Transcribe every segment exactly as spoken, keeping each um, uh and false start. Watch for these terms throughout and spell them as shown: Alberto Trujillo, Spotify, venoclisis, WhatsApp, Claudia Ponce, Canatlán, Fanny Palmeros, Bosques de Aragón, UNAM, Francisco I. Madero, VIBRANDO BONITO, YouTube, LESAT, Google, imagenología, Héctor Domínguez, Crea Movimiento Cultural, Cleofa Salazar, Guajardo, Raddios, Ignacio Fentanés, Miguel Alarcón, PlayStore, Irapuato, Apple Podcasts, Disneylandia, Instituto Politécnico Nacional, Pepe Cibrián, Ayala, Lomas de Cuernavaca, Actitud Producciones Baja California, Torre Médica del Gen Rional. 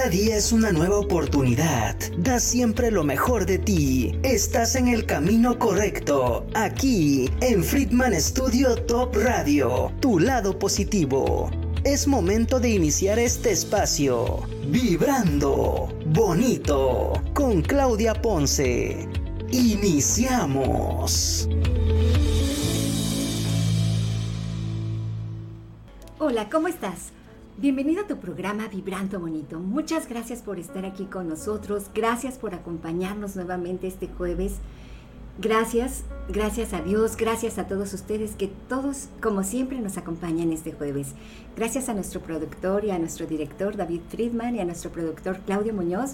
Cada día es una nueva oportunidad. Da siempre lo mejor de ti. Estás en el camino correcto. Aquí, en Friedman Studio Top Radio. Tu lado positivo. Es momento de iniciar este espacio. Vibrando Bonito. Con Claudia Ponce. Iniciamos. Hola, ¿cómo estás? Bienvenido a tu programa Vibrando Bonito. Muchas gracias por estar aquí con nosotros. Gracias por acompañarnos nuevamente este jueves. Gracias, gracias a Dios, gracias a todos ustedes que todos, como siempre, nos acompañan este jueves. Gracias a nuestro productor y a nuestro director David Friedman y a nuestro productor Claudio Muñoz,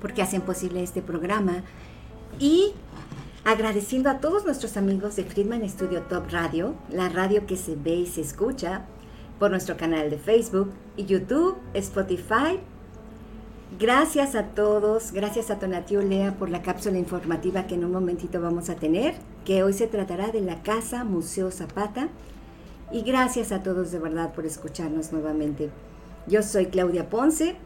porque hacen posible este programa. Y agradeciendo a todos nuestros amigos de Friedman Studio Top Radio, la radio que se ve y se escucha por nuestro canal de Facebook y YouTube, Spotify. Gracias a todos, gracias a Tonatiuh Olea por la cápsula informativa que en un momentito vamos a tener, que hoy se tratará de la Casa Museo Zapata. Y gracias a todos de verdad por escucharnos nuevamente. Yo soy Claudia Ponce,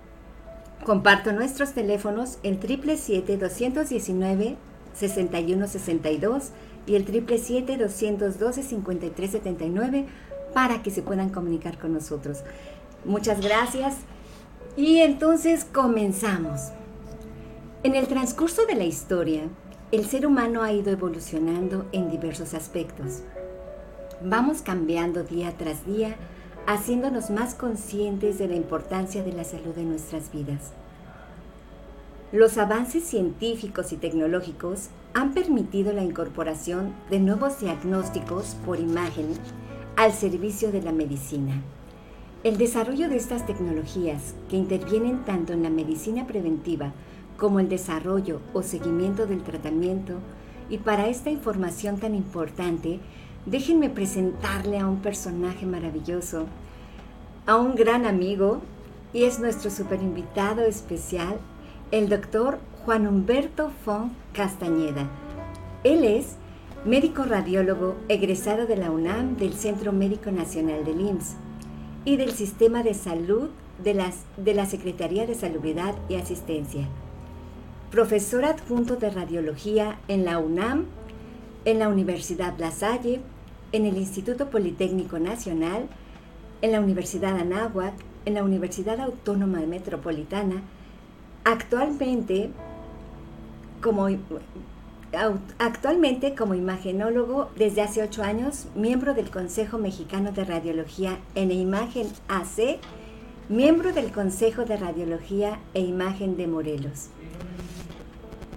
comparto nuestros teléfonos, el siete siete siete, dos uno nueve, seis uno seis dos y el siete siete siete, dos uno dos, cinco tres siete nueve para que se puedan comunicar con nosotros. Muchas gracias. Y entonces comenzamos. En el transcurso de la historia, el ser humano ha ido evolucionando en diversos aspectos. Vamos cambiando día tras día, haciéndonos más conscientes de la importancia de la salud en nuestras vidas. Los avances científicos y tecnológicos han permitido la incorporación de nuevos diagnósticos por imagen al servicio de la medicina. El desarrollo de estas tecnologías, que intervienen tanto en la medicina preventiva como el desarrollo o seguimiento del tratamiento, y para esta información tan importante, déjenme presentarle a un personaje maravilloso, a un gran amigo, y es nuestro super invitado especial, el doctor Juan Humberto Fong Castañeda. Él es médico radiólogo egresado de la UNAM, del Centro Médico Nacional del I M S S y del Sistema de Salud de, las, de la Secretaría de Salubridad y Asistencia. Profesor adjunto de radiología en la UNAM, en la Universidad La Salle, en el Instituto Politécnico Nacional, en la Universidad Anáhuac, en la Universidad Autónoma Metropolitana. Actualmente como Actualmente, como imagenólogo, desde hace ocho años, miembro del Consejo Mexicano de Radiología en Imagen A C, miembro del Consejo de Radiología e Imagen de Morelos.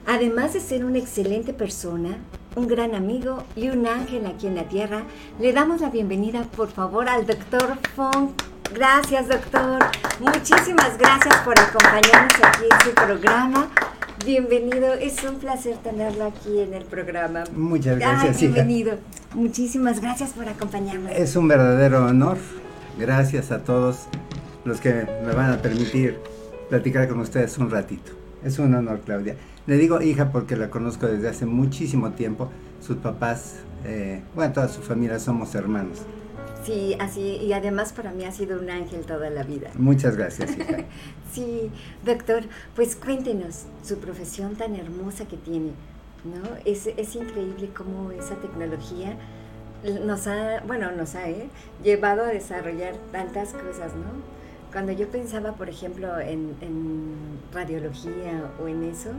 Además de ser una excelente persona, un gran amigo y un ángel aquí en la tierra, le damos la bienvenida, por favor, al doctor Fong. Gracias, doctor. Muchísimas gracias por acompañarnos aquí en su programa. Bienvenido, es un placer tenerlo aquí en el programa. Muchas gracias. Ay, bienvenido, hija. Muchísimas gracias por acompañarnos. Es un verdadero honor. Gracias a todos los que me van a permitir platicar con ustedes un ratito. Es un honor, Claudia. Le digo hija porque la conozco desde hace muchísimo tiempo. Sus papás, eh, bueno, toda su familia somos hermanos. Sí, así, y además para mí ha sido un ángel toda la vida. Muchas gracias, hija. Sí, doctor, pues cuéntenos su profesión tan hermosa que tiene, ¿no? Es, es increíble cómo esa tecnología nos ha, bueno, nos ha eh, llevado a desarrollar tantas cosas, ¿no? Cuando yo pensaba, por ejemplo, en, en radiología o en eso,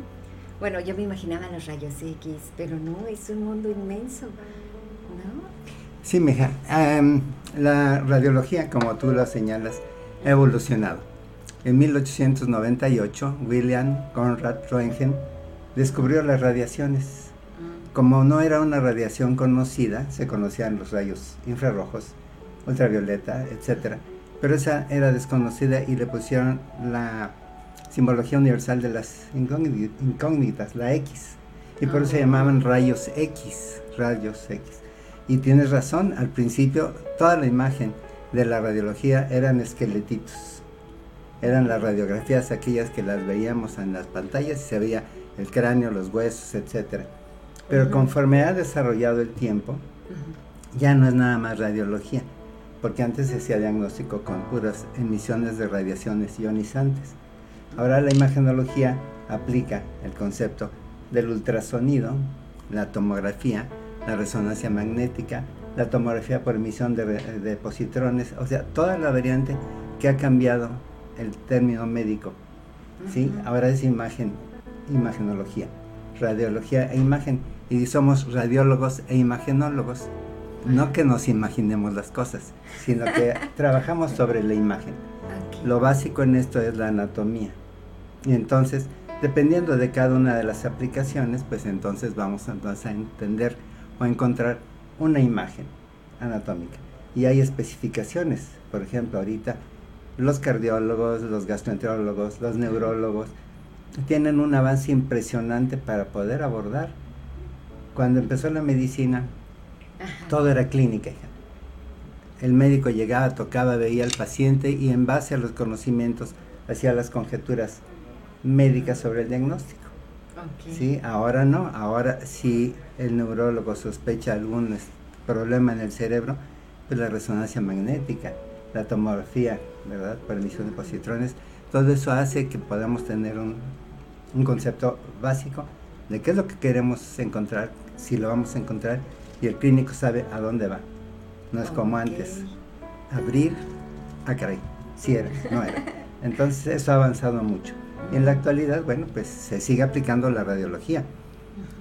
bueno, yo me imaginaba los rayos X, pero no, es un mundo inmenso, ¿no? Sí, mija, um, la radiología, como tú lo señalas, ha evolucionado. En mil ochocientos noventa y ocho, William Conrad Roentgen descubrió las radiaciones. Como no era una radiación conocida, se conocían los rayos infrarrojos, ultravioleta, etcétera. Pero esa era desconocida y le pusieron la simbología universal de las incógnitas, la X. Y por eso se llamaban rayos X, rayos X. Y tienes razón, al principio toda la imagen de la radiología eran esqueletitos, eran las radiografías aquellas que las veíamos en las pantallas y se veía el cráneo, los huesos, etcétera. Pero uh-huh. conforme ha desarrollado el tiempo, uh-huh. ya no es nada más radiología, porque antes se hacía diagnóstico con puras emisiones de radiaciones ionizantes. Ahora la imagenología aplica el concepto del ultrasonido, la tomografía, la resonancia magnética, la tomografía por emisión de, de positrones, o sea, toda la variante que ha cambiado el término médico, ¿sí? Uh-huh. Ahora es imagen, imagenología, radiología e imagen, y somos radiólogos e imagenólogos, uh-huh. No que nos imaginemos las cosas, sino que trabajamos sobre la imagen. Okay. Lo básico en esto es la anatomía, y entonces, dependiendo de cada una de las aplicaciones, pues entonces vamos entonces a entender o a encontrar una imagen anatómica. Y hay especificaciones, por ejemplo, ahorita los cardiólogos, los gastroenterólogos, los neurólogos tienen un avance impresionante para poder abordar. Cuando empezó la medicina, ajá, todo era clínica. El médico llegaba, tocaba, veía al paciente y en base a los conocimientos hacía las conjeturas médica sobre el diagnóstico. Okay. Sí, ahora no, ahora si el neurólogo sospecha algún problema en el cerebro, pues la resonancia magnética, la tomografía, ¿verdad?, por emisión de positrones, todo eso hace que podamos tener un, un concepto básico de qué es lo que queremos encontrar, si lo vamos a encontrar, y el clínico sabe a dónde va. No es okay. como antes, abrir, ah caray, si era, no era. Entonces eso ha avanzado mucho. En la actualidad, bueno, pues se sigue aplicando la radiología,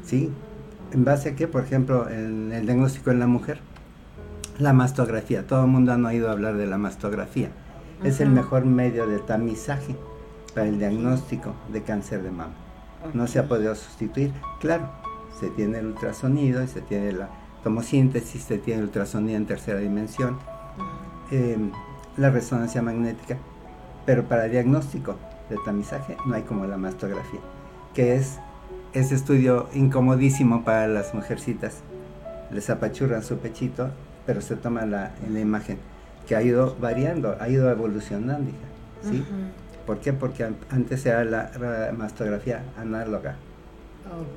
¿sí? En base a que, por ejemplo, en el diagnóstico en la mujer, la mastografía, todo el mundo ha oído hablar de la mastografía. Ajá. Es el mejor medio de tamizaje para el diagnóstico de cáncer de mama. Okay. No se ha podido sustituir, claro, se tiene el ultrasonido y se tiene la tomosíntesis, se tiene el ultrasonido en tercera dimensión, eh, la resonancia magnética, pero para el diagnóstico de tamizaje no hay como la mastografía, que es ese estudio incomodísimo para las mujercitas. Les apachurran su pechito, pero se toma la, la imagen, que ha ido variando, ha ido evolucionando, hija, ¿sí? Uh-huh. ¿Por qué? Porque antes era la, la mastografía análoga,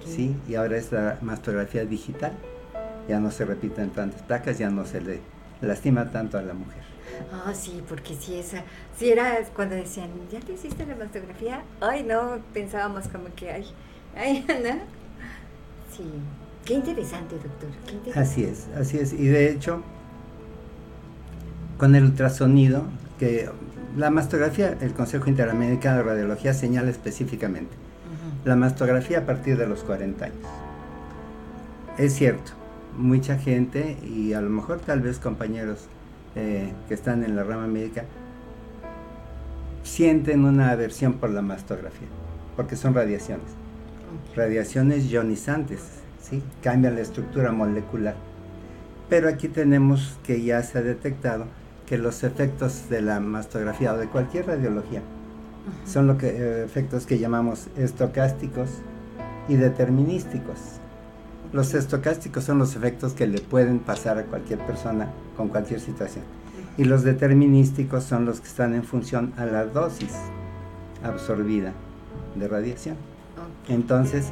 okay. ¿sí? Y ahora es la mastografía digital. Ya no se repiten tantas placas, ya no se le lastima tanto a la mujer. Ah, oh, sí, porque si esa, si era cuando decían, ¿ya te hiciste la mastografía? Ay, no, pensábamos como que, ay, ay, ¿no? Sí, qué interesante, doctor, qué interesante. Así es, así es, y de hecho, con el ultrasonido, que la mastografía, el Consejo Interamericano de Radiología señala específicamente, uh-huh. la mastografía a partir de los cuarenta años. Es cierto, mucha gente, y a lo mejor tal vez compañeros, Eh, que están en la rama médica sienten una aversión por la mastografía porque son radiaciones okay. radiaciones ionizantes, ¿sí? Cambian la estructura molecular, pero aquí tenemos que ya se ha detectado que los efectos de la mastografía o de cualquier radiología uh-huh. son lo que, eh, efectos que llamamos estocásticos y determinísticos. Los estocásticos son los efectos que le pueden pasar a cualquier persona con cualquier situación. Y los determinísticos son los que están en función a la dosis absorbida de radiación. Entonces,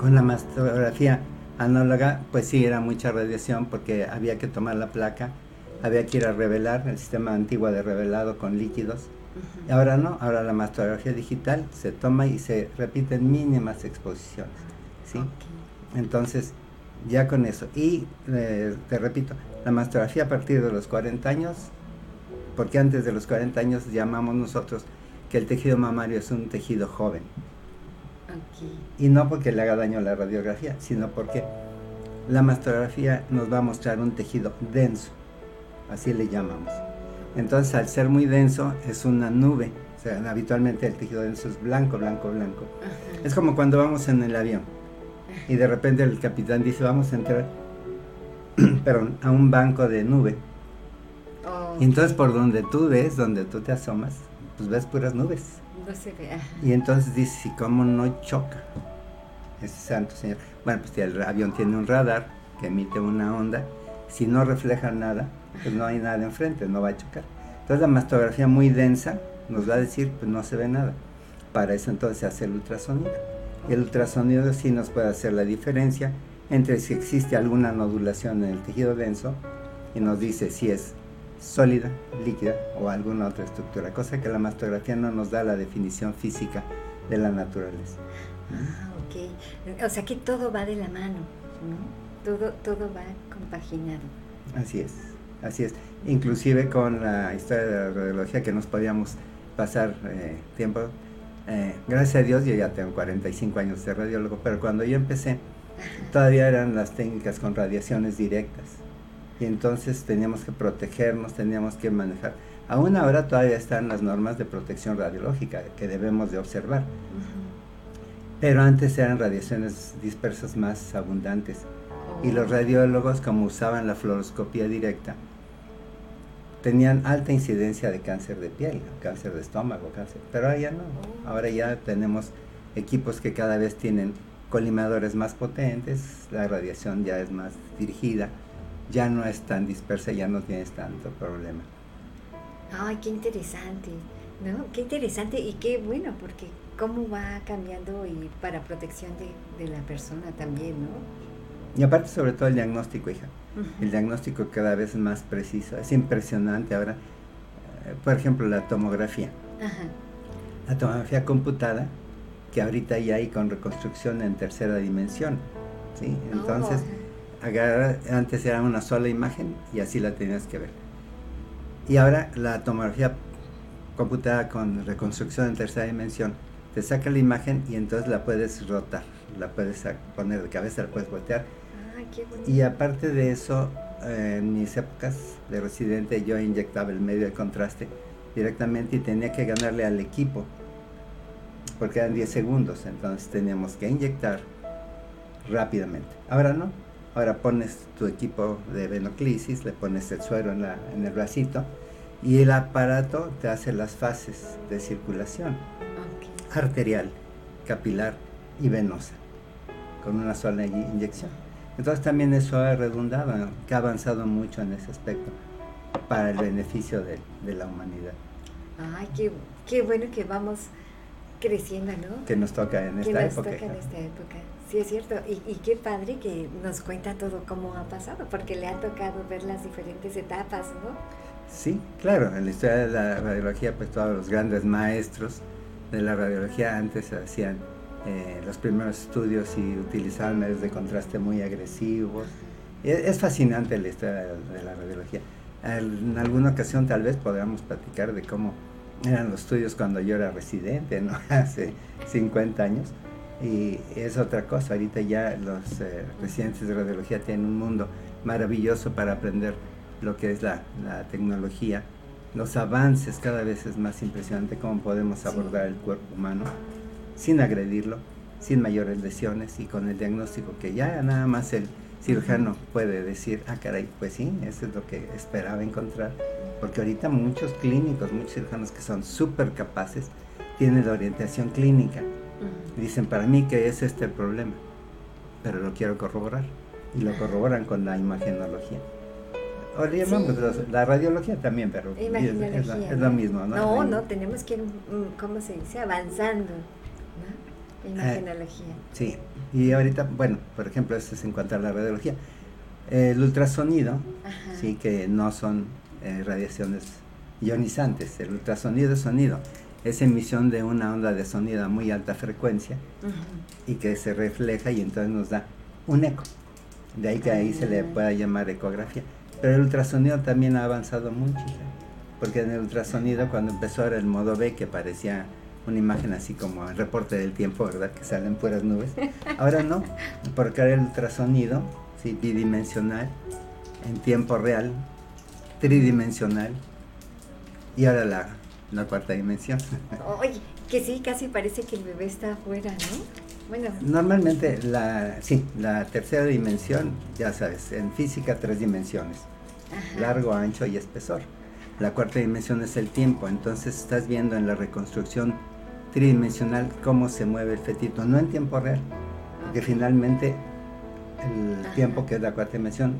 con la mastografía análoga, pues sí era mucha radiación porque había que tomar la placa, había que ir a revelar, el sistema antiguo de revelado con líquidos. Ahora no, ahora la mastografía digital se toma y se repiten mínimas exposiciones, ¿sí? Entonces, ya con eso. Y, eh, te repito, la mastografía a partir de los cuarenta años, porque antes de los cuarenta años llamamos nosotros que el tejido mamario es un tejido joven. Okay. Y no porque le haga daño a la radiografía, sino porque la mastografía nos va a mostrar un tejido denso, así le llamamos. Entonces, al ser muy denso, es una nube. O sea, habitualmente el tejido denso es blanco, blanco, blanco. Uh-huh. Es como cuando vamos en el avión. Y de repente el capitán dice, vamos a entrar perdón, a un banco de nube. Oh, y entonces por donde tú ves, donde tú te asomas, pues ves puras nubes. No se ve. Y entonces dices, ¿y cómo no choca? Es santo señor. Bueno, pues el avión tiene un radar que emite una onda. Si no refleja nada, pues no hay nada enfrente, no va a chocar. Entonces la mastografía muy densa nos va a decir, pues no se ve nada. Para eso entonces se hace el ultrasonido. El ultrasonido sí nos puede hacer la diferencia entre si existe alguna nodulación en el tejido denso y nos dice si es sólida, líquida o alguna otra estructura, cosa que la mastografía no nos da la definición física de la naturaleza. Ah, ok. O sea que todo va de la mano, ¿no? Todo, todo va compaginado. Así es, así es. Inclusive con la historia de la radiología que nos podíamos pasar eh, tiempo. Eh, gracias a Dios yo ya tengo cuarenta y cinco años de radiólogo, pero cuando yo empecé todavía eran las técnicas con radiaciones directas. Y entonces teníamos que protegernos, teníamos que manejar. Aún ahora todavía están las normas de protección radiológica que debemos de observar. Uh-huh. Pero antes eran radiaciones dispersas más abundantes. Oh. Y los radiólogos, como usaban la fluoroscopía directa, tenían alta incidencia de cáncer de piel, cáncer de estómago, cáncer. Pero ahora ya no. Oh. Ahora ya tenemos equipos que cada vez tienen colimadores más potentes, la radiación ya es más dirigida, ya no es tan dispersa, ya no tienes tanto problema. Ay, qué interesante, ¿no? Qué interesante y qué bueno, porque cómo va cambiando y para protección de, de la persona también, ¿no? Y aparte, sobre todo, el diagnóstico, hija. Uh-huh. El diagnóstico cada vez es más preciso. Es impresionante ahora. Eh, por ejemplo, la tomografía. Uh-huh. La tomografía computada, que ahorita ya hay con reconstrucción en tercera dimensión, ¿sí? Entonces, oh. agarra, antes era una sola imagen y así la tenías que ver. Y ahora la tomografía computada con reconstrucción en tercera dimensión te saca la imagen y entonces la puedes rotar, la puedes poner de cabeza, la puedes voltear. Ah, qué bonito. Y aparte de eso, eh, en mis épocas de residente yo inyectaba el medio de contraste directamente y tenía que ganarle al equipo porque eran diez segundos, entonces teníamos que inyectar rápidamente. Ahora no. Ahora pones tu equipo de venoclisis, le pones el suero en, la, en el bracito y el aparato te hace las fases de circulación, okay, arterial, capilar y venosa, con una sola inyección. Entonces también eso ha redundado, que ha avanzado mucho en ese aspecto para el beneficio de, de la humanidad. Ay, qué, qué bueno que vamos creciendo, ¿no? Que nos toca en esta época. Que nos toca en esta época. Sí, es cierto. Y, y qué padre que nos cuenta todo cómo ha pasado, porque le ha tocado ver las diferentes etapas, ¿no? Sí, claro. En la historia de la radiología, pues todos los grandes maestros de la radiología antes hacían eh, los primeros estudios y utilizaban medios de contraste muy agresivos. Es, es fascinante la historia de, de la radiología. En alguna ocasión tal vez podamos platicar de cómo eran los estudios cuando yo era residente, ¿no? Hace cincuenta años. Y es otra cosa, ahorita ya los eh, residentes de radiología tienen un mundo maravilloso para aprender lo que es la, la tecnología, los avances. Cada vez es más impresionante cómo podemos sí. abordar el cuerpo humano sin agredirlo, sin mayores lesiones y con el diagnóstico que ya nada más el cirujano puede decir, ah caray, pues sí, eso es lo que esperaba encontrar, porque ahorita muchos clínicos, muchos cirujanos que son súper capaces tienen la orientación clínica. Dicen, para mí que es este el problema, pero lo quiero corroborar. Y lo corroboran con la imagenología. O sí. los, la radiología también, pero es, es, lo, es lo mismo, ¿no? No, no, tenemos que ir, ¿cómo se dice? Avanzando, ¿no? Imagenología. Eh, sí, y ahorita, bueno, por ejemplo, esto es en cuanto a la radiología. Eh, el ultrasonido, ajá, sí, que no son eh, radiaciones ionizantes, el ultrasonido es sonido. Es emisión de una onda de sonido a muy alta frecuencia, uh-huh, y que se refleja y entonces nos da un eco. De ahí que ahí uh-huh. se le pueda llamar ecografía. Pero el ultrasonido también ha avanzado mucho, ¿sí? Porque en el ultrasonido cuando empezó era el modo B, que parecía una imagen así como el reporte del tiempo, ¿verdad? Que salen puras nubes. Ahora no, porque ahora el ultrasonido, ¿sí? Bidimensional, en tiempo real, tridimensional y ahora la... la cuarta dimensión. Oye, que sí, casi parece que el bebé está afuera, ¿no? Bueno. Normalmente, la sí, la tercera dimensión, ya sabes, en física tres dimensiones. Ajá. Largo, ancho y espesor. La cuarta dimensión es el tiempo, entonces estás viendo en la reconstrucción tridimensional cómo se mueve el fetito, no en tiempo real, okay, porque finalmente el ajá, tiempo, que es la cuarta dimensión,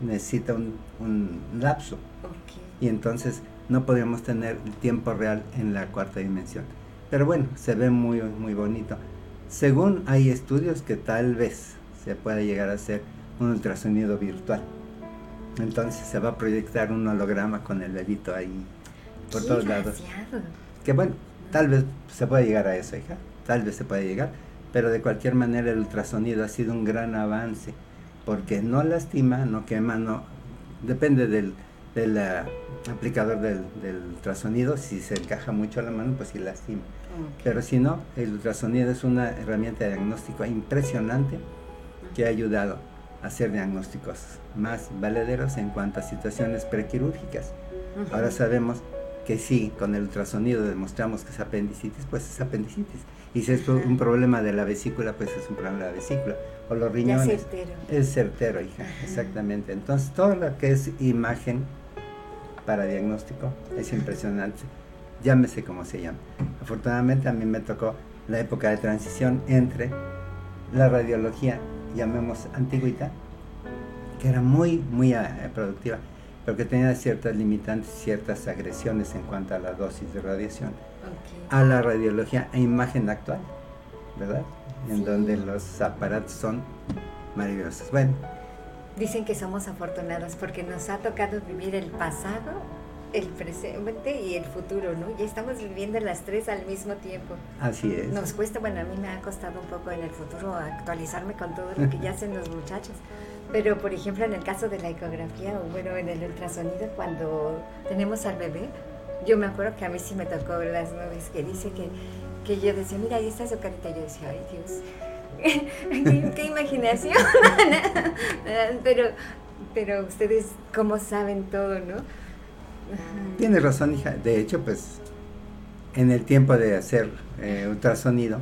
necesita un, un lapso. Okay. Y entonces... no podríamos tener el tiempo real en la cuarta dimensión. Pero bueno, se ve muy, muy bonito. Según hay estudios que tal vez se pueda llegar a hacer un ultrasonido virtual. Entonces se va a proyectar un holograma con el bebito ahí por todos lados. Que bueno, tal vez se pueda llegar a eso, hija, tal vez se pueda llegar, pero de cualquier manera el ultrasonido ha sido un gran avance, porque no lastima, no quema, no, depende del, del uh, aplicador del, del ultrasonido, si se encaja mucho a la mano, pues sí lastima. Okay. Pero si no, el ultrasonido es una herramienta de diagnóstico impresionante que ha ayudado a hacer diagnósticos más valederos en cuanto a situaciones prequirúrgicas. Uh-huh. Ahora sabemos que sí, con el ultrasonido demostramos que es apendicitis, pues es apendicitis. Y si es ajá. un problema de la vesícula, pues es un problema de la vesícula. O los riñones. Es certero. Es certero, hija, ajá. exactamente. Entonces, todo lo que es imagen para diagnóstico es impresionante. Llámese como se llama. Afortunadamente, a mí me tocó la época de transición entre la radiología, llamemos antigüita, que era muy, muy productiva, pero que tenía ciertas limitantes, ciertas agresiones en cuanto a la dosis de radiación, okay. a la radiología e imagen actual, ¿verdad? En sí. donde los aparatos son maravillosos. Bueno. Dicen que somos afortunados porque nos ha tocado vivir el pasado, el presente y el futuro, ¿no? Ya estamos viviendo las tres al mismo tiempo. Así es. Nos cuesta, bueno, a mí me ha costado un poco en el futuro actualizarme con todo lo que ya hacen los muchachos. Pero, por ejemplo, en el caso de la ecografía o, bueno, en el ultrasonido, cuando tenemos al bebé, yo me acuerdo que a mí sí me tocó las nubes, que dice que, que yo decía, mira, ahí está su carita, y yo decía, ay, Dios, qué, qué imaginación, pero, pero ustedes cómo saben todo, ¿no? Tienes razón, hija, de hecho, pues, en el tiempo de hacer eh, ultrasonido,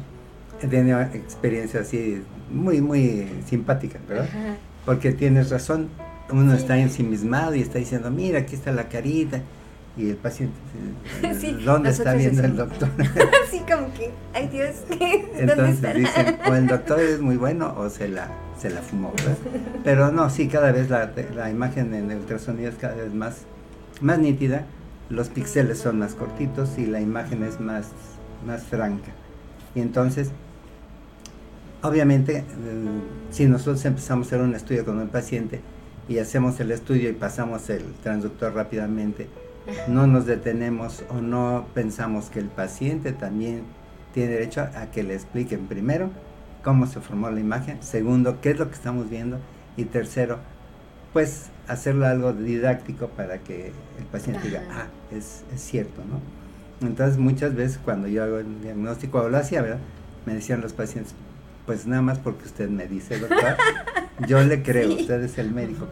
he tenido experiencias así muy, muy simpáticas, ¿verdad? Ajá. Porque tienes razón, uno sí. está ensimismado y está diciendo, mira, aquí está la carita, y el paciente, sí, ¿dónde está viendo el doctor? Sí, como que, ay Dios, ¿dónde Entonces estará? Dicen, o el doctor es muy bueno o se la, se la fumó, ¿verdad? Pero no, sí, cada vez la, la imagen en el ultrasonido es cada vez más, más nítida, los píxeles son más cortitos y la imagen es más, más franca. Y entonces... Obviamente, eh, si nosotros empezamos a hacer un estudio con un paciente y hacemos el estudio y pasamos el transductor rápidamente, no nos detenemos o no pensamos que el paciente también tiene derecho a, a que le expliquen primero cómo se formó la imagen, segundo, qué es lo que estamos viendo y tercero, pues hacerlo algo didáctico para que el paciente diga, ah, es, es cierto, ¿no? Entonces, muchas veces cuando yo hago el diagnóstico, o lo hacía, ¿verdad? Me decían los pacientes, pues nada más porque usted me dice, doctor, yo le creo, sí. usted es el médico.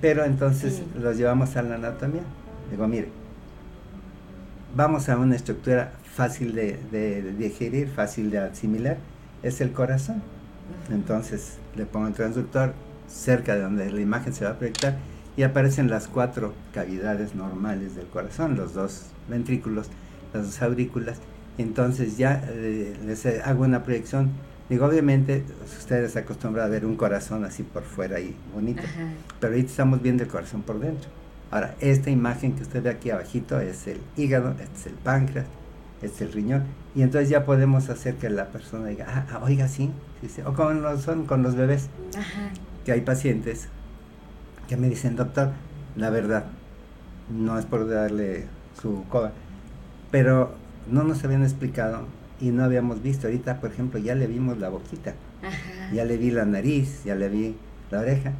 Pero entonces sí. los llevamos a la anatomía. Digo, mire, vamos a una estructura fácil de, de, de digerir, fácil de asimilar, es el corazón. Entonces le pongo el transductor cerca de donde la imagen se va a proyectar y aparecen las cuatro cavidades normales del corazón, los dos ventrículos, las dos aurículas. Entonces ya eh, les hago una proyección. Digo, obviamente, ustedes se acostumbran a ver un corazón así por fuera y bonito, ajá. pero ahorita estamos viendo el corazón por dentro. Ahora, esta imagen que usted ve aquí abajito es el hígado, este es el páncreas, este es el riñón, y entonces ya podemos hacer que la persona diga, ah, ah oiga, sí, sí, sí, o con los, son con los bebés, ajá. que hay pacientes que me dicen, doctor, la verdad, no es por darle su coba, pero no nos habían explicado... y no habíamos visto, ahorita por ejemplo ya le vimos la boquita, ajá. ya le vi la nariz, ya le vi la oreja,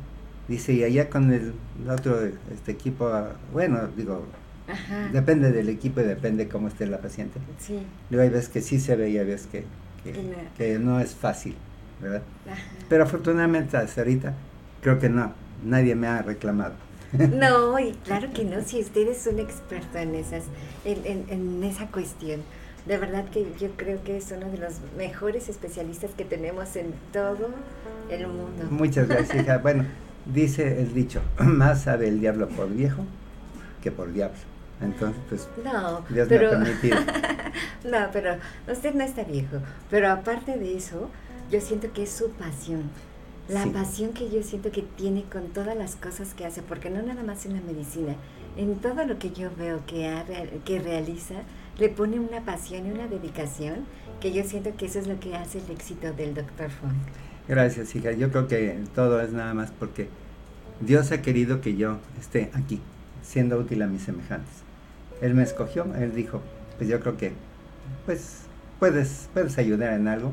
dice, y allá con el otro este equipo, bueno, digo, ajá. depende del equipo y depende cómo esté la paciente, sí. luego hay veces que sí se ve y hay veces que, que, no. que no es fácil, ¿verdad? Ajá. Pero afortunadamente hasta ahorita creo que no, nadie me ha reclamado. No, y claro que no, si usted es un experto en esas, en, en, en esa cuestión. De verdad que yo creo que es uno de los mejores especialistas que tenemos en todo el mundo. Muchas gracias, hija. Bueno, dice el dicho, más sabe el diablo por viejo que por diablo. Entonces, pues, no, Dios pero, me ha permitido. No, pero usted no está viejo. Pero aparte de eso, yo siento que es su pasión. La sí. pasión que yo siento que tiene con todas las cosas que hace, porque no nada más en la medicina, en todo lo que yo veo que, ha, que realiza, le pone una pasión y una dedicación que yo siento que eso es lo que hace el éxito del doctor Fong. Gracias, hija. Yo creo que todo es nada más porque Dios ha querido que yo esté aquí, siendo útil a mis semejantes. Él me escogió, Él dijo, pues yo creo que pues puedes, puedes ayudar en algo.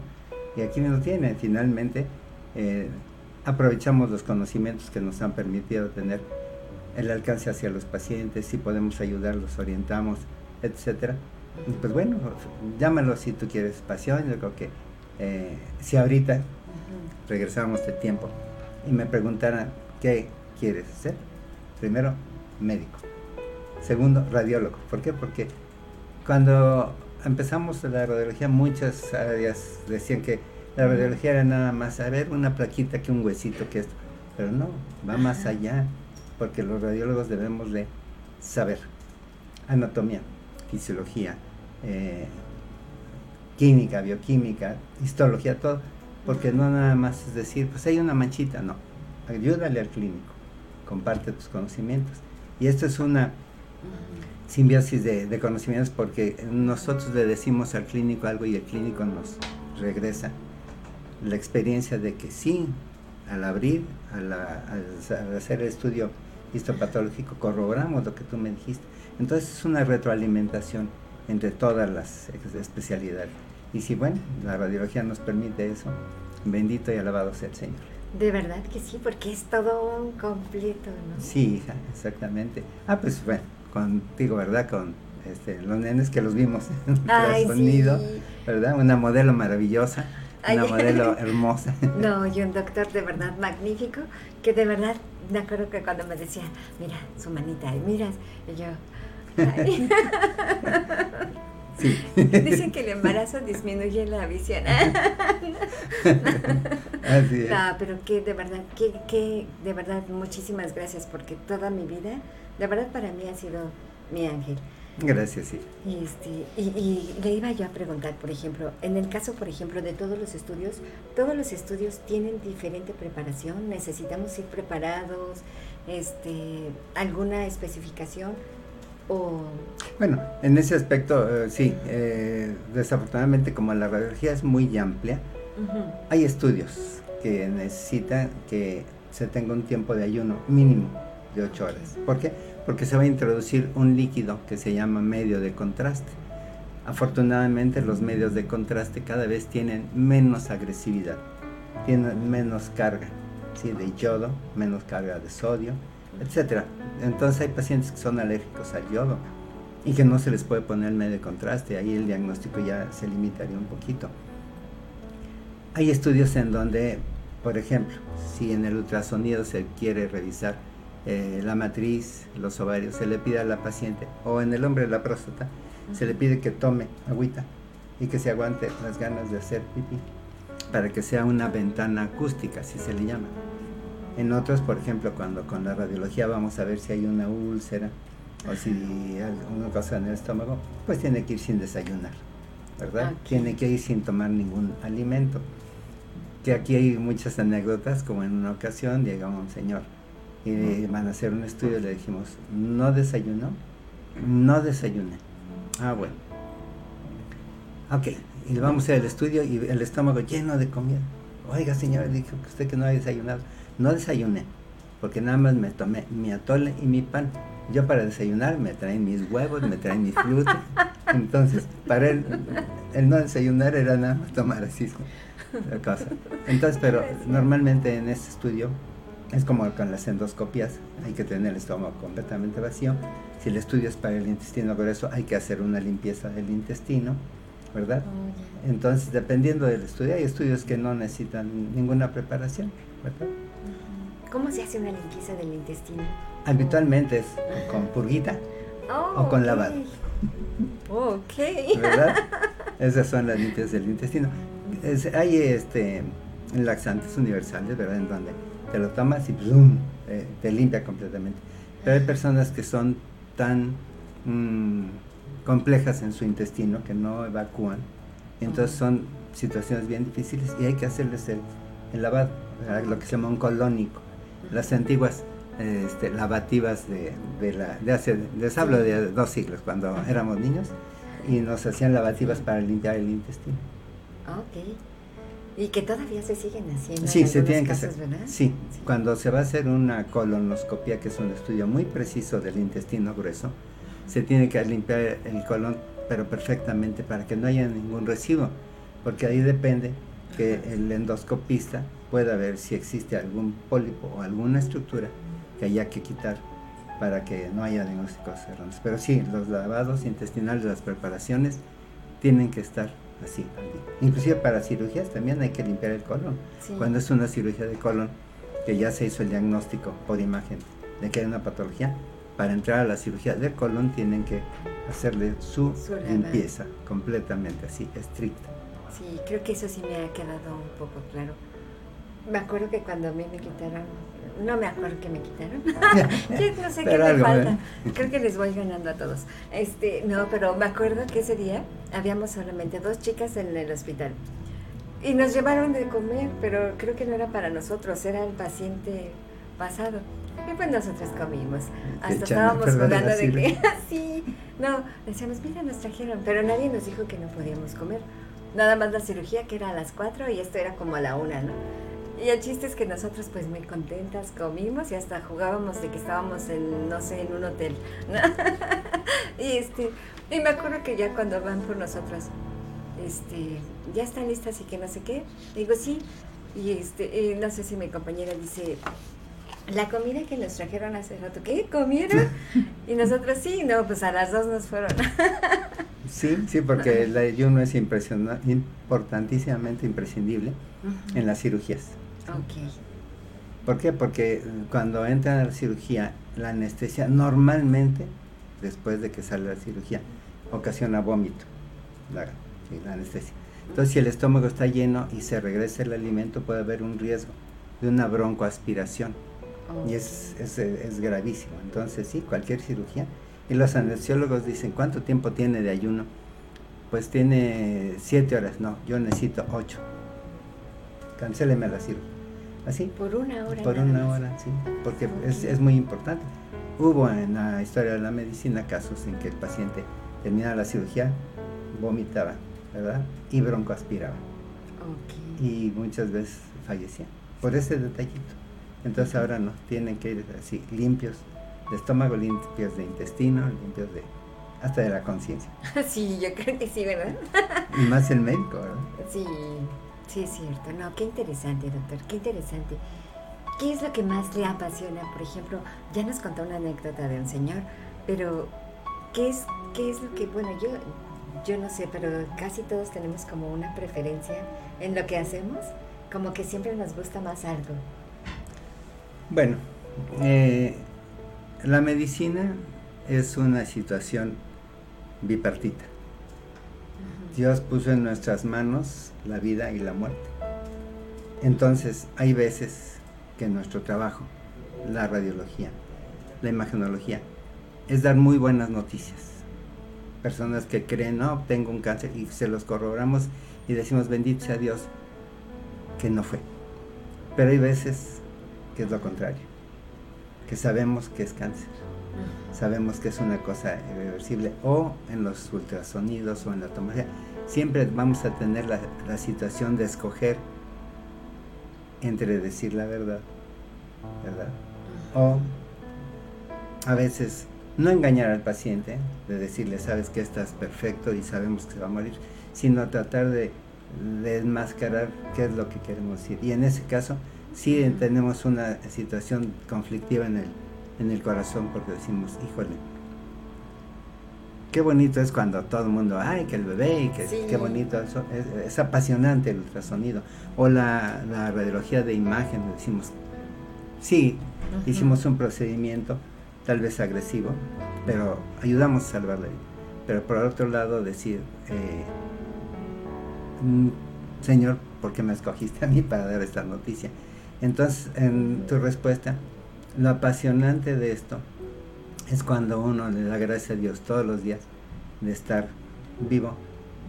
Y aquí me lo tienen, finalmente eh, aprovechamos los conocimientos que nos han permitido tener, el alcance hacia los pacientes, si podemos ayudar, los orientamos, etcétera. Y pues bueno, llámalo si tú quieres pasión. Yo creo que eh, si ahorita regresamos de tiempo y me preguntaran ¿qué quieres ser? Primero, médico. Segundo, radiólogo. ¿Por qué? Porque cuando empezamos la radiología, muchas áreas decían que la radiología era nada más, a ver, una plaquita, que un huesito, que esto. Pero no, va más allá, porque los radiólogos debemos de saber anatomía, fisiología, eh, química, bioquímica, histología, todo, porque no nada más es decir, pues hay una manchita, no. Ayúdale al clínico, comparte tus conocimientos. Y esto es una simbiosis de, de conocimientos, porque nosotros le decimos al clínico algo y el clínico nos regresa la experiencia de que sí, al abrir, al, al hacer el estudio histopatológico, corroboramos lo que tú me dijiste. Entonces es una retroalimentación entre todas las especialidades. Y si bueno, la radiología nos permite eso, bendito y alabado sea el Señor. De verdad que sí, porque es todo un completo, ¿no? Sí, hija, exactamente. Ah, pues bueno, contigo, ¿verdad? Con este, los nenes que los vimos en ultrasonido, sí, ¿verdad? Una modelo maravillosa, ay, una modelo hermosa. No, y un doctor de verdad magnífico, que de verdad, me acuerdo que cuando me decía, mira, su manita, miras, y yo, ay. Sí. Dicen que el embarazo disminuye la visión. Así es. No, pero que de verdad, que, que de verdad, muchísimas gracias, porque toda mi vida, de verdad, para mí ha sido mi ángel. Gracias, sí. Este, y, y le iba yo a preguntar, por ejemplo, en el caso, por ejemplo, de todos los estudios, todos los estudios tienen diferente preparación, necesitamos ir preparados, este, alguna especificación. O... Bueno, en ese aspecto, eh, sí, eh, desafortunadamente como la radiología es muy amplia, uh-huh, hay estudios que necesitan que se tenga un tiempo de ayuno mínimo de ocho horas. ¿Por qué? Porque se va a introducir un líquido que se llama medio de contraste. Afortunadamente los medios de contraste cada vez tienen menos agresividad, tienen menos carga, ¿sí?, de yodo, menos carga de sodio, etcétera. Entonces hay pacientes que son alérgicos al yodo y que no se les puede poner medio de contraste, ahí el diagnóstico ya se limitaría un poquito. Hay estudios en donde, por ejemplo, si en el ultrasonido se quiere revisar eh, la matriz, los ovarios, se le pide a la paciente, o en el hombre la próstata, se le pide que tome agüita y que se aguante las ganas de hacer pipí, para que sea una ventana acústica, así se le llama. En otros, por ejemplo, cuando con la radiología vamos a ver si hay una úlcera o si hay alguna cosa en el estómago, pues tiene que ir sin desayunar, ¿verdad? Okay. Tiene que ir sin tomar ningún alimento. Que aquí hay muchas anécdotas, como en una ocasión llega un señor y le van a hacer un estudio y le dijimos, ¿no desayunó? No desayuné. Ah, bueno. Ok, y le vamos a hacer el estudio y el estómago lleno de comida. Oiga, señor, dijo que usted que no ha desayunado. No desayuné, porque nada más me tomé mi atole y mi pan. Yo para desayunar me traen mis huevos, me traen mis frutas. Entonces, para él, el no desayunar era nada más tomar así la cosa. Entonces, pero normalmente en este estudio, es como con las endoscopias, hay que tener el estómago completamente vacío. Si el estudio es para el intestino grueso, hay que hacer una limpieza del intestino, ¿verdad? Entonces, dependiendo del estudio, hay estudios que no necesitan ninguna preparación, ¿verdad? ¿Cómo se hace una limpieza del intestino? Habitualmente es ajá, con purguita, oh, o con okay, lavado. Ok. ¿Verdad? Esas son las limpiezas del intestino. Es, hay este, laxantes universales, ¿verdad? En donde te lo tomas y ¡plum! Eh, te limpia completamente. Pero hay personas que son tan mmm, complejas en su intestino que no evacúan. Entonces son situaciones bien difíciles y hay que hacerles el, el lavado, ¿verdad? Lo que se llama un colónico. Las antiguas este, lavativas de, de la de hace, les hablo de dos siglos, cuando éramos niños, y nos hacían lavativas para limpiar el intestino. Ok. Y que todavía se siguen haciendo. Sí, se tienen casos, que hacer, ¿verdad? Sí, sí, cuando se va a hacer una colonoscopia, que es un estudio muy preciso del intestino grueso, se tiene que limpiar el colon, pero perfectamente, para que no haya ningún residuo, porque ahí depende que el endoscopista pueda ver si existe algún pólipo o alguna estructura que haya que quitar para que no haya ningún cosa errónea. Pero sí, los lavados intestinales, las preparaciones, tienen que estar así también. Inclusive para cirugías también hay que limpiar el colon. Sí. Cuando es una cirugía de colon, que ya se hizo el diagnóstico por imagen de que hay una patología, para entrar a la cirugía del colon tienen que hacerle su, su limpieza completamente así, estricta. Sí, creo que eso sí me ha quedado un poco claro. Me acuerdo que cuando a mí me quitaron, no me acuerdo que me quitaron, yo no sé qué me falta, creo que les voy ganando a todos. Este, no, pero me acuerdo que ese día habíamos solamente dos chicas en el hospital y nos llevaron de comer, pero creo que no era para nosotros, era el paciente pasado. Y pues nosotros comimos, hasta estábamos jugando de que así, no, decíamos, mira, nos trajeron, pero nadie nos dijo que no podíamos comer. Nada más la cirugía, que era a las cuatro y esto era como a la una, ¿no? Y el chiste es que nosotros pues muy contentas comimos y hasta jugábamos de que estábamos en, no sé, en un hotel, ¿no? Y este, y me acuerdo que ya cuando van por nosotros, este, ya están listas y que no sé qué, digo sí, y este, y no sé si mi compañera dice, la comida que nos trajeron hace rato, ¿qué? ¿Comieron? Y nosotros sí, no, pues a las dos nos fueron. Sí, sí, porque el ayuno es impresiona- importantísimamente imprescindible uh-huh. en las cirugías. Okay. ¿Por qué? Porque cuando entra a la cirugía, la anestesia normalmente, después de que sale la cirugía, ocasiona vómito, la, la anestesia. Entonces, si el estómago está lleno y se regresa el alimento, puede haber un riesgo de una broncoaspiración. Okay. Y es, es, es gravísimo. Entonces, sí, cualquier cirugía. Y los anestesiólogos dicen, ¿cuánto tiempo tiene de ayuno? Pues tiene siete horas, no, yo necesito ocho. Cancéleme la cirugía. ¿Así? Por una hora. Por una más. hora, sí, porque okay. es, es muy importante. Hubo en la historia de la medicina casos en que el paciente terminaba la cirugía, vomitaba, ¿verdad? Y broncoaspiraba. Okay. Y muchas veces fallecía por ese detallito. Entonces ahora no, tienen que ir así, limpios. De estómago, limpios de intestino, limpios de hasta de la conciencia. Sí, yo creo que sí, ¿verdad? Y más el médico, ¿verdad? Sí, sí es cierto. No, qué interesante, doctor, qué interesante. ¿Qué es lo que más le apasiona? Por ejemplo, ya nos contó una anécdota de un señor, pero ¿qué es, qué es lo que, bueno, yo, yo no sé, pero casi todos tenemos como una preferencia en lo que hacemos, como que siempre nos gusta más algo. Bueno, eh... la medicina es una situación bipartita. Uh-huh. Dios puso en nuestras manos la vida y la muerte. Entonces, hay veces que nuestro trabajo, la radiología, la imagenología, es dar muy buenas noticias. Personas que creen, no, tengo un cáncer, y se los corroboramos y decimos, bendito sea Dios, que no fue. Pero hay veces que es lo contrario. Que sabemos que es cáncer, uh-huh. sabemos que es una cosa irreversible, o en los ultrasonidos o en la tomografía, siempre vamos a tener la, la situación de escoger entre decir la verdad, ¿verdad? Uh-huh. O a veces no engañar al paciente, de decirle, sabes que estás perfecto y sabemos que se va a morir, sino tratar de, de desmascarar qué es lo que queremos decir. Y en ese caso, sí, tenemos una situación conflictiva en el, en el corazón, porque decimos, híjole, qué bonito es cuando todo el mundo, ay, que el bebé, y que sí. Qué bonito, eso, es, es apasionante el ultrasonido. O la, la radiología de imagen, decimos, sí, uh-huh. hicimos un procedimiento, tal vez agresivo, pero ayudamos a salvarle. Pero por otro lado, decir, eh, señor, ¿por qué me escogiste a mí para dar esta noticia? Entonces, en tu respuesta, lo apasionante de esto es cuando uno le da gracias a Dios todos los días de estar vivo,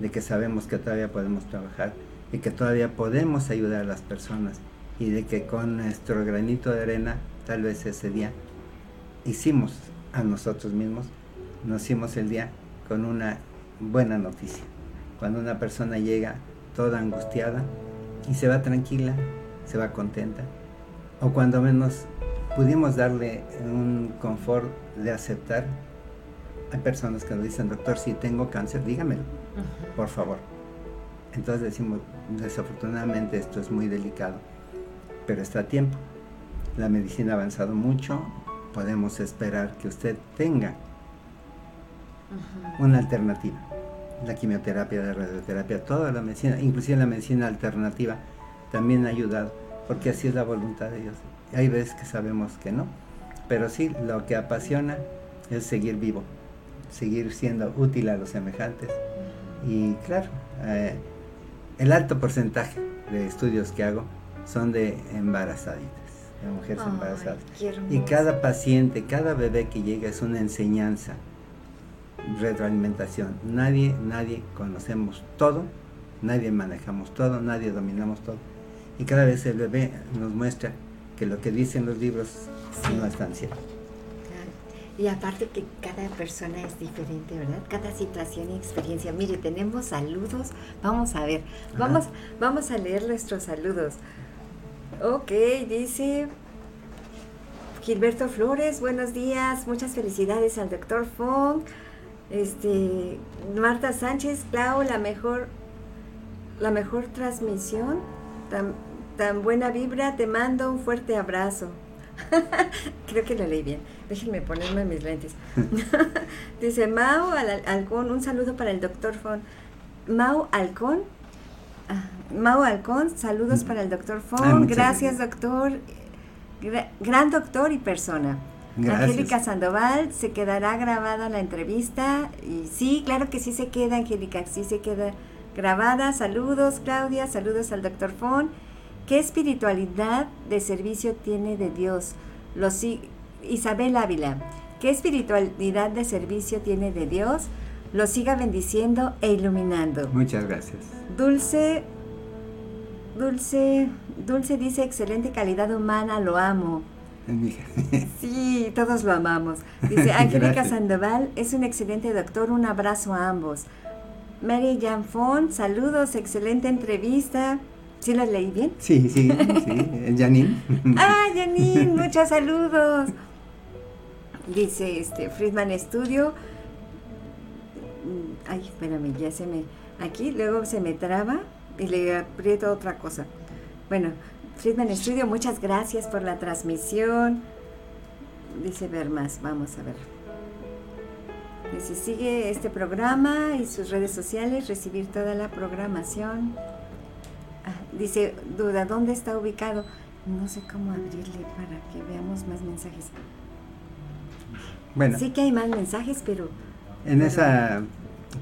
de que sabemos que todavía podemos trabajar y que todavía podemos ayudar a las personas y de que con nuestro granito de arena, tal vez ese día, hicimos a nosotros mismos, nos hicimos el día con una buena noticia. Cuando una persona llega toda angustiada, y se va tranquila, se va contenta, o cuando menos pudimos darle un confort de aceptar. Hay personas que nos dicen, doctor, si tengo cáncer, dígamelo, uh-huh. por favor. Entonces decimos, desafortunadamente esto es muy delicado, pero está a tiempo. La medicina ha avanzado mucho, podemos esperar que usted tenga uh-huh. una alternativa. La quimioterapia, la radioterapia, toda la medicina, inclusive la medicina alternativa, también ha ayudado, porque así es la voluntad de Dios. Hay veces que sabemos que no, pero sí, lo que apasiona es seguir vivo, seguir siendo útil a los semejantes. Y claro, eh, el alto porcentaje de estudios que hago son de embarazaditas, de mujeres oh, embarazadas. Y cada paciente, cada bebé que llega es una enseñanza, retroalimentación. Nadie, nadie conocemos todo, nadie manejamos todo, nadie dominamos todo. Y cada vez el bebé nos muestra que lo que dicen los libros sí. no es tan cierto. Y aparte que cada persona es diferente, ¿verdad? Cada situación y experiencia. Mire, tenemos saludos. Vamos a ver. Vamos, vamos a leer nuestros saludos. Ok, dice Gilberto Flores. Buenos días. Muchas felicidades al doctor Fong. Este, Marta Sánchez. Clau, la mejor, la mejor transmisión. Tan, tan buena vibra. Te mando un fuerte abrazo. Creo que lo leí bien. Déjenme ponerme mis lentes. Dice Mau Alcón, un saludo para el doctor Fong. Mau Alcón, Mau Alcón, saludos para el doctor Fong. Gracias, doctor. Gra- gran doctor y persona. Gracias. Angélica Sandoval, se quedará grabada la entrevista. Y sí, claro que sí se queda, Angélica, sí se queda grabada. Saludos, Claudia, saludos al doctor Fong. ¿Qué espiritualidad de servicio tiene de Dios? Los, Isabel Ávila, ¿qué espiritualidad de servicio tiene de Dios? Lo siga bendiciendo e iluminando. Muchas gracias. Dulce, Dulce, Dulce dice, excelente calidad humana, lo amo. Sí, todos lo amamos. Dice, Angélica Sandoval, es un excelente doctor, un abrazo a ambos. Mary Jan Font, saludos, excelente entrevista. ¿Sí las leí bien? Sí, sí, sí. Janine. ¡Ah, Janine! ¡Muchos saludos! Dice este Friedman Studio. Ay, espérame, ya se me... Aquí luego se me traba y le aprieto otra cosa. Bueno, Friedman Studio, muchas gracias por la transmisión. Dice ver más, vamos a ver. Dice, sigue este programa y sus redes sociales, recibir toda la programación. Dice, duda, ¿dónde está ubicado? No sé cómo abrirle para que veamos más mensajes. Bueno. Sí que hay más mensajes, pero... En pero, esa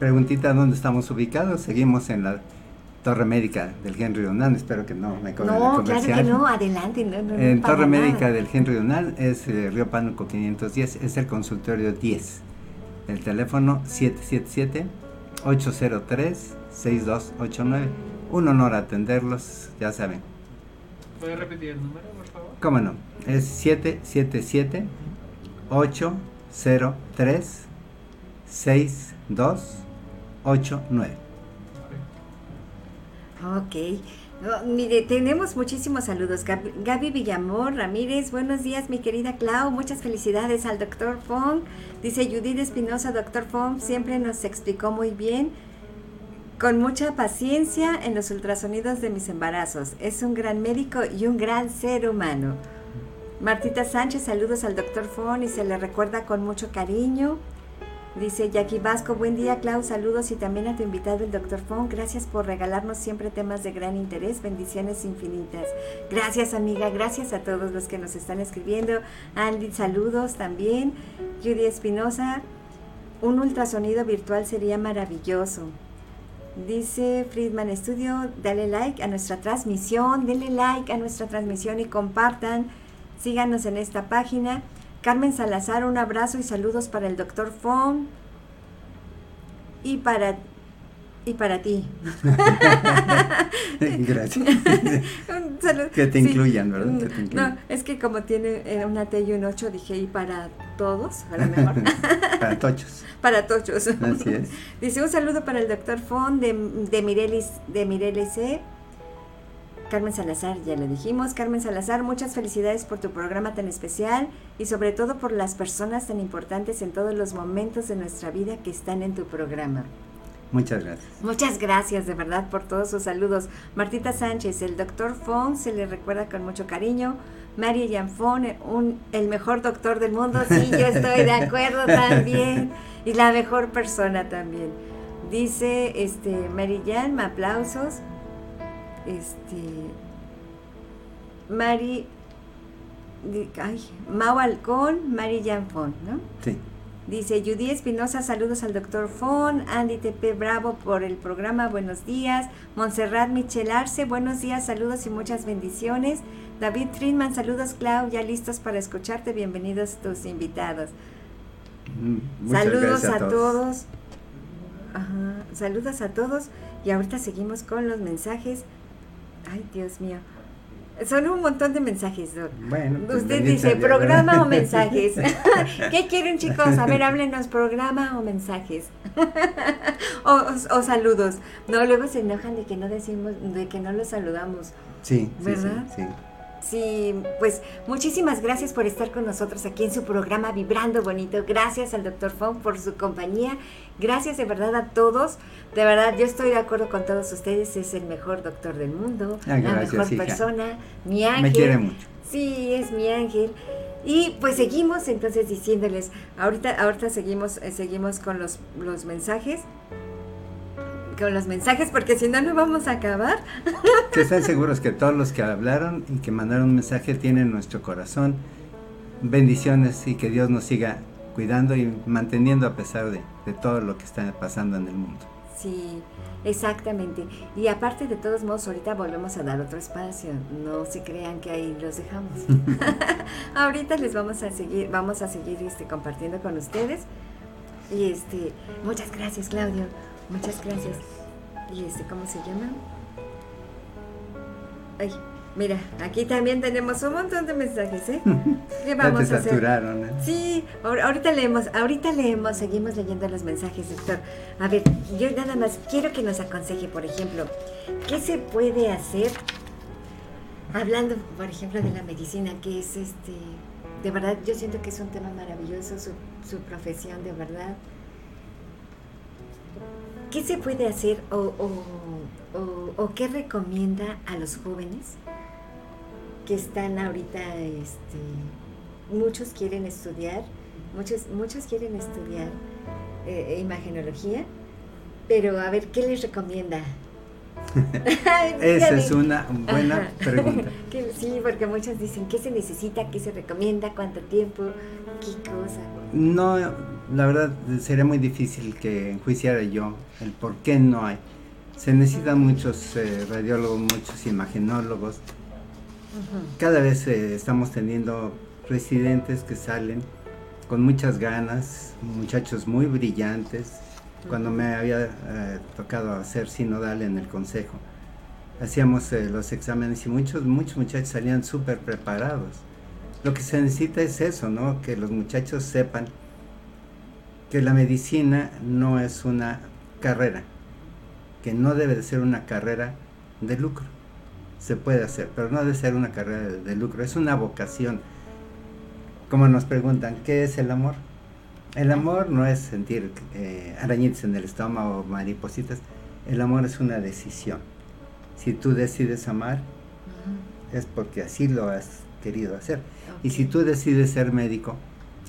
preguntita, ¿dónde estamos ubicados? Seguimos en la Torre Médica del Gen Rional. Espero que no me cobren no, la comercial. No, claro que no, adelante. No, no, en Torre Médica del Gen Rional es eh, Río Pánuco quinientos diez, es el consultorio diez. El teléfono siete siete siete, ocho cero tres, seis dos ocho nueve. Un honor atenderlos, ya saben. ¿Puedes repetir el número, por favor? Cómo no, es siete siete siete, ocho cero tres, seis dos ocho nueve. Ok, oh, mire, tenemos muchísimos saludos. Gaby, Gaby Villamor Ramírez, buenos días mi querida Clau, muchas felicidades al doctor Fong. Dice Judith Espinosa, doctor Fong siempre nos explicó muy bien, con mucha paciencia en los ultrasonidos de mis embarazos. Es un gran médico y un gran ser humano. Martita Sánchez, saludos al doctor Fong y se le recuerda con mucho cariño. Dice Jackie Vasco, buen día Clau, saludos y también a tu invitado el doctor Fong. Gracias por regalarnos siempre temas de gran interés, bendiciones infinitas. Gracias amiga, gracias a todos los que nos están escribiendo. Andy, saludos también. Judy Espinosa, un ultrasonido virtual sería maravilloso. Dice Friedman Studio, dale like a nuestra transmisión, denle like a nuestra transmisión y compartan, síganos en esta página. Carmen Salazar, un abrazo y saludos para el doctor Fong y para, y para ti. Gracias. Un saludo. Que te incluyan, sí. ¿Verdad? Que te incluyan. No, es que como tiene una T y un ocho, dije, y para todos, a lo mejor. Para tochos. Para tochos. Así es. Dice, un saludo para el doctor Fong de, de Mirelis, de Mirelis C. Carmen Salazar, ya lo dijimos. Carmen Salazar, muchas felicidades por tu programa tan especial y sobre todo por las personas tan importantes en todos los momentos de nuestra vida que están en tu programa. Muchas gracias. Muchas gracias, de verdad, por todos sus saludos. Martita Sánchez, el doctor Fong se le recuerda con mucho cariño. María Yanfón, un, el mejor doctor del mundo. Sí, yo estoy de acuerdo también. Y la mejor persona también. Dice este, Mary Jan, aplausos. Este, Mari, ay, Mau Alcón, Mari Janfón, ¿no? Sí. Dice Judy Espinosa, saludos al doctor Fon. Andy T P, bravo por el programa, buenos días. Montserrat Michel Arce, buenos días, saludos y muchas bendiciones. David Friedman, saludos Clau, ya listos para escucharte, bienvenidos tus invitados. Mm, saludos a, a todos. todos. Ajá, saludos a todos. Y ahorita seguimos con los mensajes. Ay, Dios mío. Son un montón de mensajes, Doc. Bueno, pues usted dice, ¿programa o mensajes? ¿Qué quieren, chicos? A ver, háblenos, ¿programa o mensajes? o, o, o saludos. No, luego se enojan de que no decimos, de que no los saludamos. Sí, ¿verdad? Sí, sí, sí. Sí, pues muchísimas gracias por estar con nosotros aquí en su programa Vibrando Bonito. Gracias al doctor Fong por su compañía. Gracias de verdad a todos. De verdad, yo estoy de acuerdo con todos ustedes. Es el mejor doctor del mundo, ah, la gracias, mejor hija. persona, mi ángel. Me quiere mucho. Sí, es mi ángel. Y pues seguimos entonces diciéndoles, ahorita ahorita seguimos eh, seguimos con los, los mensajes. Con los mensajes, porque si no, no vamos a acabar. Que estén seguros que todos los que hablaron y que mandaron un mensaje tienen nuestro corazón. Bendiciones y que Dios nos siga cuidando y manteniendo a pesar de, de todo lo que está pasando en el mundo. Sí, exactamente. Y aparte, de todos modos, ahorita volvemos a dar otro espacio. No se crean que ahí los dejamos. Ahorita les vamos a seguir, vamos a seguir este, compartiendo con ustedes. Y este, muchas gracias, Claudio. Muchas gracias. ¿Y este cómo se llama? Ay, mira, aquí también tenemos un montón de mensajes, ¿eh? ¿Qué vamos a hacer? Saturaron, ¿eh? Sí, ahorita leemos, ahorita leemos, seguimos leyendo los mensajes, doctor. A ver, yo nada más quiero que nos aconseje, por ejemplo, ¿qué se puede hacer? Hablando, por ejemplo, de la medicina, que es este, de verdad, yo siento que es un tema maravilloso, su, su profesión, de verdad. ¿Qué se puede hacer o, o, o, o qué recomienda a los jóvenes que están ahorita, este, muchos quieren estudiar, muchos, muchos quieren estudiar eh, imagenología, pero a ver, ¿qué les recomienda? Esa es una buena Ajá. pregunta. Sí, porque muchos dicen, ¿qué se necesita? ¿Qué se recomienda? ¿Cuánto tiempo? ¿Qué cosa? No, la verdad sería muy difícil que enjuiciara yo el por qué no hay. Se necesitan uh-huh. muchos eh, radiólogos, muchos imagenólogos. Uh-huh. Cada vez eh, estamos teniendo residentes que salen con muchas ganas, muchachos muy brillantes. Cuando me había eh, tocado hacer sinodal en el consejo, hacíamos eh, los exámenes y muchos muchos muchachos salían súper preparados. Lo que se necesita es eso, ¿no? Que los muchachos sepan que la medicina no es una carrera, que no debe de ser una carrera de lucro. Se puede hacer, pero no debe ser una carrera de, de lucro, es una vocación. Como nos preguntan, ¿qué es el amor? El amor no es sentir eh, arañitas en el estómago, maripositas. El amor es una decisión. Si tú decides amar, uh-huh. es porque así lo has querido hacer. Okay. Y si tú decides ser médico,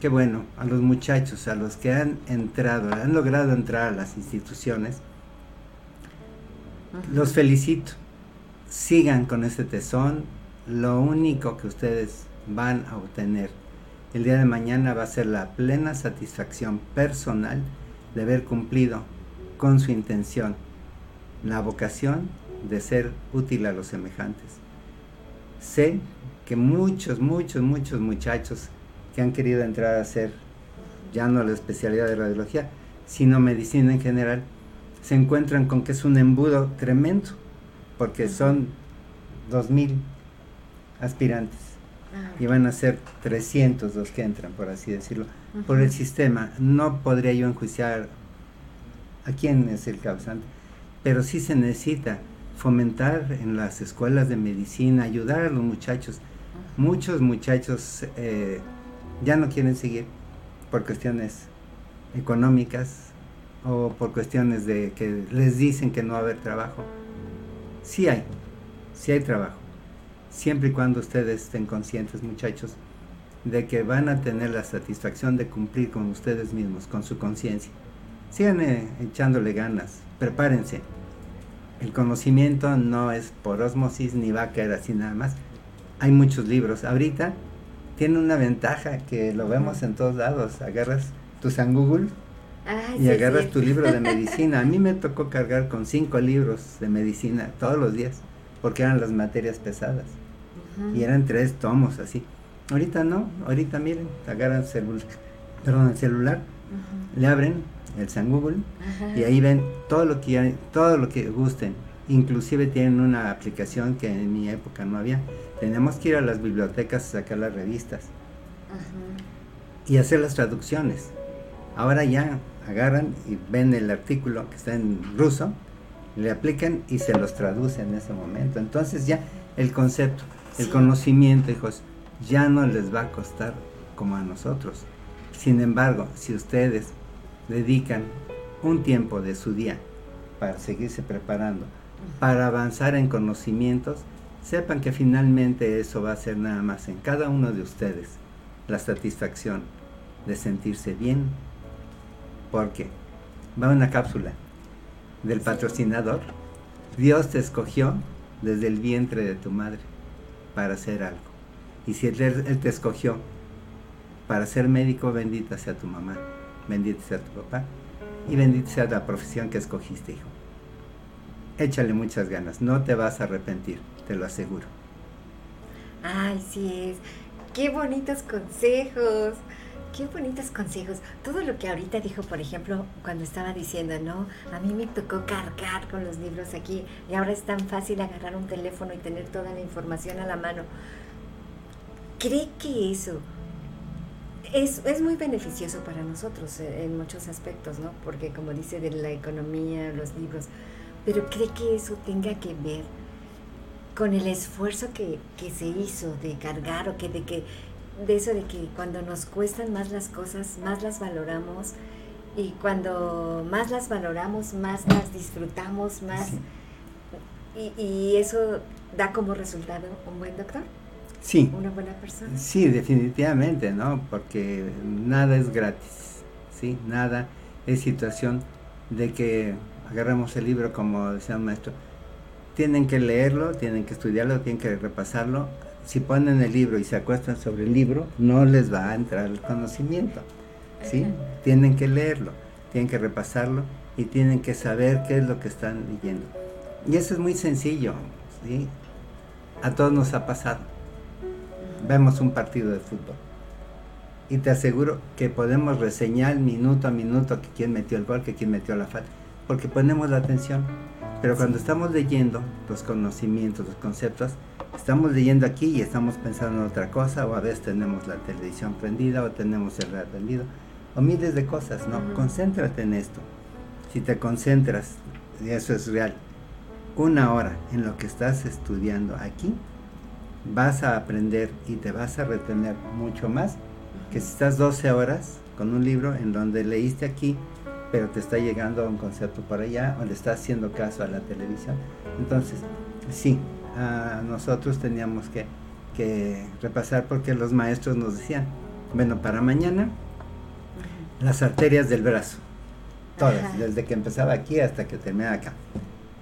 qué bueno, a los muchachos, a los que han entrado, han logrado entrar a las instituciones, uh-huh. los felicito. Sigan con ese tesón. Lo único que ustedes van a obtener el día de mañana va a ser la plena satisfacción personal de haber cumplido con su intención, la vocación de ser útil a los semejantes. Sé que muchos, muchos, muchos muchachos que han querido entrar a hacer ya no la especialidad de radiología, sino medicina en general, se encuentran con que es un embudo tremendo, porque son dos mil aspirantes. Y van a ser trescientos los que entran, por así decirlo, uh-huh. por el sistema. No podría yo enjuiciar a quién es el causante, pero sí se necesita fomentar en las escuelas de medicina, ayudar a los muchachos. Muchos muchachos eh, ya no quieren seguir por cuestiones económicas o por cuestiones de que les dicen que no va a haber trabajo. Sí hay, sí hay trabajo, siempre y cuando ustedes estén conscientes, muchachos, de que van a tener la satisfacción de cumplir con ustedes mismos, con su conciencia. Sigan eh, echándole ganas, prepárense. El conocimiento no es por osmosis ni va a caer así nada más. Hay muchos libros. Ahorita tiene una ventaja que lo vemos en todos lados. Agarras tu San Google ah, y sí, agarras sí. tu libro de medicina. A mí me tocó cargar con cinco libros de medicina todos los días, porque eran las materias pesadas. Uh-huh. Y eran tres tomos así. Ahorita no, ahorita miren, agarran el celular, perdón, el celular, uh-huh. le abren el San Google, uh-huh. y ahí ven todo lo que todo lo que gusten. Inclusive tienen una aplicación que en mi época no había. Tenemos que ir a las bibliotecas a sacar las revistas, uh-huh. y hacer las traducciones. Ahora ya agarran y ven el artículo que está en ruso, le aplican y se los traducen en ese momento. Entonces ya el concepto, el sí. conocimiento, hijos, ya no les va a costar como a nosotros. Sin embargo, si ustedes dedican un tiempo de su día para seguirse preparando, para avanzar en conocimientos, sepan que finalmente eso va a ser nada más en cada uno de ustedes la satisfacción de sentirse bien, porque va una cápsula del patrocinador. Dios te escogió desde el vientre de tu madre para hacer algo, y si Él, él te escogió para ser médico, bendita sea tu mamá, bendita sea tu papá y bendita sea la profesión que escogiste, hijo. Échale muchas ganas, no te vas a arrepentir, te lo aseguro. Ay, sí es. Qué bonitos consejos, qué bonitos consejos. Todo lo que ahorita dijo, por ejemplo, cuando estaba diciendo, no, a mí me tocó cargar con los libros aquí y ahora es tan fácil agarrar un teléfono y tener toda la información a la mano. ¿Cree que eso Es, es muy beneficioso para nosotros en muchos aspectos, ¿no? Porque como dice, de la economía, los libros, pero cree que eso tenga que ver con el esfuerzo que, que se hizo de cargar, o que de que de eso de que cuando nos cuestan más las cosas, más las valoramos, y cuando más las valoramos, más las disfrutamos, más, sí. y, y eso da como resultado un buen doctor. Sí. ¿Una buena persona? Sí, definitivamente, ¿no? Porque nada es gratis, ¿sí? Nada es situación de que agarramos el libro, como decía el maestro. Tienen que leerlo, tienen que estudiarlo, tienen que repasarlo. Si ponen el libro y se acuestan sobre el libro, no les va a entrar el conocimiento, ¿sí? Ajá. Tienen que leerlo, tienen que repasarlo y tienen que saber qué es lo que están leyendo. Y eso es muy sencillo, ¿sí? A todos nos ha pasado. Vemos un partido de fútbol y te aseguro que podemos reseñar minuto a minuto que quién metió el gol, que quién metió la falta, porque ponemos la atención. Pero cuando estamos leyendo los conocimientos, los conceptos, estamos leyendo aquí y estamos pensando en otra cosa, o a veces tenemos la televisión prendida o tenemos el radio prendido o miles de cosas, ¿no? Concéntrate en esto. Si te concentras, y eso es real, una hora en lo que estás estudiando aquí, vas a aprender y te vas a retener mucho más que si estás doce horas con un libro en donde leíste aquí, pero te está llegando un concepto por allá, o le estás haciendo caso a la televisión. Entonces, sí, uh, nosotros teníamos que, que repasar, porque los maestros nos decían, bueno, para mañana, las arterias del brazo, todas, ajá. desde que empezaba aquí hasta que terminaba acá.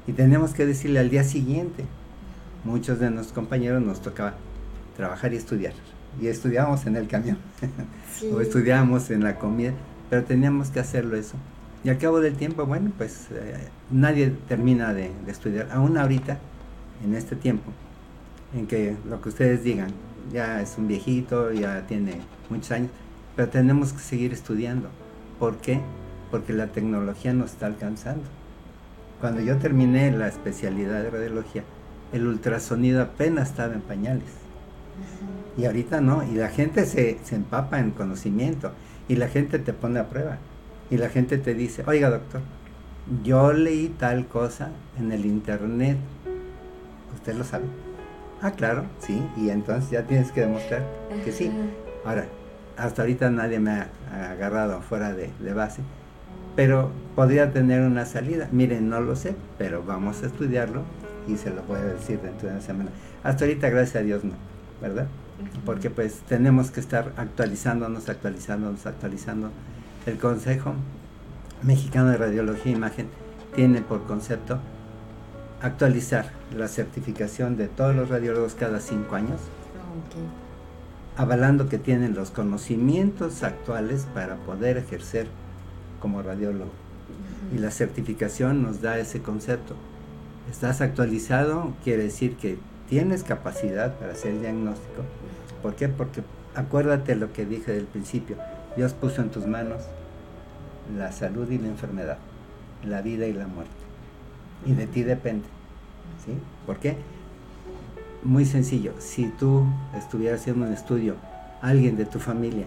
Y teníamos que decirle al día siguiente. Muchos de nuestros compañeros nos tocaba trabajar y estudiar, y estudiábamos en el camión, sí. o estudiábamos en la comida, pero teníamos que hacerlo eso, y al cabo del tiempo, bueno, pues eh, nadie termina de, de estudiar, aún ahorita, en este tiempo, en que lo que ustedes digan, ya es un viejito, ya tiene muchos años, pero tenemos que seguir estudiando. ¿Por qué? Porque la tecnología nos está alcanzando. Cuando yo terminé la especialidad de radiología, el ultrasonido apenas estaba en pañales. Ajá. Y ahorita no, y la gente se, se empapa en conocimiento, y la gente te pone a prueba, y la gente te dice, oiga doctor, yo leí tal cosa en el internet, ¿Usted lo sabe? Ah, claro, sí. Y entonces ya tienes que demostrar que sí. Ahora, hasta ahorita nadie me ha agarrado fuera de, de base, pero podría tener una salida. Miren, no lo sé, pero vamos a estudiarlo y se lo voy a decir dentro de una semana. Hasta ahorita, gracias a Dios, no, ¿verdad? Porque pues tenemos que estar actualizándonos, actualizándonos, actualizando. El Consejo Mexicano de Radiología e Imagen tiene por concepto actualizar la certificación de todos los radiólogos cada cinco años, okay, avalando que tienen los conocimientos actuales para poder ejercer como radiólogo. Uh-huh. Y la certificación nos da ese concepto. Estás actualizado, quiere decir que tienes capacidad para hacer el diagnóstico. ¿Por qué? Porque acuérdate lo que dije del principio. Dios puso en tus manos la salud y la enfermedad, la vida y la muerte. Y de ti depende, ¿sí? ¿Por qué? Muy sencillo. Si tú estuvieras haciendo un estudio, alguien de tu familia,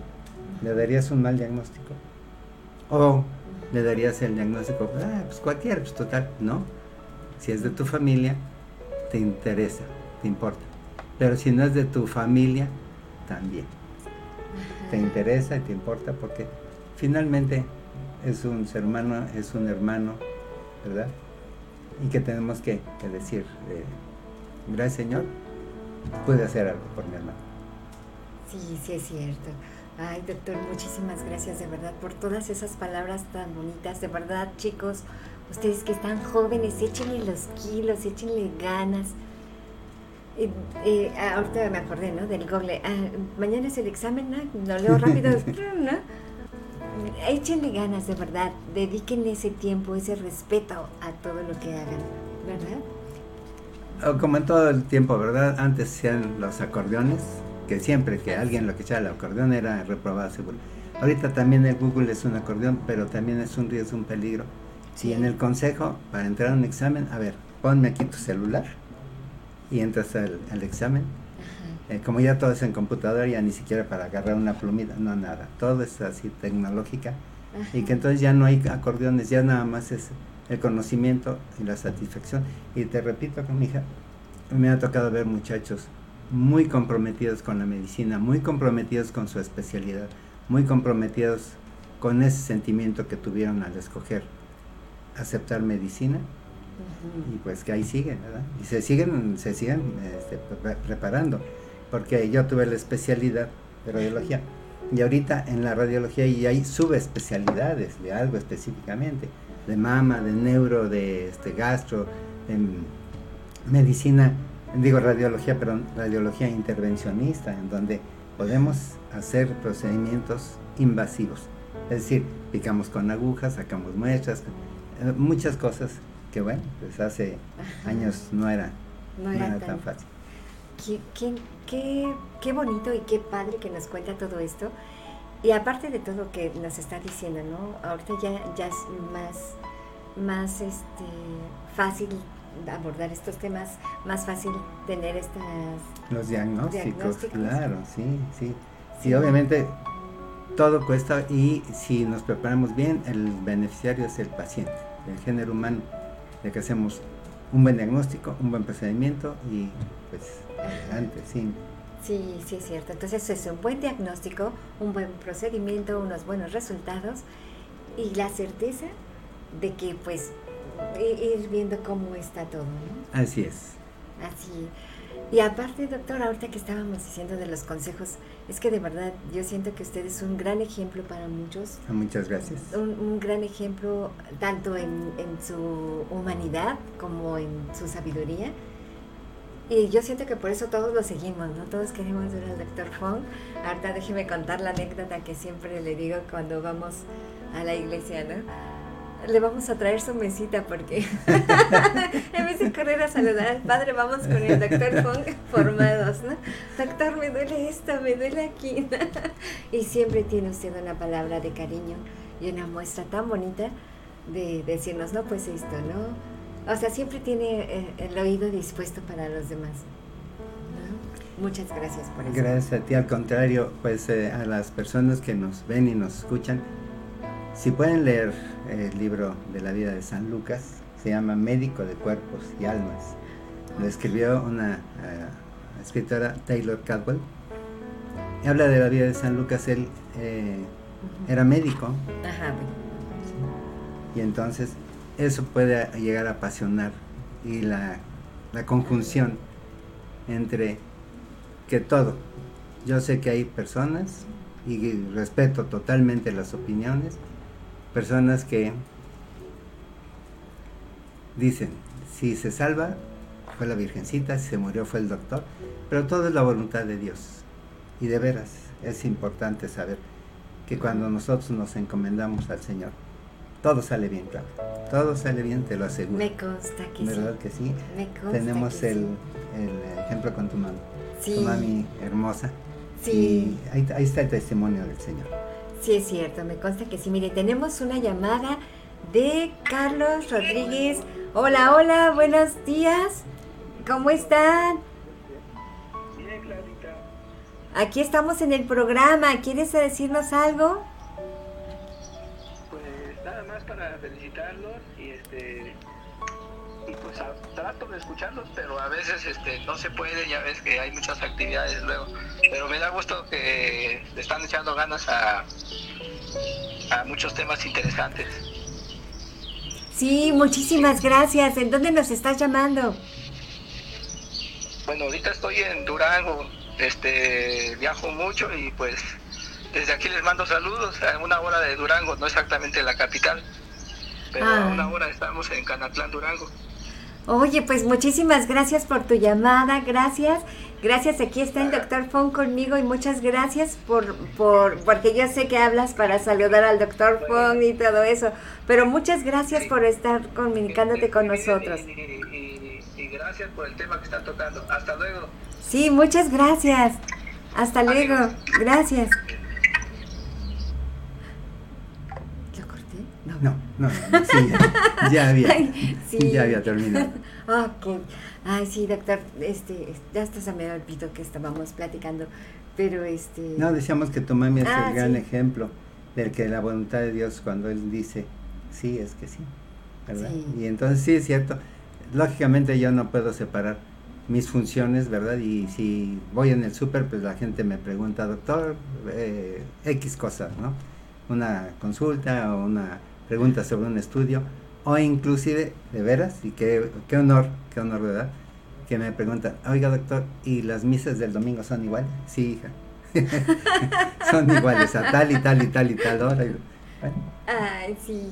¿le darías un mal diagnóstico? ¿O le darías el diagnóstico? Ah, pues cualquiera, pues total, no. Si es de tu familia, te interesa, te importa. Pero si no es de tu familia, también. Te interesa y te importa porque finalmente es un ser humano, es un hermano, ¿verdad? Y que tenemos que, que decir, eh, gracias Señor, pude hacer algo por mi hermano. Sí, sí es cierto. Ay, doctor, muchísimas gracias de verdad por todas esas palabras tan bonitas. De verdad, chicos, ustedes que están jóvenes, échenle los kilos, échenle ganas. Eh, eh, ahorita me acordé, ¿no? Del Google. Ah, mañana es el examen, ¿no? Lo leo rápido, ¿no? Échenle ganas, de verdad, dediquen ese tiempo, ese respeto a todo lo que hagan, ¿verdad? Como en todo el tiempo, ¿verdad? Antes hacían los acordeones, que siempre que alguien lo que echaba el acordeón era reprobado seguro. Ahorita también el Google es un acordeón, pero también es un riesgo, un peligro. Si en el consejo, para entrar a un examen, a ver, ponme aquí tu celular y entras al, al examen. Eh, como ya todo es en computadora, ya ni siquiera para agarrar una plumita, no, nada, todo es así tecnológica. Ajá. Y que entonces ya no hay acordeones, ya nada más es el conocimiento y la satisfacción. Y te repito, con mi hija me ha tocado ver muchachos muy comprometidos con la medicina, muy comprometidos con su especialidad, muy comprometidos con ese sentimiento que tuvieron al escoger aceptar medicina. Ajá. Y pues que ahí siguen, ¿verdad? Y se siguen, se siguen este, preparando. Porque yo tuve la especialidad de radiología y ahorita en la radiología y hay subespecialidades de algo específicamente, de mama, de neuro, de este gastro, de medicina, digo radiología, pero radiología intervencionista, en donde podemos hacer procedimientos invasivos, es decir, picamos con agujas, sacamos muestras, muchas cosas que bueno, pues hace años no era, no era, no era tan, tan fácil. ¿Qué, qué, qué, qué bonito y qué padre que nos cuenta todo esto. Y aparte de todo que nos está diciendo, ¿no? Ahorita ya, ya es más, más este, fácil abordar estos temas, más fácil tener estas... Los diagnósticos, diagnósticos. Claro, sí, sí. Sí, obviamente todo cuesta y si nos preparamos bien, el beneficiario es el paciente, el género humano, ya que hacemos un buen diagnóstico, un buen procedimiento y pues... Adelante, sí. Sí, sí es cierto. Entonces es un buen diagnóstico, un buen procedimiento, unos buenos resultados y la certeza de que pues ir viendo cómo está todo, ¿no? Así es. Así. Y aparte, doctor, ahorita que estábamos diciendo de los consejos, es que de verdad yo siento que usted es un gran ejemplo para muchos. Muchas gracias. Un, un gran ejemplo tanto en, en su humanidad como en su sabiduría. Y yo siento que por eso todos lo seguimos, ¿no? Todos queremos ver al doctor Fong. Ahorita déjeme contar la anécdota que siempre le digo cuando vamos a la iglesia, ¿no? Le vamos a traer su mesita porque en vez de correr a saludar al padre, vamos con el doctor Fong formados, ¿no? Doctor, me duele esto, me duele aquí, ¿no? Y siempre tiene usted una palabra de cariño y una muestra tan bonita de decirnos, no, pues esto, ¿no? O sea, siempre tiene el oído dispuesto para los demás, ¿no? Muchas gracias por eso. Gracias a ti, al contrario, pues eh, a las personas que nos ven y nos escuchan, si pueden leer el libro de la vida de San Lucas, se llama Médico de Cuerpos y Almas, lo escribió una uh, escritora, Taylor Caldwell. Habla de la vida de San Lucas. Él eh, era médico. Ajá. Y entonces eso puede llegar a apasionar, y la, la conjunción entre que todo, yo sé que hay personas, y respeto totalmente las opiniones, personas que dicen, si se salva fue la Virgencita, si se murió fue el doctor, pero todo es la voluntad de Dios. Y de veras, es importante saber que cuando nosotros nos encomendamos al Señor, todo sale bien, claro. Todo sale bien, te lo aseguro. Me consta que sí. ¿Verdad que sí? Me consta. Tenemos que el, sí. el ejemplo con tu mami. Sí. Tu mami hermosa. Sí. Y ahí, ahí está el testimonio del Señor. Sí, es cierto, me consta que sí. Mire, tenemos una llamada de Carlos Rodríguez. Hola, hola, buenos días. ¿Cómo están? Bien, Clarita. Aquí estamos en el programa. ¿Quieres decirnos algo? Pues nada más para felicitarlos y este y pues a, trato de escucharlos, pero a veces este no se puede, ya ves que hay muchas actividades luego. Pero me da gusto que le están echando ganas a, a muchos temas interesantes. Sí, muchísimas gracias. ¿En dónde nos estás llamando? Bueno, ahorita estoy en Durango. Este, viajo mucho y pues desde aquí les mando saludos a una hora de Durango, no exactamente la capital, pero ah. a una hora estamos en Canatlán, Durango. Oye, pues muchísimas gracias por tu llamada, gracias, gracias, aquí está el doctor Fong conmigo y muchas gracias por, por porque yo sé que hablas para saludar al doctor Fong y todo eso, pero muchas gracias por estar comunicándote con nosotros. Y, y, y, y gracias por el tema que están tocando, hasta luego. Sí, muchas gracias. Hasta luego. Adiós. Gracias. ¿Lo corté? No, no, no, no, no sí, ya, ya había. Ay, sí. Ya había terminado. Ok. Ay, sí, doctor, este, ya hasta se me olvidó que estábamos platicando, pero este... No, decíamos que tu mami es ah, el gran sí. ejemplo del que la voluntad de Dios, cuando él dice, sí, es que sí, ¿verdad? Sí. Y entonces sí, es cierto. Lógicamente yo no puedo separar mis funciones, ¿verdad? Y si voy en el súper, pues la gente me pregunta, doctor, eh, X cosas, ¿no? Una consulta o una pregunta sobre un estudio, o inclusive, de veras, y qué, qué honor, qué honor, ¿verdad? Que me preguntan, oiga, doctor, ¿y las misas del domingo son iguales? Sí, hija. Son iguales a tal y tal y tal y tal hora. Y, bueno. Ay, sí.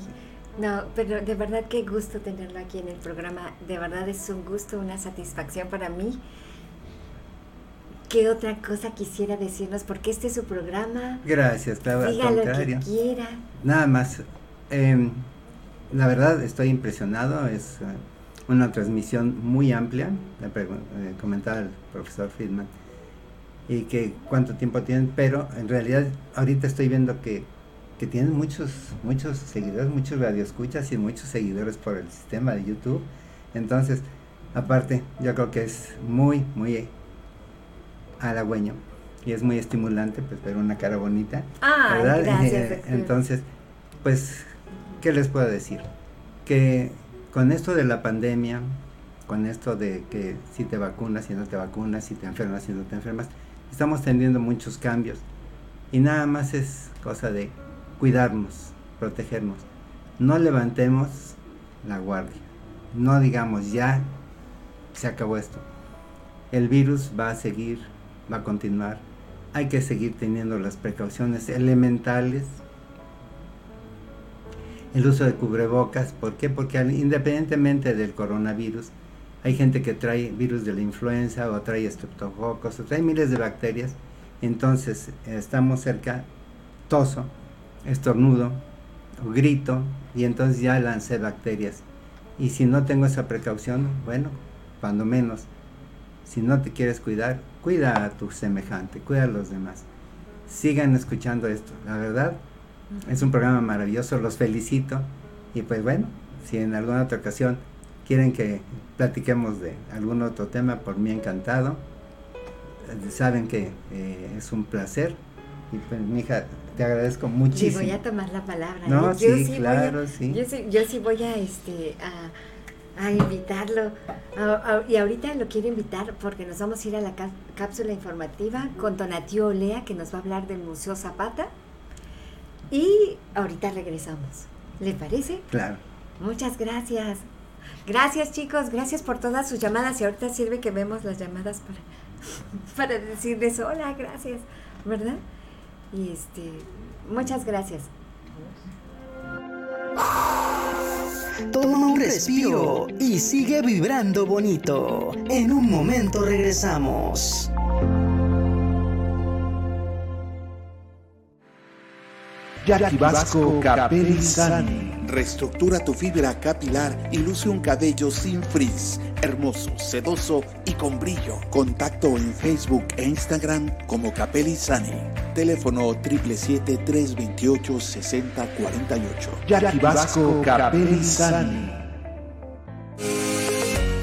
No, pero de verdad qué gusto tenerlo aquí en el programa, de verdad es un gusto, una satisfacción para mí. ¿Qué otra cosa quisiera decirnos? Porque este es su programa. Gracias, Claudia. Diga lo que quiera. Nada más, eh, la verdad estoy impresionado, es una transmisión muy amplia, le pregun- eh, comentaba el profesor Friedman, y que cuánto tiempo tienen, pero en realidad ahorita estoy viendo que que tienen muchos muchos seguidores, muchos radioescuchas y muchos seguidores por el sistema de YouTube. Entonces, aparte, yo creo que es muy, muy halagüeño y es muy estimulante, pues, ver una cara bonita. Ah, gracias. Eh, entonces, pues, ¿qué les puedo decir? Que con esto de la pandemia, con esto de que si te vacunas, si no te vacunas, si te enfermas, si no te enfermas, estamos teniendo muchos cambios y nada más es cosa de cuidarnos, protegernos, no levantemos la guardia, no digamos ya se acabó esto, el virus va a seguir, va a continuar, hay que seguir teniendo las precauciones elementales, el uso de cubrebocas, ¿por qué? Porque independientemente del coronavirus, hay gente que trae virus de la influenza o trae estreptococos, o trae miles de bacterias, entonces estamos cerca, toso, estornudo o grito y entonces ya lancé bacterias y si no tengo esa precaución, bueno, cuando menos, si no te quieres cuidar, cuida a tu semejante, cuida a los demás. Sigan escuchando esto, la verdad es un programa maravilloso, los felicito y pues bueno, si en alguna otra ocasión quieren que platiquemos de algún otro tema, por mí encantado, saben que eh, es un placer y pues mi hija, te agradezco muchísimo. Y voy a tomar la palabra. No, ¿eh? Yo sí, sí, claro, a, sí. Yo sí, yo sí voy a, este, a, a invitarlo. A, a, y ahorita lo quiero invitar porque nos vamos a ir a la cápsula informativa con Tonatiuh Olea, que nos va a hablar del Museo Zapata. Y ahorita regresamos. ¿Le parece? Claro. Muchas gracias. Gracias, chicos. Gracias por todas sus llamadas. Y ahorita sirve que vemos las llamadas para, para decirles hola, gracias, ¿verdad? Y este, muchas gracias. Toma un respiro y sigue vibrando bonito. En un momento regresamos. Yaqui Vasco Capelizani. Reestructura tu fibra capilar y luce un cabello sin frizz, hermoso, sedoso y con brillo. Contacto en Facebook e Instagram como Capelizani. Teléfono siete siete siete, tres dos ocho, seis cero cuatro ocho. Yaqui Vasco Capelizani.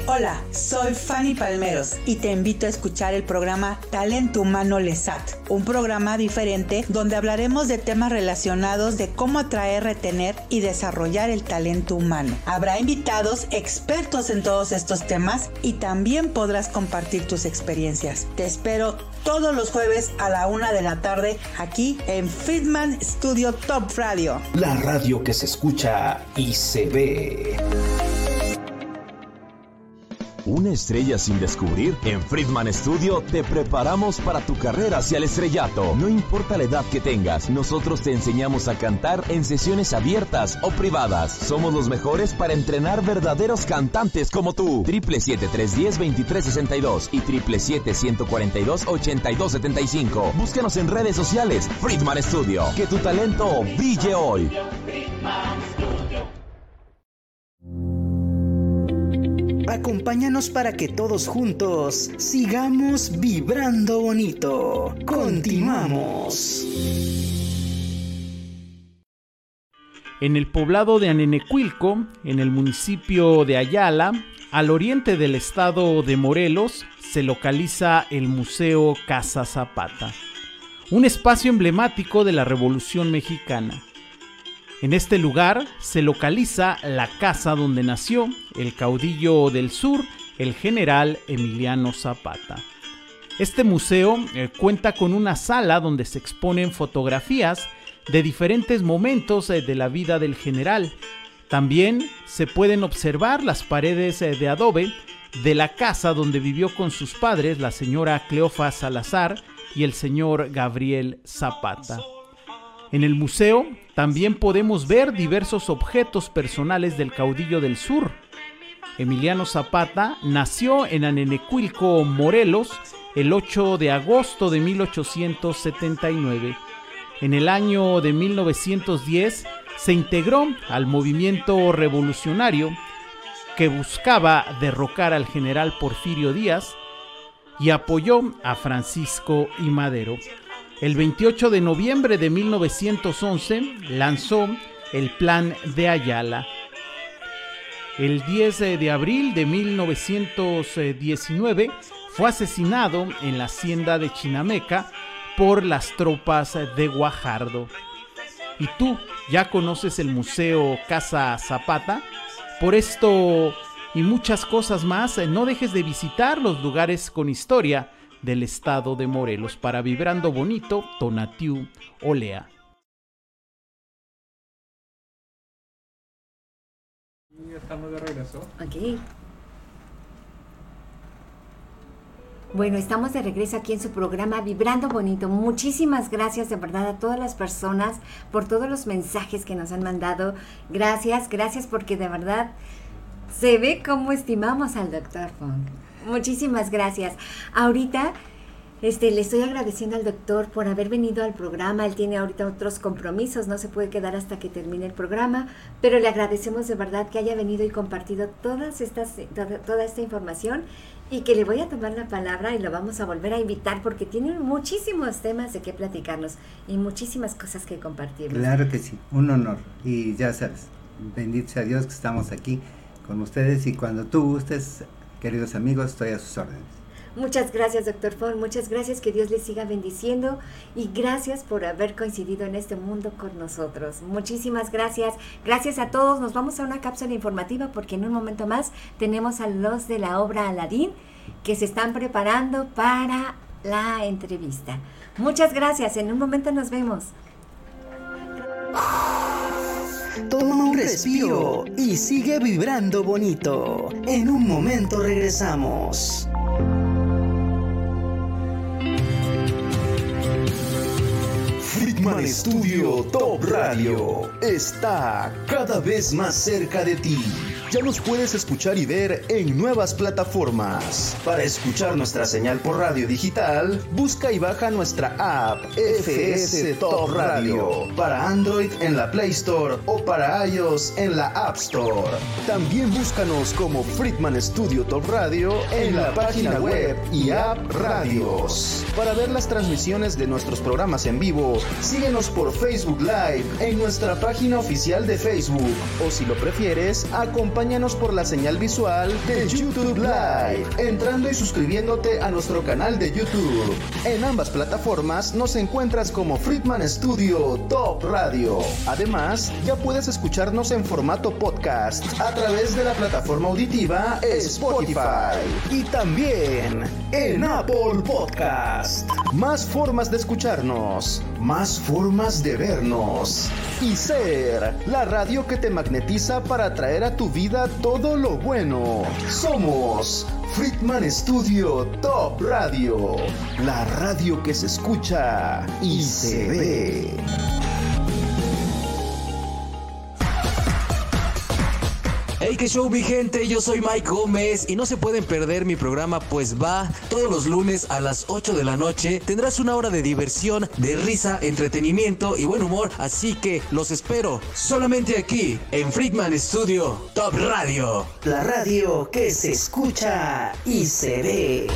Hola, soy Fanny Palmeros y te invito a escuchar el programa Talento Humano LESAT, un programa diferente donde hablaremos de temas relacionados de cómo atraer, retener y desarrollar el talento humano. Habrá invitados expertos en todos estos temas y también podrás compartir tus experiencias. Te espero todos los jueves a la una de la tarde aquí en Friedman Studio Top Radio. La radio que se escucha y se ve. Una estrella sin descubrir. En Friedman Studio te preparamos para tu carrera hacia el estrellato. No importa la edad que tengas, nosotros te enseñamos a cantar en sesiones abiertas o privadas. Somos los mejores para entrenar verdaderos cantantes como tú. siete siete siete, tres uno cero, dos tres seis dos y siete siete siete, uno cuatro dos, ocho dos siete cinco. Búscanos en redes sociales. Friedman Studio. Que tu talento brille hoy. Acompáñanos para que todos juntos sigamos vibrando bonito. Continuamos. En el poblado de Anenecuilco, en el municipio de Ayala, al oriente del estado de Morelos, se localiza el Museo Casa Zapata, un espacio emblemático de la Revolución Mexicana. En este lugar se localiza la casa donde nació el caudillo del sur, el general Emiliano Zapata. Este museo eh, cuenta con una sala donde se exponen fotografías de diferentes momentos eh, de la vida del general. También se pueden observar las paredes eh, de adobe de la casa donde vivió con sus padres, la señora Cleofa Salazar y el señor Gabriel Zapata. En el museo también podemos ver diversos objetos personales del caudillo del sur. Emiliano Zapata nació en Anenecuilco, Morelos, el ocho de agosto de mil ochocientos setenta y nueve. En el año de mil novecientos diez se integró al movimiento revolucionario que buscaba derrocar al general Porfirio Díaz y apoyó a Francisco I. Madero. El veintiocho de noviembre de mil novecientos once lanzó el Plan de Ayala. El diez de abril de mil novecientos diecinueve fue asesinado en la hacienda de Chinameca por las tropas de Guajardo. ¿Y tú ya conoces el Museo Casa Zapata? Por esto y muchas cosas más, no dejes de visitar los lugares con historia del estado de Morelos. Para Vibrando Bonito, Tonatiuh Olea. Ya estamos de regreso. Okay. Bueno, estamos de regreso aquí en su programa Vibrando Bonito. Muchísimas gracias de verdad a todas las personas por todos los mensajes que nos han mandado. Gracias, gracias porque de verdad se ve cómo estimamos al doctor Fong. Muchísimas gracias. Ahorita este, le estoy agradeciendo al doctor por haber venido al programa. Él tiene ahorita otros compromisos, no se puede quedar hasta que termine el programa, pero le agradecemos de verdad que haya venido y compartido todas estas, toda, toda esta información, y que le voy a tomar la palabra y lo vamos a volver a invitar porque tiene muchísimos temas de qué platicarnos y muchísimas cosas que compartir. Claro que sí, un honor. Y ya sabes, bendito sea Dios que estamos aquí con ustedes, y cuando tú gustes, queridos amigos, estoy a sus órdenes. Muchas gracias, doctor Fong, muchas gracias, que Dios les siga bendiciendo y gracias por haber coincidido en este mundo con nosotros. Muchísimas gracias, gracias a todos. Nos vamos a una cápsula informativa porque en un momento más tenemos a los de la obra Aladín que se están preparando para la entrevista. Muchas gracias, en un momento nos vemos. Toma un respiro y sigue vibrando bonito. En un momento regresamos. Friedman Studio Top Radio está cada vez más cerca de ti. Ya nos puedes escuchar y ver en nuevas plataformas. Para escuchar nuestra señal por radio digital, busca y baja nuestra app F S Top Radio para Android en la Play Store o para iOS en la App Store. También búscanos como Friedman Studio Top Radio en la página web y app Radios. Para ver las transmisiones de nuestros programas en vivo, síguenos por Facebook Live en nuestra página oficial de Facebook o, si lo prefieres, acompáñanos Acompáñanos por la señal visual de YouTube Live, entrando y suscribiéndote a nuestro canal de YouTube. En ambas plataformas nos encuentras como Friedman Studio Top Radio. Además, ya puedes escucharnos en formato podcast a través de la plataforma auditiva Spotify y también en Apple Podcast. Más formas de escucharnos, más formas de vernos y ser la radio que te magnetiza para traer a tu vida todo lo bueno. Somos Friedman Studio Top Radio, la radio que se escucha y se ve. Hey, qué show, mi gente, yo soy Mike Gómez y no se pueden perder mi programa Pues Va. Todos los lunes a las ocho de la noche tendrás una hora de diversión, de risa, entretenimiento y buen humor, así que los espero solamente aquí en Friedman Studio Top Radio, la radio que se escucha y se ve.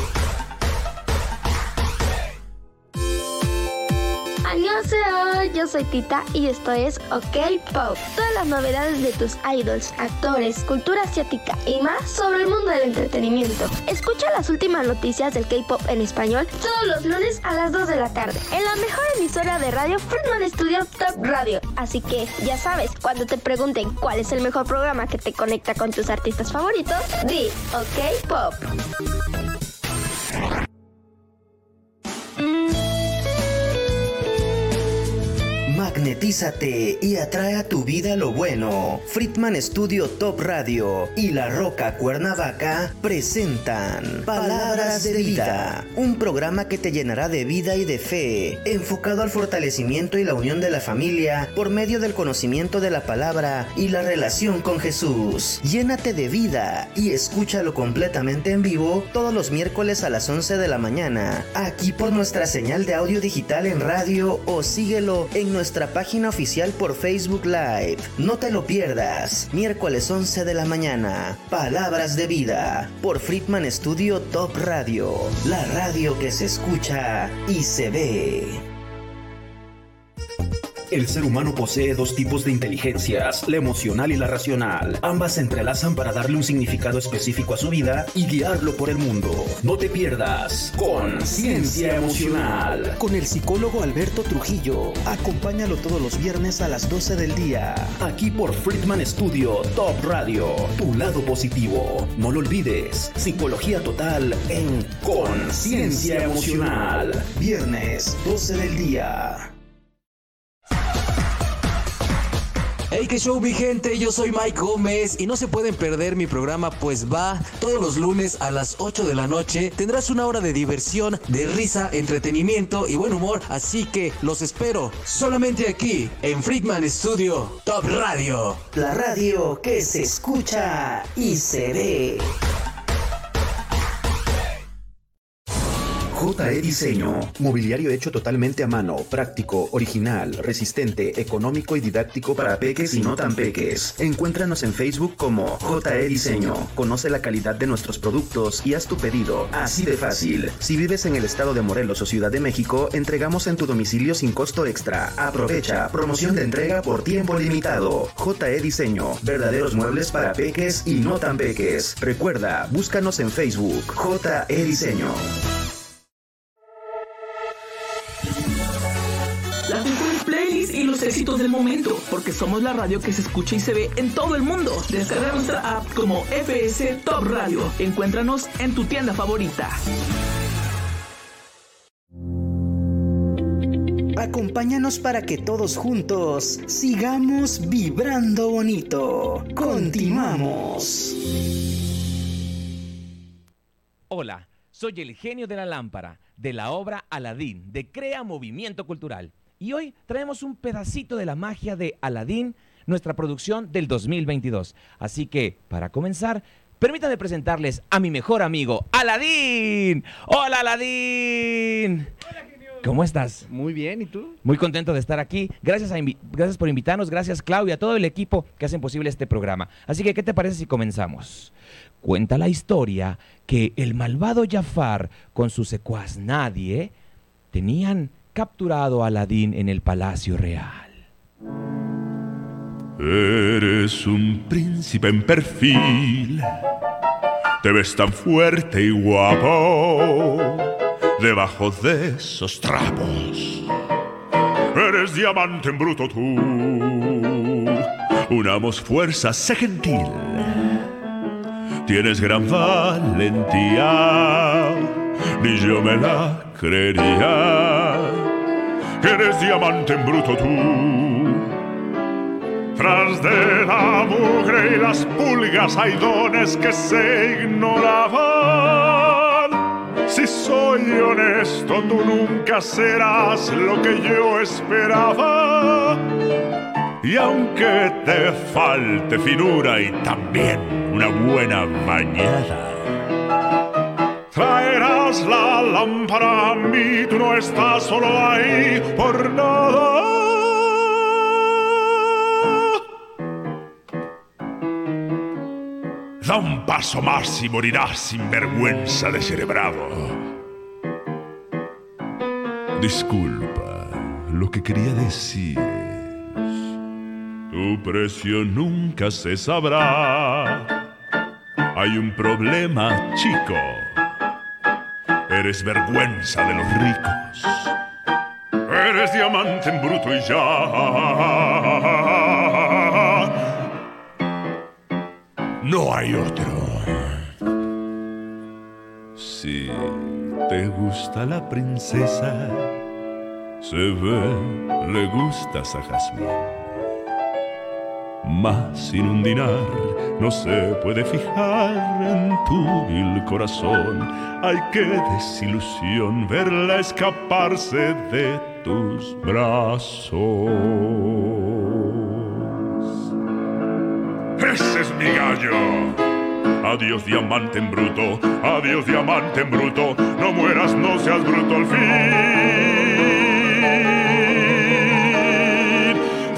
Yo soy Tita y esto es OK Pop. Todas las novedades de tus idols, actores, cultura asiática y más sobre el mundo del entretenimiento. Escucha las últimas noticias del K-Pop en español todos los lunes a las dos de la tarde en la mejor emisora de radio, Friedman Studio Top Radio. Así que ya sabes, cuando te pregunten cuál es el mejor programa que te conecta con tus artistas favoritos, di OK Pop. Magnetízate y atrae a tu vida lo bueno. Friedman Studio Top Radio y La Roca Cuernavaca presentan Palabras de Vida, un programa que te llenará de vida y de fe, enfocado al fortalecimiento y la unión de la familia por medio del conocimiento de la palabra y la relación con Jesús. Llénate de vida y escúchalo completamente en vivo todos los miércoles a las once de la mañana, aquí por nuestra señal de audio digital en radio, o síguelo en nuestra Nuestra página oficial por Facebook Live. No te lo pierdas. Miércoles once de la mañana. Palabras de Vida por Friedman Studio Top Radio, la radio que se escucha y se ve. El ser humano posee dos tipos de inteligencias, la emocional y la racional. Ambas se entrelazan para darle un significado específico a su vida y guiarlo por el mundo. No te pierdas Conciencia Emocional con el psicólogo Alberto Trujillo. Acompáñalo todos los viernes a las doce del día, aquí por Friedman Studio Top Radio, tu lado positivo. No lo olvides, psicología total en Conciencia Emocional, viernes doce del día. Hey, qué show, mi gente, yo soy Mike Gómez y no se pueden perder mi programa Pues Va. Todos los lunes a las ocho de la noche tendrás una hora de diversión, de risa, entretenimiento y buen humor, así que los espero solamente aquí en Friedman Studio Top Radio, la radio que se escucha y se ve. J E Diseño. Mobiliario hecho totalmente a mano, práctico, original, resistente, económico y didáctico para peques y no tan peques. Encuéntranos en Facebook como J E Diseño. Conoce la calidad de nuestros productos y haz tu pedido. Así de fácil. Si vives en el estado de Morelos o Ciudad de México, entregamos en tu domicilio sin costo extra. Aprovecha. Promoción de entrega por tiempo limitado. J E Diseño. Verdaderos muebles para peques y no tan peques. Recuerda, búscanos en Facebook. J E Diseño. La mejor playlist y los éxitos del momento, porque somos la radio que se escucha y se ve en todo el mundo. Descarga nuestra app como F S Top Radio. Encuéntranos en tu tienda favorita. Acompáñanos para que todos juntos sigamos vibrando bonito. Continuamos. Hola, soy el genio de la lámpara, de la obra Aladín, de Crea Movimiento Cultural. Y hoy traemos un pedacito de la magia de Aladín, nuestra producción del dos mil veintidós. Así que, para comenzar, permítanme presentarles a mi mejor amigo, Aladín. ¡Hola, Aladín! ¡Hola, genio! ¿Cómo estás? Muy bien, ¿y tú? Muy contento de estar aquí. Gracias, a invi- gracias por invitarnos, gracias Claudia, a todo el equipo que hacen posible este programa. Así que, ¿qué te parece si comenzamos? Cuenta la historia que el malvado Jafar con su secuaz Nadie tenían capturado a Aladín en el Palacio Real. Eres un príncipe en perfil, te ves tan fuerte y guapo. Debajo de esos trapos eres diamante en bruto tú. Unamos fuerzas, sé gentil. Tienes gran valentía, ni yo me la creería. Eres diamante en bruto tú. Tras de la mugre y las pulgas hay dones que se ignoraban. Si soy honesto, tú nunca serás lo que yo esperaba. Y aunque te falte finura y también una buena bañada, traerás la lámpara a mí, tú no estás solo ahí por nada. Da un paso más y morirás sin vergüenza descerebrado. Disculpa, lo que quería decir es, tu precio nunca se sabrá. Hay un problema, chico. Eres vergüenza de los ricos. Eres diamante en bruto y ya. No hay otro. Si te gusta la princesa, se ve, le gustas a Jazmín. Mas sin un dinar no se puede fijar en tu vil corazón. Ay, qué desilusión verla escaparse de tus brazos. ¡Ese es mi gallo! Adiós, diamante en bruto, adiós, diamante en bruto. No mueras, no seas bruto al fin.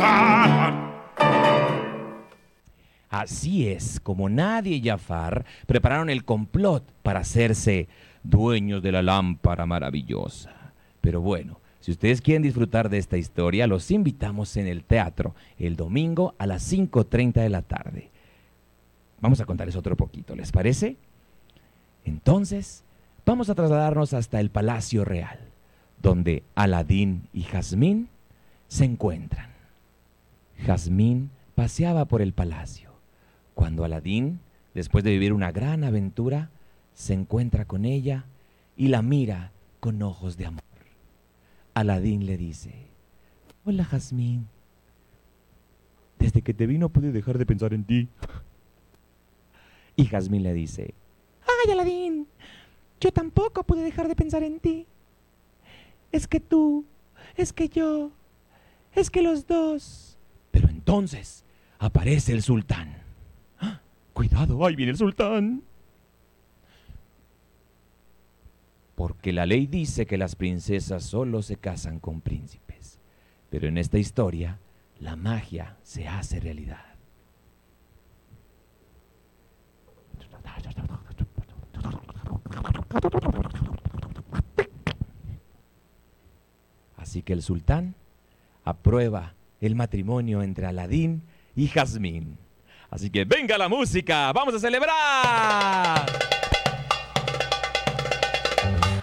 ¡Ah! Así es como Nadie y Jafar prepararon el complot para hacerse dueños de la lámpara maravillosa. Pero bueno, si ustedes quieren disfrutar de esta historia, los invitamos en el teatro el domingo a las cinco treinta de la tarde. Vamos a contarles otro poquito, ¿les parece? Entonces, vamos a trasladarnos hasta el Palacio Real, donde Aladín y Jazmín se encuentran. Jazmín paseaba por el palacio, cuando Aladín, después de vivir una gran aventura, se encuentra con ella y la mira con ojos de amor. Aladín le dice: Hola, Jazmín. Desde que te vi no pude dejar de pensar en ti. Y Jazmín le dice: Ay, Aladín, yo tampoco pude dejar de pensar en ti. Es que tú, es que yo, es que los dos. Pero entonces aparece el sultán. ¡Ah! Cuidado, ahí viene el sultán. Por porque la ley dice que las princesas solo se casan con príncipes. Pero en esta historia, la magia se hace realidad. Así que el sultán aprueba el matrimonio entre Aladín y Jazmín. Así que venga la música, vamos a celebrar.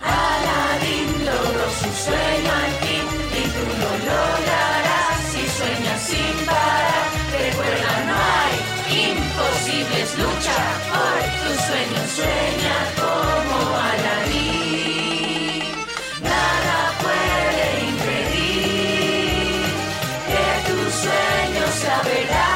Aladín logró su sueño al fin, y tú lo lograrás si sueñas sin parar. Recuerda, no hay imposibles, lucha por tus sueños, sueña como Aladín. Nada puede impedir que tus sueños se averán.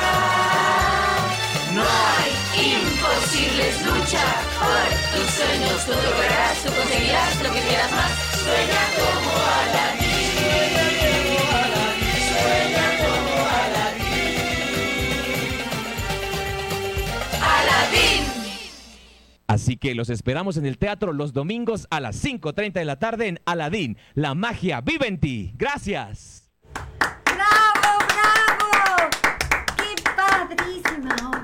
Lucha por tus sueños, tú lograrás, tú conseguirás lo que quieras más. Sueña como Aladín, sueña como Aladín, Aladín. Así que los esperamos en el teatro los domingos a las cinco treinta de la tarde en Aladín. La magia vive en ti. Gracias. ¡Bravo, bravo! ¡Qué padrísima obra!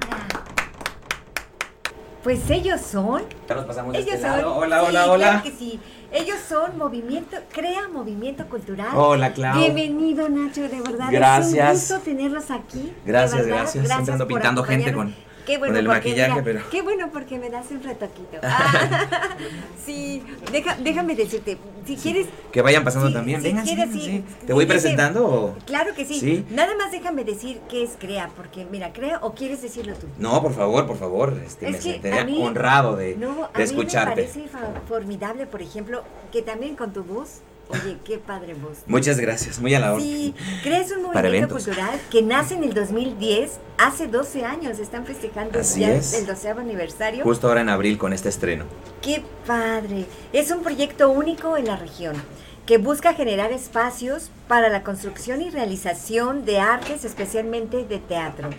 Pues ellos son. Nos pasamos de ellos este son, lado. Hola, sí, hola, hola. Claro que sí. Ellos son Movimiento, Crea Movimiento Cultural. Hola, Clau. Bienvenido, Nacho, de verdad. Gracias. Es un gusto tenerlos aquí. Gracias, gracias. Gracias. Ando pintando gente con, qué bueno, con el maquillaje, mira, pero. Qué bueno, porque me das un retoquito. Ah, sí, deja, déjame decirte, si quieres. Que vayan pasando sí, también. Si vengan, quieres, sí, sí. ¿Te voy sí, presentando o? Claro que sí. sí. Nada más déjame decir qué es CREA, porque mira, CREA, o quieres decirlo tú. No, por favor, por favor. Este, es me sentiría mí, honrado de, no, de escucharte. A mí me parece formidable, por ejemplo, que también con tu voz. Oye, qué padre voz. Muchas gracias, muy a la hora. Sí, CREA un movimiento cultural que nace en el dos mil diez, hace doce años, están festejando Así ya es. el doceavo aniversario. Justo ahora en abril con este estreno. ¡Qué padre! Es un proyecto único en la región que busca generar espacios para la construcción y realización de artes, especialmente de teatro.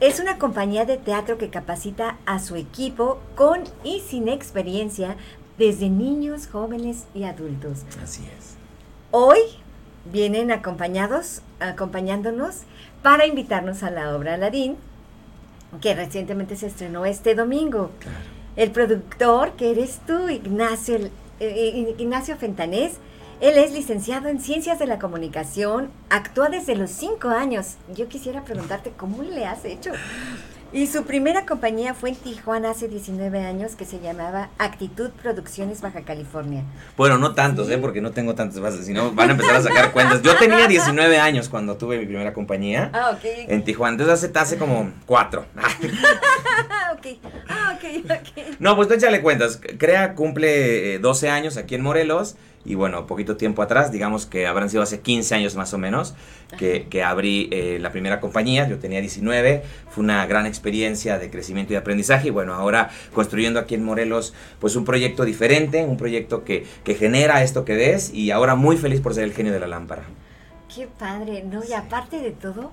Es una compañía de teatro que capacita a su equipo con y sin experiencia desde niños, jóvenes y adultos. Así es. Hoy vienen acompañados, acompañándonos para invitarnos a la obra Aladín, que recientemente se estrenó este domingo. Claro. El productor, que eres tú, Ignacio, el, eh, Ignacio Fentanés, él es licenciado en Ciencias de la Comunicación, actúa desde los cinco años. Yo quisiera preguntarte, ¿cómo le has hecho? Y su primera compañía fue en Tijuana hace diecinueve años, que se llamaba Actitud Producciones Baja California. Bueno, no tantos, sí. ¿eh? Porque no tengo tantas bases, sino van a empezar a sacar cuentas. Yo tenía diecinueve años cuando tuve mi primera compañía ah, okay, okay. en Tijuana. Entonces hace, hace como cuatro. okay. Ah, okay, okay. No, pues tú échale cuentas. CREA cumple eh, doce años aquí en Morelos. Y bueno, poquito tiempo atrás, digamos que habrán sido hace quince años más o menos que, que abrí eh, la primera compañía. Yo tenía diecinueve, fue una gran experiencia de crecimiento y de aprendizaje. Y bueno, ahora construyendo aquí en Morelos, pues un proyecto diferente, un proyecto que, que genera esto que ves. Y ahora muy feliz por ser el genio de la lámpara. Qué padre, ¿no? Y aparte de todo,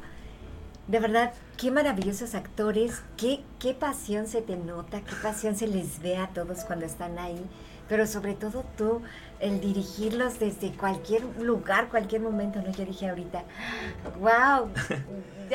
de verdad, qué maravillosos actores, qué, qué pasión se te nota, qué pasión se les ve a todos cuando están ahí. Pero sobre todo tú, el dirigirlos desde cualquier lugar, cualquier momento, ¿no? Yo dije ahorita, wow.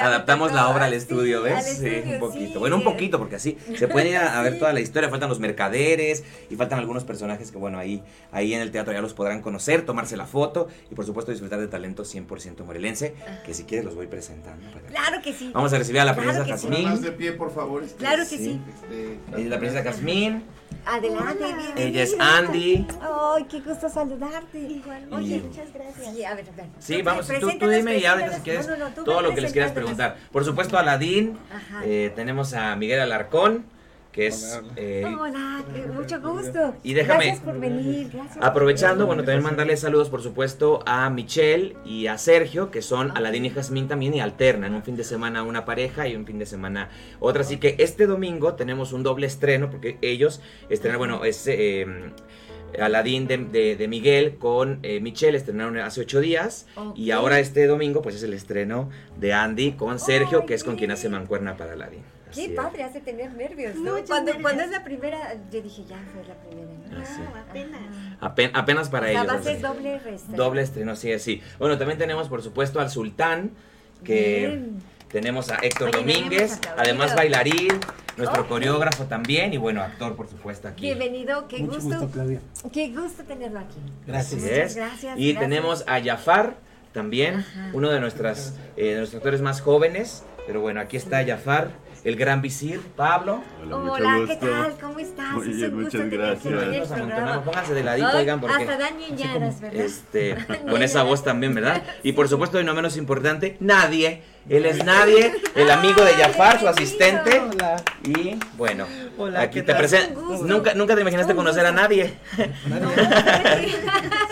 Adaptamos la obra al estudio, sí, ¿ves? Al estudio, sí, un poquito. Sí, bueno, un poquito, porque así se puede ir a, a ver toda la historia. Faltan los mercaderes y faltan algunos personajes que, bueno, ahí, ahí en el teatro ya los podrán conocer, tomarse la foto y, por supuesto, disfrutar de talento cien por ciento morelense, que si quieres los voy presentando. Claro que sí. Vamos a recibir a la claro princesa Jazmín. Sí. Más de pie, por favor. Este, claro que sí. sí. Este, la princesa Jazmín. Adelante, bienvenida. Ella es Andy. Ay, qué gusto saludarte. Igual. Oye, y, muchas gracias. Sí, a ver, bueno. Sí, vamos, tú, tú dime y ahorita si quieres no, no, no, todo lo que les quieras preguntar. Por supuesto, Aladín. Eh, tenemos a Miguel Alarcón, que es. Hola, eh, Hola eh, mucho gusto. Y déjame. Gracias por venir. Gracias. Aprovechando, bueno, también mandarle saludos, por supuesto, a Michelle y a Sergio, que son Aladín y Jazmín también y alternan un fin de semana una pareja y un fin de semana otra. Así que este domingo tenemos un doble estreno, porque ellos estrenan, bueno, es. Eh, Aladín de, de, de Miguel con eh, Michelle estrenaron hace ocho días okay. y ahora este domingo pues es el estreno de Andy con Sergio, oh, que es con quien hace mancuerna para Aladín. Qué así padre, es. Hace tener nervios, ¿no? Cuando, nervios. Cuando es la primera, yo dije, ya fue la primera, ¿no? Ah, apenas. Apen, apenas para la ellos. La base es doble estreno. Doble estreno, sí, sí. Bueno, también tenemos, por supuesto, al Sultán, que bien. Tenemos a Héctor Oye, Domínguez, a además bailarín, nuestro oh, coreógrafo sí. también, y bueno, actor, por supuesto, aquí. Bienvenido, qué Mucho gusto. gusto Claudia. Qué gusto tenerlo aquí. Gracias. Muchas gracias. Y gracias. Tenemos a Jafar, también, Ajá. uno de, nuestras, eh, de nuestros actores más jóvenes, pero bueno, aquí está Jafar, el gran visir, Pablo. Hola, Hola ¿qué tal? ¿Cómo estás? Muy bien, muchas gracias. Pónganse de ladito, oigan, porque... Hasta dan ñañaras, ¿verdad? Este, con esa voz también, ¿verdad? Y por supuesto, y no menos importante, nadie. Él es nadie, el amigo de Jafar, su asistente. Hola. Y bueno, Hola, aquí te presento. Nunca, nunca te imaginaste conocer a nadie. No, no,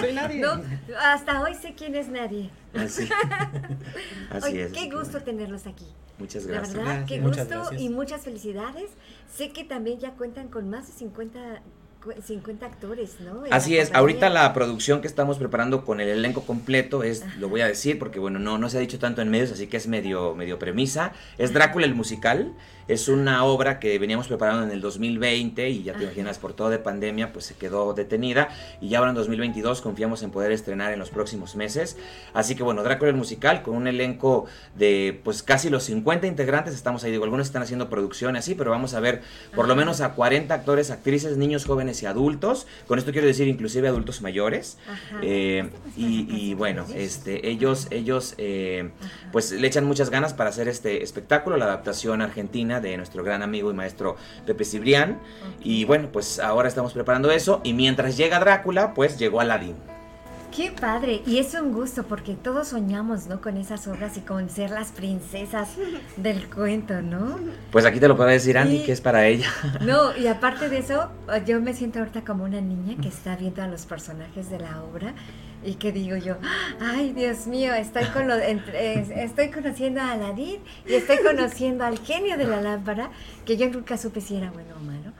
soy nadie. No, hasta hoy sé quién es nadie. Así, Así Oye, es. Qué gusto tenerlos aquí. Muchas gracias. La verdad, gracias. Qué gusto muchas y muchas felicidades. Sé que también ya cuentan con más de cincuenta actores, ¿no? En Así es, compañía. Ahorita la producción que estamos preparando con el elenco completo es, Ajá. lo voy a decir porque bueno, no, no se ha dicho tanto en medios, así que es medio, medio premisa, es Drácula el musical, es una obra que veníamos preparando en el dos mil veinte y ya te Ajá. imaginas, por todo de pandemia, pues se quedó detenida y ya ahora en dos mil veintidós confiamos en poder estrenar en los próximos meses, así que bueno, Drácula el musical con un elenco de pues casi los cincuenta integrantes, estamos ahí, digo, algunos están haciendo producción así, pero vamos a ver por Ajá. lo menos a cuarenta actores, actrices, niños, jóvenes y adultos, con esto quiero decir inclusive adultos mayores, eh, y, y bueno, este, ellos ellos eh, pues le echan muchas ganas para hacer este espectáculo, la adaptación argentina de nuestro gran amigo y maestro Pepe Cibrián, okay. y bueno, pues ahora estamos preparando eso, y mientras llega Drácula, pues llegó Aladín. Qué padre, y es un gusto porque todos soñamos, ¿no? Con esas obras y con ser las princesas del cuento, ¿no? Pues aquí te lo puede decir Andy, y, que es para ella. No, y aparte de eso, yo me siento ahorita como una niña que está viendo a los personajes de la obra y que digo yo, ay Dios mío, estoy, con lo, entre, estoy conociendo a Aladín y estoy conociendo al genio de la lámpara, que yo nunca supe si era bueno o malo.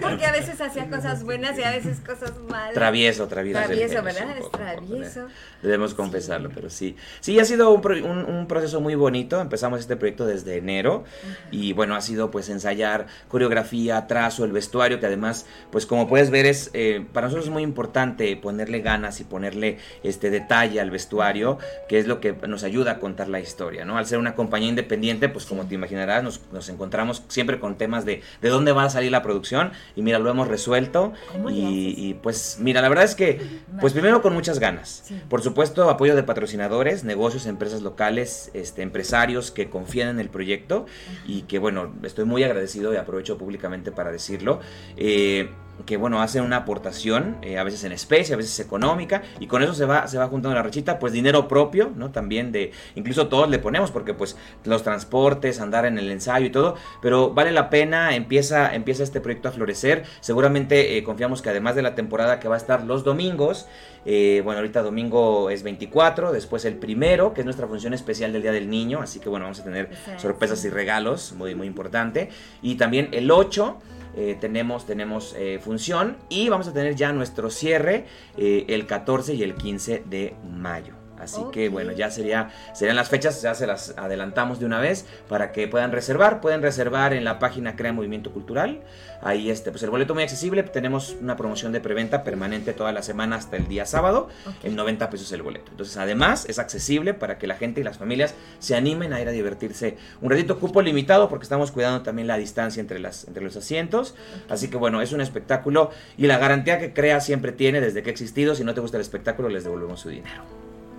Porque a veces hacía cosas buenas y a veces cosas malas. Travieso, travieso. Travieso, ¿verdad? Es travieso. Debemos confesarlo, sí. pero sí. Sí, ha sido un, pro, un, un proceso muy bonito. Empezamos este proyecto desde enero. Ajá. Y bueno, ha sido pues ensayar coreografía, trazo, el vestuario, que además, pues como puedes ver, es eh, para nosotros es muy importante ponerle ganas y ponerle este detalle al vestuario, que es lo que nos ayuda a contar la historia, ¿no? Al ser una compañía independiente, pues como te imaginarás, nos, nos encontramos siempre con temas de de dónde va a salir la producción y mira, lo hemos resuelto y, y pues mira, la verdad es que pues primero con muchas ganas, sí. por supuesto apoyo de patrocinadores, negocios, empresas locales, este, empresarios que confían en el proyecto Ajá. y que bueno, estoy muy agradecido y aprovecho públicamente para decirlo, eh, que bueno, hacen una aportación, eh, a veces en especie, a veces económica, y con eso se va se va juntando la rachita, pues dinero propio, ¿no? También de, incluso todos le ponemos, porque pues los transportes, andar en el ensayo y todo, pero vale la pena, empieza, empieza este proyecto a florecer, seguramente eh, confiamos que además de la temporada que va a estar los domingos, eh, bueno, ahorita domingo es veinticuatro, después el primero, que es nuestra función especial del Día del Niño, así que bueno, vamos a tener sí, sorpresas sí. y regalos, muy, muy importante, y también el ocho, Eh, tenemos tenemos eh, función y vamos a tener ya nuestro cierre eh, el catorce y el quince de mayo. Así okay. que bueno, ya sería serían las fechas, ya se las adelantamos de una vez para que puedan reservar, pueden reservar en la página Crea Movimiento Cultural. Ahí este, pues el boleto muy accesible, tenemos una promoción de preventa permanente toda la semana hasta el día sábado, okay. en noventa pesos el boleto. Entonces, además, es accesible para que la gente y las familias se animen a ir a divertirse. Un ratito, cupo limitado porque estamos cuidando también la distancia entre las entre los asientos. Okay. Así que bueno, es un espectáculo y la garantía que Crea siempre tiene desde que ha existido, si no te gusta el espectáculo les devolvemos su dinero.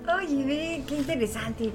Oye, qué interesante.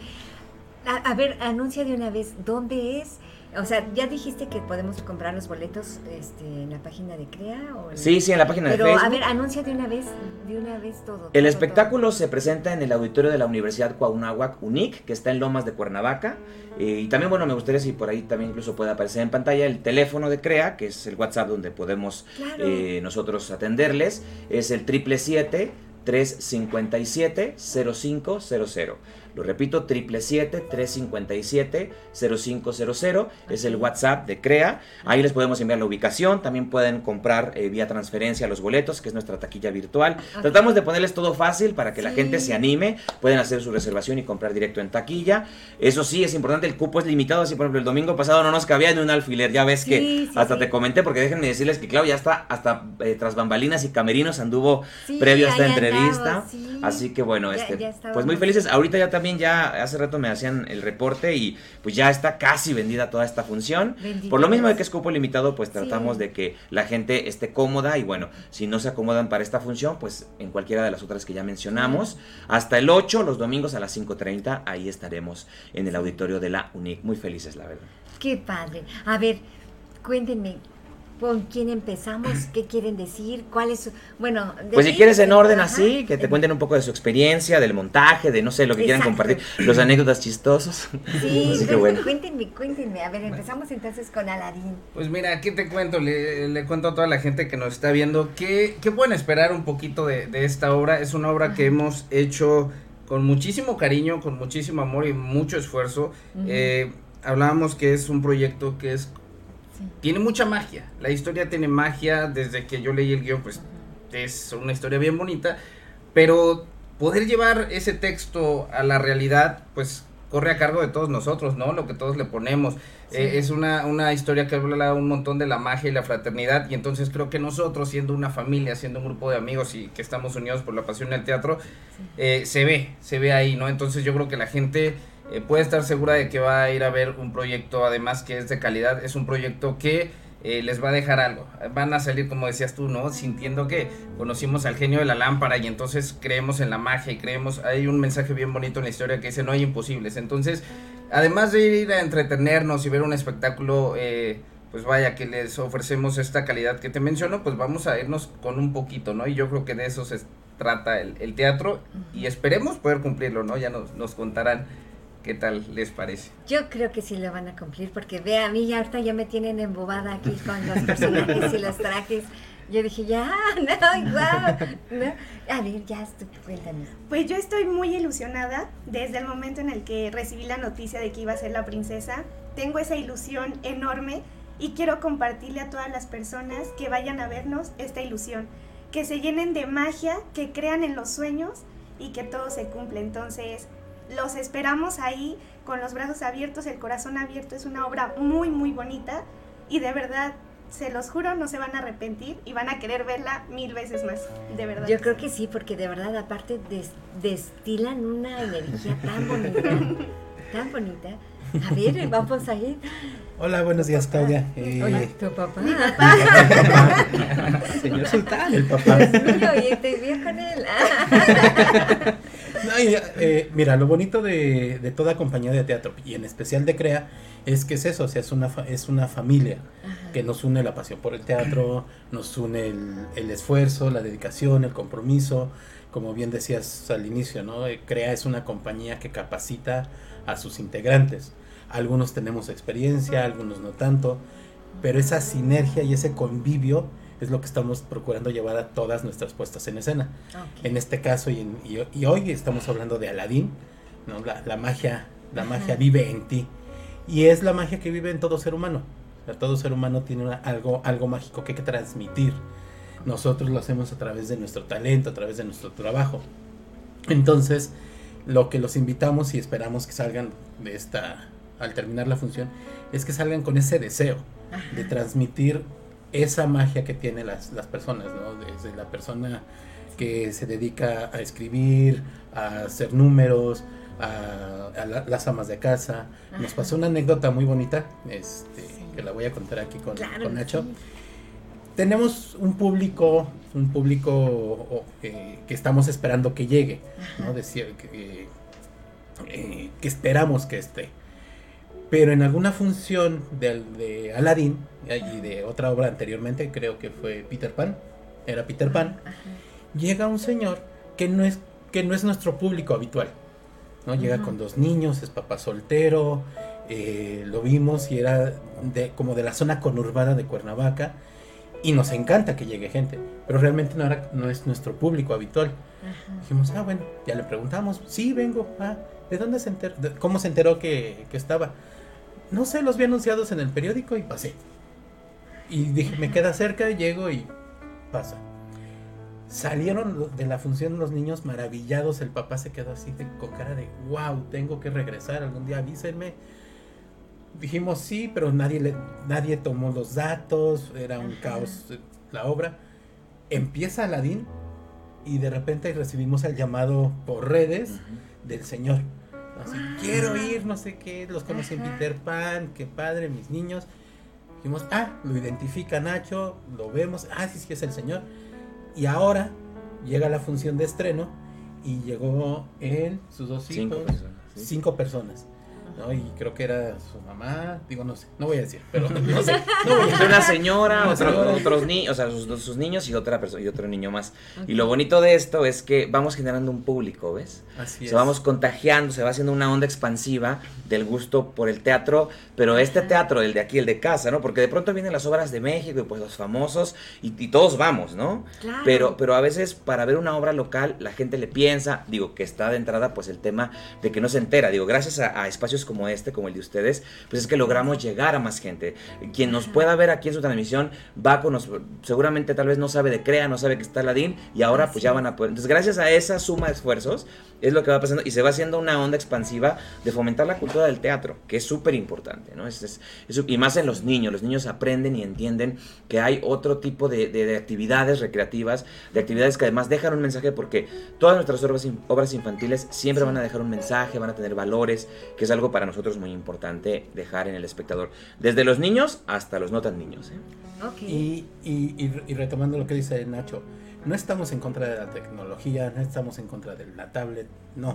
A, a ver, anuncia de una vez dónde es. O sea, ya dijiste que podemos comprar los boletos este, en la página de Crea. ¿O sí, sí, en la página Pero, de Facebook. Pero, a ver, anuncia de una vez, de una vez todo. todo el espectáculo todo. Se presenta en el auditorio de la Universidad Cuauhnáhuac, U N I C, que está en Lomas de Cuernavaca. Eh, y también, bueno, me gustaría si por ahí también incluso puede aparecer en pantalla el teléfono de Crea, que es el WhatsApp donde podemos claro. eh, nosotros atenderles. Es el triple siete tres cinco siete cero cinco cero cero. Lo repito, siete siete siete, tres cinco siete, cero cinco cero cero es el WhatsApp de CREA. Ahí les podemos enviar la ubicación. También pueden comprar eh, vía transferencia los boletos, que es nuestra taquilla virtual. Okay. Tratamos de ponerles todo fácil para que sí. la gente se anime. Pueden hacer su reservación y comprar directo en taquilla. Eso sí, es importante, el cupo es limitado. Así, por ejemplo, el domingo pasado no nos cabía ni un alfiler. Ya ves sí, que sí, hasta sí. te comenté, porque déjenme decirles que Claudia está hasta eh, tras bambalinas y camerinos anduvo sí, previo a esta entrevista. Andamos, sí. Así que bueno, ya, este, ya pues muy felices. Ahorita ya también, ya hace rato me hacían el reporte y pues ya está casi vendida toda esta función. Benditos. Por lo mismo de que es cupo limitado, pues tratamos sí. de que la gente esté cómoda, y bueno, si no se acomodan para esta función, pues en cualquiera de las otras que ya mencionamos. Sí. Hasta el ocho, los domingos a las cinco treinta, ahí estaremos en el auditorio de la U N I C. Muy felices, la verdad. Qué padre. A ver, cuéntenme, ¿con quién empezamos? ¿Qué quieren decir? ¿Cuál es su...? Bueno... Pues si quieres en orden, ajá, así, que te cuenten un poco de su experiencia, del montaje, de no sé, lo que exacto. quieran compartir, los anécdotas chistosos. Sí, así que bueno. cuéntenme, cuéntenme. A ver, empezamos entonces con Aladín. Pues mira, ¿qué te cuento? Le, le cuento a toda la gente que nos está viendo que, que pueden esperar un poquito de, de esta obra. Es una obra que hemos hecho con muchísimo cariño, con muchísimo amor y mucho esfuerzo. Uh-huh. Eh, hablábamos que es un proyecto que es... Sí. Tiene mucha magia, la historia tiene magia. Desde que yo leí el guión, pues es una historia bien bonita, pero poder llevar ese texto a la realidad, pues corre a cargo de todos nosotros, ¿no? Lo que todos le ponemos. Sí. Eh, es una, una historia que habla un montón de la magia y la fraternidad, y entonces creo que nosotros, siendo una familia, siendo un grupo de amigos y que estamos unidos por la pasión del teatro, sí. eh, se ve, se ve ahí, ¿no? Entonces yo creo que la gente... Eh, puede estar segura de que va a ir a ver un proyecto, además que es de calidad, es un proyecto que eh, les va a dejar algo. Van a salir, como decías tú, ¿no? Sintiendo que conocimos al genio de la lámpara y entonces creemos en la magia y creemos... Hay un mensaje bien bonito en la historia que dice, no hay imposibles. Entonces, además de ir a entretenernos y ver un espectáculo, eh, pues vaya, que les ofrecemos esta calidad que te menciono, pues vamos a irnos con un poquito, ¿no? Y yo creo que de eso se trata el, el teatro y esperemos poder cumplirlo, ¿no? Ya nos, nos contarán. ¿Qué tal les parece? Yo creo que sí lo van a cumplir, porque ve, a mí ya ahorita ya me tienen embobada aquí con los personajes y los trajes. Yo dije, ya, no, igual. ¿No? A ver, ya, tú, cuéntanos. Pues yo estoy muy ilusionada desde el momento en el que recibí la noticia de que iba a ser la princesa. Tengo esa ilusión enorme y quiero compartirle a todas las personas que vayan a vernos esta ilusión. Que se llenen de magia, que crean en los sueños y que todo se cumple. Entonces... los esperamos ahí con los brazos abiertos, el corazón abierto. Es una obra muy, muy bonita y de verdad, se los juro, no se van a arrepentir y van a querer verla mil veces más, de verdad. Yo creo que sí, porque de verdad, aparte, des, destilan una energía tan bonita, tan bonita. A ver, vamos a ir. Hola, buenos días, papá. Claudia. Eh, Hola, tu papá. Mi papá. Señor Sultán, el papá. Dios mío, y te vi con él. No, y, eh, mira, lo bonito de, de toda compañía de teatro, y en especial de CREA, es que es eso, o sea, es una, fa- es una familia. Ajá. Que nos une la pasión por el teatro, nos une el, el esfuerzo, la dedicación, el compromiso. Como bien decías al inicio, ¿no? CREA es una compañía que capacita a sus integrantes. Algunos tenemos experiencia, algunos no tanto, pero esa sinergia y ese convivio es lo que estamos procurando llevar a todas nuestras puestas en escena. Okay. En este caso, y, en, y, y hoy estamos hablando de Aladín, ¿no? La, la magia, la ajá, magia vive en ti, y es la magia que vive en todo ser humano. O sea, todo ser humano tiene una, algo, algo mágico que hay que transmitir. Nosotros lo hacemos a través de nuestro talento, a través de nuestro trabajo. Entonces, lo que los invitamos y esperamos que salgan de esta, al terminar la función, es que salgan con ese deseo de transmitir esa magia que tienen las, las personas, ¿no? Desde la persona que se dedica a escribir, a hacer números, a, a la, las amas de casa. Nos pasó una anécdota muy bonita, este, sí. que la voy a contar aquí con, claro, con Nacho. Sí. Tenemos un público, un público eh, que estamos esperando que llegue, ¿no? Decir que, eh, que esperamos que esté. Pero en alguna función de, de Aladín y de otra obra anteriormente, creo que fue Peter Pan, era Peter Pan, ajá, llega un señor que no es, que no es nuestro público habitual, ¿no? Llega ajá, con dos niños, es papá soltero, eh, lo vimos y era de, como de la zona conurbada de Cuernavaca. y nos encanta que llegue gente, pero realmente no, era, no es nuestro público habitual. Ajá. Dijimos, ah, bueno, ya le preguntamos, sí, vengo, ah, ¿de dónde se enteró? De, ¿Cómo se enteró que, que estaba? No sé, los vi anunciados en el periódico y pasé. Y dije, me queda cerca, llego y pasa. Salieron de la función los niños maravillados, el papá se quedó así de, con cara de, wow, tengo que regresar, algún día avísenme. Dijimos sí, pero nadie, le, nadie tomó los datos, era un caos la obra. Empieza Aladín y de repente recibimos el llamado por redes uh-huh. del señor. Así, quiero ir, no sé qué, los conocí uh-huh. en Peter Pan, qué padre, mis niños. Dijimos, ah, lo identifica Nacho, lo vemos, ah, sí, sí es el señor. Y ahora llega la función de estreno y llegó él, sus dos hijos, cinco personas. ¿Sí? Cinco personas. No, y creo que era su mamá, digo, no sé, no voy a decir, pero no sé. No voy a decir. Una señora, otro, otros niños, o sea, sus, sus niños y otra persona y otro niño más. Okay. Y lo bonito de esto es que vamos generando un público, ¿ves? Así es. Se vamos contagiando, se va haciendo una onda expansiva del gusto por el teatro, pero este teatro, el de aquí, el de casa, ¿no? Porque de pronto vienen las obras de México y pues los famosos y, y todos vamos, ¿no? Claro. Pero, pero a veces para ver una obra local la gente le piensa, digo, que está de entrada pues el tema de que no se entera, digo, gracias a, a espacios como este, como el de ustedes, pues es que logramos llegar a más gente. Quien nos pueda ver aquí en su transmisión va con nosotros, seguramente tal vez no sabe de CREA, no sabe que está Aladín y ahora pues ya van a poder. Entonces gracias a esa suma de esfuerzos es lo que va pasando y se va haciendo una onda expansiva de fomentar la cultura del teatro, que es súper importante, ¿no? Es, es, es, y más en los niños, los niños aprenden y entienden que hay otro tipo de, de, de actividades recreativas, de actividades que además dejan un mensaje porque todas nuestras obras, obras infantiles siempre van a dejar un mensaje, van a tener valores, que es algo para nosotros muy importante dejar en el espectador, desde los niños hasta los no tan niños, ¿eh? Okay. y, y, y, y retomando lo que dice Nacho, no estamos en contra de la tecnología, no estamos en contra de la tablet, no, no.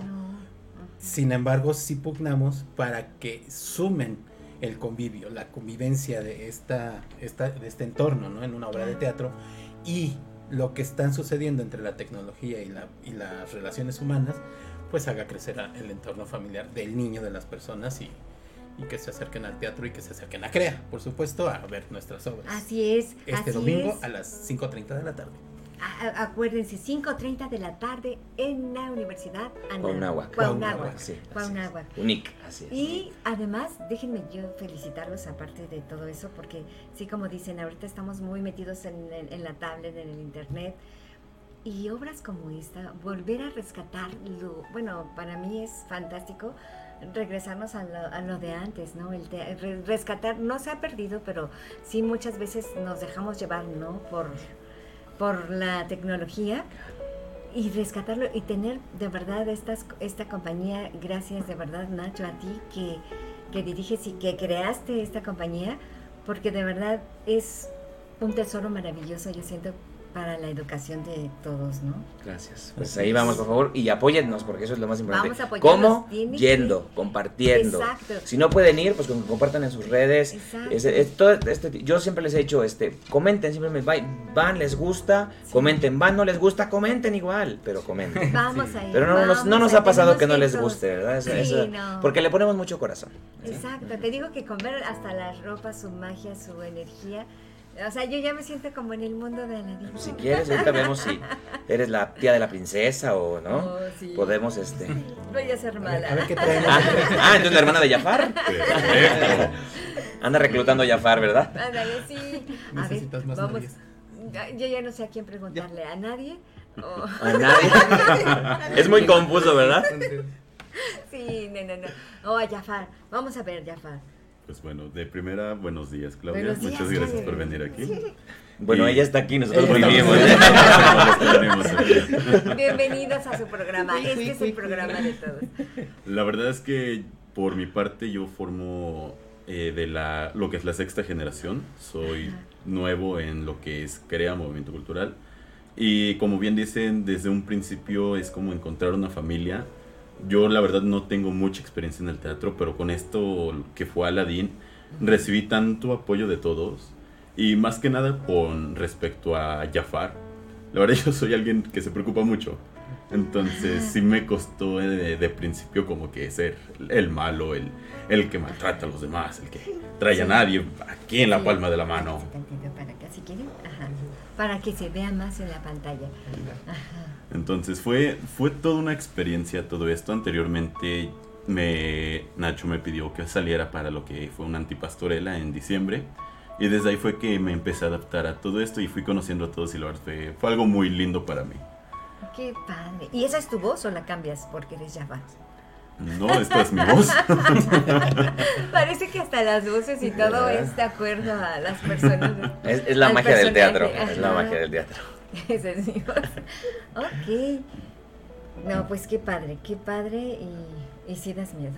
Sin embargo sí pugnamos para que sumen el convivio, la convivencia de, esta, esta, de este entorno, ¿no? En una obra de teatro y lo que están sucediendo entre la tecnología y, la, y las relaciones humanas pues haga crecer el entorno familiar del niño, de las personas y, y que se acerquen al teatro y que se acerquen a CREA, por supuesto, a ver nuestras obras. Así es. Este así domingo es. A las cinco treinta de la tarde. A, acuérdense, cinco treinta de la tarde en la Universidad Anáhuac. Cuauhnáhuac. Sí, U N I C, así es. Y además, déjenme yo felicitarlos aparte de todo eso, porque sí, como dicen, ahorita estamos muy metidos en, en, en la tablet, en el internet, y obras como esta, volver a rescatarlo, bueno, para mí es fantástico regresarnos a lo, a lo de antes, ¿no? El te, re, rescatar no se ha perdido, pero sí muchas veces nos dejamos llevar, ¿no? Por, por la tecnología y rescatarlo y tener de verdad estas, esta compañía, gracias de verdad, Nacho, a ti que, que diriges y que creaste esta compañía, porque de verdad es un tesoro maravilloso, yo siento, para la educación de todos, ¿no? Gracias. Pues ahí vamos, por favor, y apóyennos, porque eso es lo más importante. Vamos a apoyarnos. ¿Cómo? Yendo, que... compartiendo. Exacto. Si no pueden ir, pues compartan en sus redes. Exacto. Este, este, este, yo siempre les he dicho, este, comenten, siempre me van, les gusta, sí. comenten, van, no les gusta, comenten igual, pero comenten. Vamos sí. a ir. Pero no, vamos nos, no nos ha pasado que no les guste, ¿verdad? Eso, sí, eso, no. Porque le ponemos mucho corazón. ¿Sí? Exacto, te digo que con ver hasta la ropa, su magia, su energía... O sea, yo ya me siento como en el mundo de Aladín. Si quieres, ahorita vemos si eres la tía de la princesa o no. Oh, sí. Podemos, este... Sí. Voy a ser mala. A ver, a ver qué traemos. Ah, ah, entonces la hermana de Jafar. Anda reclutando a Jafar, ¿verdad? Ándale, sí. A Necesitas ver, más vamos. Novias. Yo ya no sé a quién preguntarle. ¿A nadie? Oh. ¿A nadie? Es muy confuso, ¿verdad? Sí, no, no, no. Oh, a Jafar. Vamos a ver, Jafar. Pues bueno, de primera, buenos días, Claudia. Buenos días, muchas gracias por venir aquí. Bueno, y ella está aquí, nosotros vivimos. Bienvenidos a su programa, este es el programa de todos. La verdad es que por mi parte yo formo eh, de la lo que es la sexta generación, soy Ajá. nuevo en lo que es CREA Movimiento Cultural y como bien dicen, desde un principio es como encontrar una familia. Yo la verdad no tengo mucha experiencia en el teatro, pero con esto que fue Aladín, recibí tanto apoyo de todos y más que nada con respecto a Jafar. La verdad yo soy alguien que se preocupa mucho, entonces sí me costó de, de principio como que ser el malo, el, el que maltrata a los demás, el que trae a nadie aquí en la palma de la mano. Así quieren, ajá. para que se vea más en la pantalla. Entonces fue, fue toda una experiencia todo esto. Anteriormente me, Nacho me pidió que saliera para lo que fue una antipastorela en diciembre. Y desde ahí fue que me empecé a adaptar a todo esto y fui conociendo a todos y la verdad fue, fue algo muy lindo para mí. ¡Qué padre! ¿Y esa es tu voz o la cambias porque eres Java? No, esta es mi voz. Parece que hasta las voces y todo es de acuerdo a las personas. Es, es la magia personaje. del teatro, es la magia del teatro. Esa es mi voz. Ok. No, pues qué padre, qué padre y, y sí das miedo.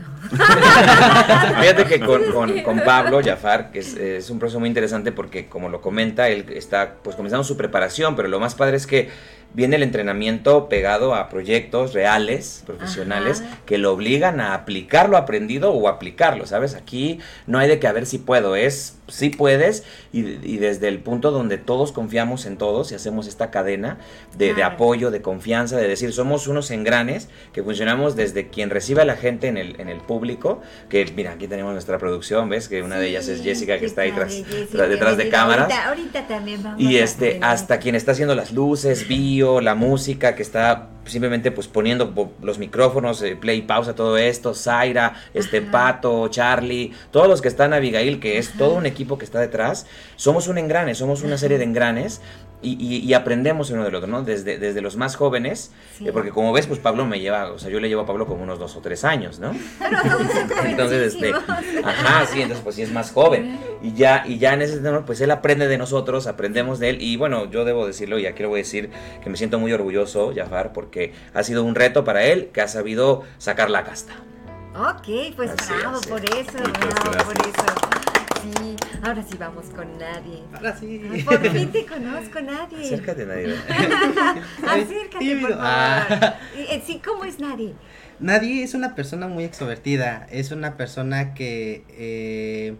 Fíjate que con, con, con Pablo Jafar, que es, es un proceso muy interesante porque como lo comenta, él está pues comenzando su preparación, pero lo más padre es que viene el entrenamiento pegado a proyectos reales, profesionales, ajá, que lo obligan a aplicar lo aprendido o aplicarlo, ¿sabes? Aquí no hay de que a ver si puedo, es si puedes y, y desde el punto donde todos confiamos en todos y hacemos esta cadena de, claro, de apoyo, de confianza, de decir, somos unos engranes que funcionamos desde quien recibe a la gente en el, en el público, que mira, aquí tenemos nuestra producción, ¿ves? Que una sí, de ellas es Jessica, que está ahí tras, Jessica, tras, detrás de cámaras. Ahorita, ahorita también vamos y este, a hasta quien está haciendo las luces, vi la música que está simplemente pues poniendo los micrófonos, eh, play, pausa, todo esto, Zaira, este, ajá, Pato, Charlie, todos los que están, Abigail, que es, ajá, todo un equipo que está detrás, somos un engrane, somos una serie de engranes y, y, y aprendemos uno del otro, ¿no? Desde, desde los más jóvenes, sí, eh, porque como ves, pues Pablo me lleva, o sea, yo le llevo a Pablo como unos dos o tres años, ¿no? Entonces, este, ajá, sí, entonces pues sí es más joven y ya, y ya en ese tema, pues él aprende de nosotros, aprendemos de él y bueno, yo debo decirlo y aquí lo voy a decir que me siento muy orgulloso, Jafar, porque que ha sido un reto para él, que ha sabido sacar la casta. Ok, pues así, bravo, así. Por eso, bravo por eso. Sí, ahora sí vamos con nadie. Ahora sí. Ay, por fin te conozco, nadie. Acércate, nadie. Acércate, por favor. Ah. Sí, ¿cómo es nadie? Nadie es una persona muy extrovertida, es una persona que eh,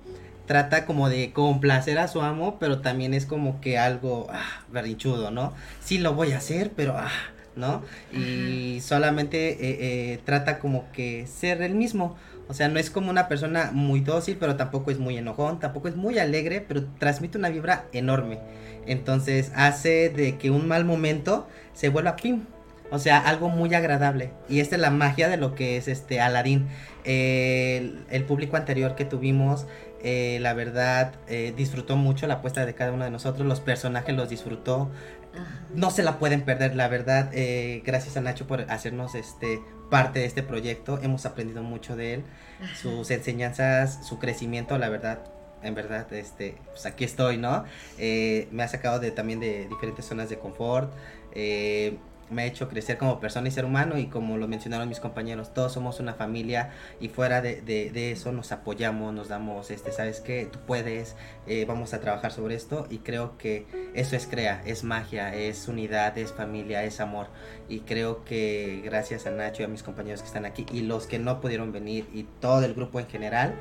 trata como de complacer a su amo, pero también es como que algo ah, berrinchudo, ¿no? Sí lo voy a hacer, pero... Ah, ¿no? Y ajá, solamente eh, eh, trata como que ser el mismo, o sea, no es como una persona muy dócil, pero tampoco es muy enojón, tampoco es muy alegre, pero transmite una vibra enorme, entonces hace de que un mal momento se vuelva pim, o sea, algo muy agradable, y esta es la magia de lo que es este Aladín. eh, el, el público anterior que tuvimos, eh, la verdad, eh, disfrutó mucho la apuesta de cada uno de nosotros, los personajes los disfrutó. Ajá. No se la pueden perder, la verdad. Eh, gracias a Nacho por hacernos este parte de este proyecto. Hemos aprendido mucho de él, ajá, sus enseñanzas, su crecimiento, la verdad. En verdad, este, pues aquí estoy, ¿no? Eh, me ha sacado de también de diferentes zonas de confort. Eh, me ha hecho crecer como persona y ser humano y como lo mencionaron mis compañeros, todos somos una familia y fuera de, de, de eso nos apoyamos, nos damos, este, ¿sabes qué? Tú puedes, eh, vamos a trabajar sobre esto y creo que eso es Crea, es magia, es unidad, es familia, es amor y creo que gracias a Nacho y a mis compañeros que están aquí y los que no pudieron venir y todo el grupo en general,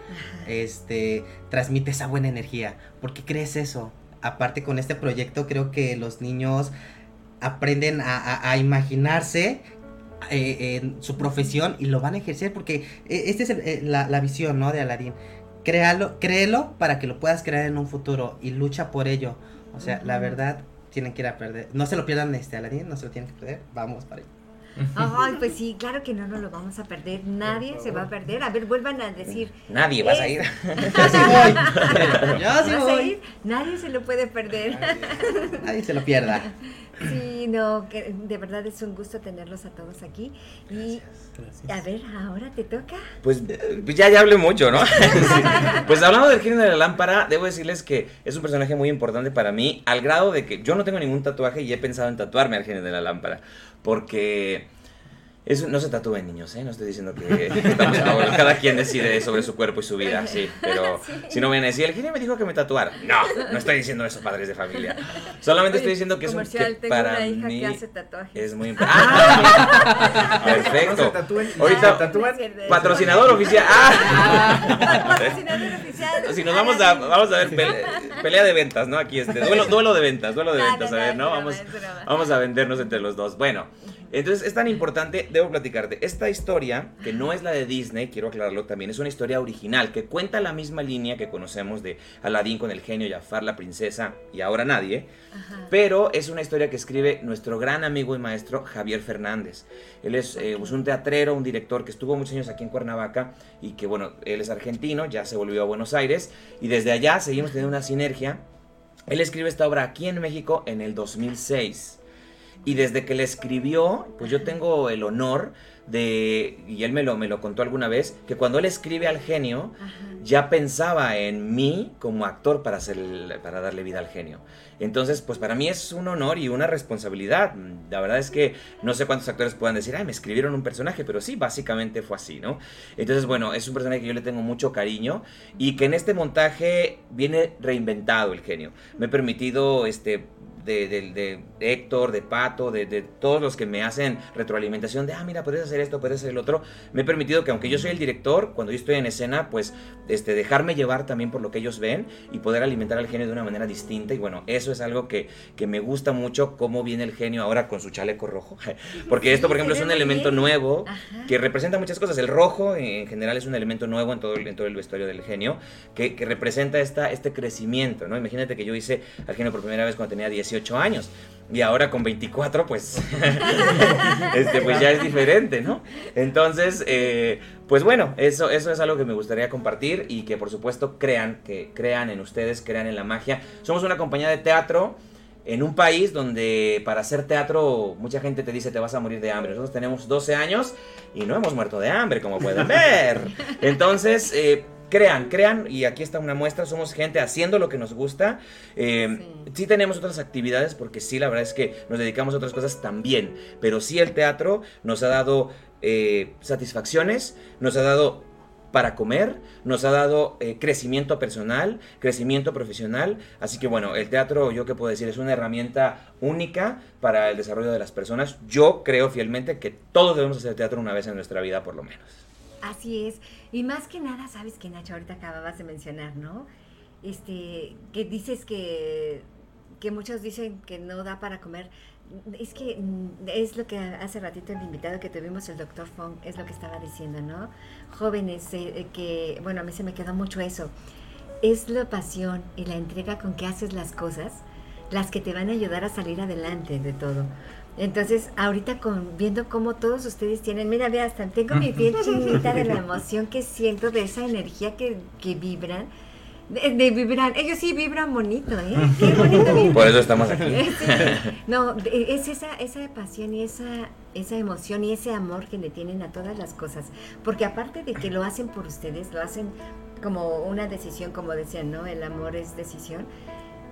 este, transmite esa buena energía porque crees eso, aparte con este proyecto creo que los niños aprenden a, a, a imaginarse eh, eh, su profesión y lo van a ejercer porque eh, esta es el, eh, la, la visión, ¿no? De Aladín. Créalo, créelo para que lo puedas crear en un futuro y lucha por ello. O sea, uh-huh, la verdad, tienen que ir a perder. No se lo pierdan este Aladín, no se lo tienen que perder. Vamos para allá. Ay, oh, pues sí, claro que no nos lo vamos a perder. Nadie se va a perder. A ver, vuelvan a decir. Nadie, vas eh. a ir. Yo sí voy. Yo sí voy. A ir. Nadie se lo puede perder. Nadie, nadie se lo pierda. Sí, no, que de verdad es un gusto tenerlos a todos aquí. Y gracias, gracias. A ver, ahora te toca. Pues ya, ya hablé mucho, ¿no? Sí. Pues hablando del genio de la lámpara, debo decirles que es un personaje muy importante para mí, al grado de que yo no tengo ningún tatuaje y he pensado en tatuarme al genio de la lámpara. Porque es, no se tatúen, niños, ¿eh? No estoy diciendo que estamos, no, cada quien decide sobre su cuerpo y su vida, sí, pero sí, si no me van a decir, el genio me dijo que me tatuara. No, no estoy diciendo eso, padres de familia. Solamente estoy diciendo que es un que tengo para una hija mí que hace tatuajes. Es muy importante. Ah, perfecto. No se tatúen. Ahorita tatúan. Patrocinador oficial. Ah. Patrocinador oficial. Si nos vamos a vamos a ver pelea, pelea de ventas, ¿no? Aquí este duelo duelo de ventas, duelo de ventas, a ver, ¿no? Vamos vamos a vendernos entre los dos. Bueno, Entonces es tan importante, debo platicarte, esta historia, que no es la de Disney, quiero aclararlo también, es una historia original que cuenta la misma línea que conocemos de Aladín con el genio, Jafar, la princesa y ahora nadie. Ajá. Pero es una historia que escribe nuestro gran amigo y maestro Javier Fernández. Él es eh, pues un teatrero, un director que estuvo muchos años aquí en Cuernavaca y que bueno, él es argentino, ya se volvió a Buenos Aires y desde allá seguimos teniendo una sinergia. Él escribe esta obra aquí en México en el dos mil seis. Y desde que le escribió, pues yo tengo el honor de, y él me lo, me lo contó alguna vez, que cuando él escribe al genio, ajá, ya pensaba en mí como actor para, hacer, para darle vida al genio. Entonces, pues para mí es un honor y una responsabilidad. La verdad es que no sé cuántos actores puedan decir, ay, me escribieron un personaje, pero sí, básicamente fue así, ¿no? Entonces, bueno, es un personaje que yo le tengo mucho cariño y que en este montaje viene reinventado el genio. Me he permitido, este... De, de, de Héctor, de Pato, de, de todos los que me hacen retroalimentación de, ah, mira, puedes hacer esto, puedes hacer el otro. Me he permitido que, aunque yo soy el director, cuando yo estoy en escena, pues este, dejarme llevar también por lo que ellos ven y poder alimentar al genio de una manera distinta. Y bueno, eso es algo que, que me gusta mucho, cómo viene el genio ahora con su chaleco rojo. Porque esto, por ejemplo, es un elemento nuevo que representa muchas cosas. El rojo, en general, es un elemento nuevo en todo el, en todo el vestuario del genio, que, que representa esta, este crecimiento, ¿no? Imagínate que yo hice al genio por primera vez cuando tenía diez dieciocho años y ahora con veinticuatro pues este pues ya es diferente, ¿no? Entonces eh, pues bueno, eso eso es algo que me gustaría compartir y que por supuesto crean que crean en ustedes, crean en la magia. Somos una compañía de teatro en un país donde para hacer teatro mucha gente te dice te vas a morir de hambre. Nosotros tenemos doce años y no hemos muerto de hambre, como pueden ver. Entonces eh, Crean, crean, y aquí está una muestra, somos gente haciendo lo que nos gusta, eh, sí. sí tenemos otras actividades porque sí, la verdad es que nos dedicamos a otras cosas también, pero sí el teatro nos ha dado eh, satisfacciones, nos ha dado para comer, nos ha dado eh, crecimiento personal, crecimiento profesional, así que bueno, el teatro, yo qué puedo decir, es una herramienta única para el desarrollo de las personas. Yo creo fielmente que todos debemos hacer teatro una vez en nuestra vida por lo menos. Así es, y más que nada, sabes que Nacho, ahorita acababas de mencionar, ¿no? Este, que dices que, que muchos dicen que no da para comer, es que es lo que hace ratito el invitado que tuvimos, el doctor Fong, es lo que estaba diciendo, ¿no? Jóvenes, eh, que, bueno, a mí se me quedó mucho eso, es la pasión y la entrega con que haces las cosas, las que te van a ayudar a salir adelante de todo. Entonces, ahorita con, viendo cómo todos ustedes tienen, mira, vea, hasta tengo mi piel chinita de la emoción que siento, de esa energía que, que vibran, de, de vibrar, ellos sí vibran bonito, ¿eh? Qué bonito vibran. Por eso estamos aquí. Sí. No, es esa, esa pasión y esa, esa emoción y ese amor que le tienen a todas las cosas, porque aparte de que lo hacen por ustedes, lo hacen como una decisión, como decían, ¿no? El amor es decisión.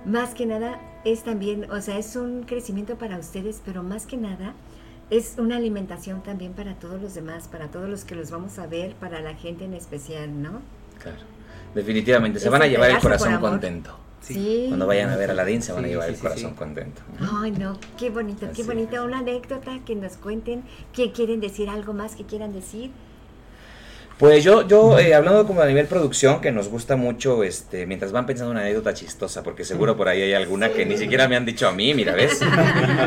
Más que nada es también, o sea, es un crecimiento para ustedes, pero más que nada es una alimentación también para todos los demás, para todos los que los vamos a ver, para la gente en especial, ¿no? Claro, definitivamente, se van a llevar el corazón contento. Sí. Sí. Cuando vayan a ver a Aladín se van sí, a llevar sí, el corazón sí. contento. Ay, no, qué bonito, así qué bonito. Es. Una anécdota que nos cuenten, que quieren decir algo más, que quieran decir. Pues yo, yo eh, hablando como a nivel producción, que nos gusta mucho, este, mientras van pensando una anécdota chistosa, porque seguro por ahí hay alguna que ni siquiera me han dicho a mí, mira, ¿ves?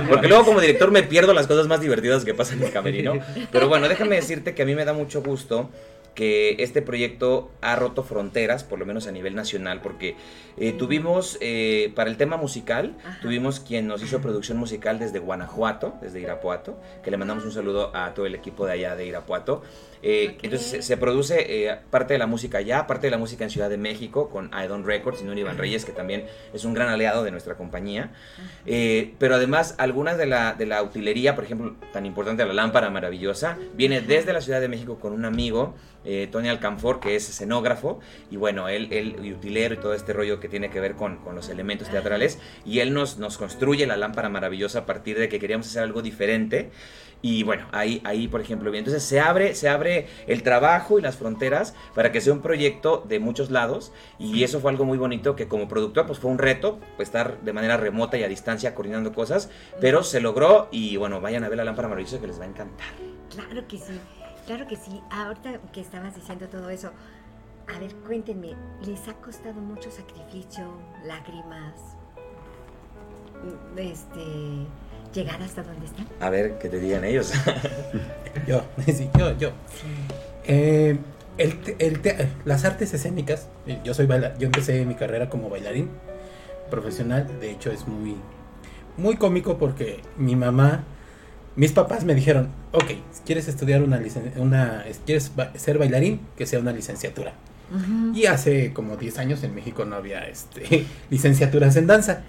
Porque luego como director me pierdo las cosas más divertidas que pasan en el camerino. Pero bueno, déjame decirte que a mí me da mucho gusto que este proyecto ha roto fronteras, por lo menos a nivel nacional, porque eh, tuvimos, eh, para el tema musical, ajá, tuvimos quien nos hizo producción musical desde Guanajuato, desde Irapuato, que le mandamos un saludo a todo el equipo de allá de Irapuato. Eh, okay. Entonces se produce eh, parte de la música allá, parte de la música en Ciudad de México con I Don't Records y Nuno Iván Reyes, que también es un gran aliado de nuestra compañía, eh, pero además algunas de la, de la utilería, por ejemplo, tan importante la lámpara maravillosa, viene desde la Ciudad de México con un amigo, eh, Tony Alcanfor, que es escenógrafo y bueno, él, él y utilero y todo este rollo que tiene que ver con, con los elementos teatrales, y él nos, nos construye la lámpara maravillosa a partir de que queríamos hacer algo diferente. Y bueno, ahí, ahí por ejemplo, bien. Entonces se abre, se abre el trabajo y las fronteras para que sea un proyecto de muchos lados, y eso fue algo muy bonito que como productor pues fue un reto, pues, estar de manera remota y a distancia coordinando cosas, pero se logró y bueno, vayan a ver la lámpara maravillosa que les va a encantar. Claro que sí, claro que sí. Ahorita que estabas diciendo todo eso, a ver, cuéntenme, ¿les ha costado mucho sacrificio, lágrimas, este, llegar hasta donde están? A ver, que te digan ellos. yo, sí, yo, yo. Eh, el te, el te, las artes escénicas, yo, soy baila, yo empecé mi carrera como bailarín profesional, de hecho es muy, muy cómico porque mi mamá, mis papás me dijeron, ok, ¿quieres estudiar una, licen- una quieres ba- ser bailarín? Que sea una licenciatura. Uh-huh. Y hace como diez años en México no había este, licenciaturas en danza.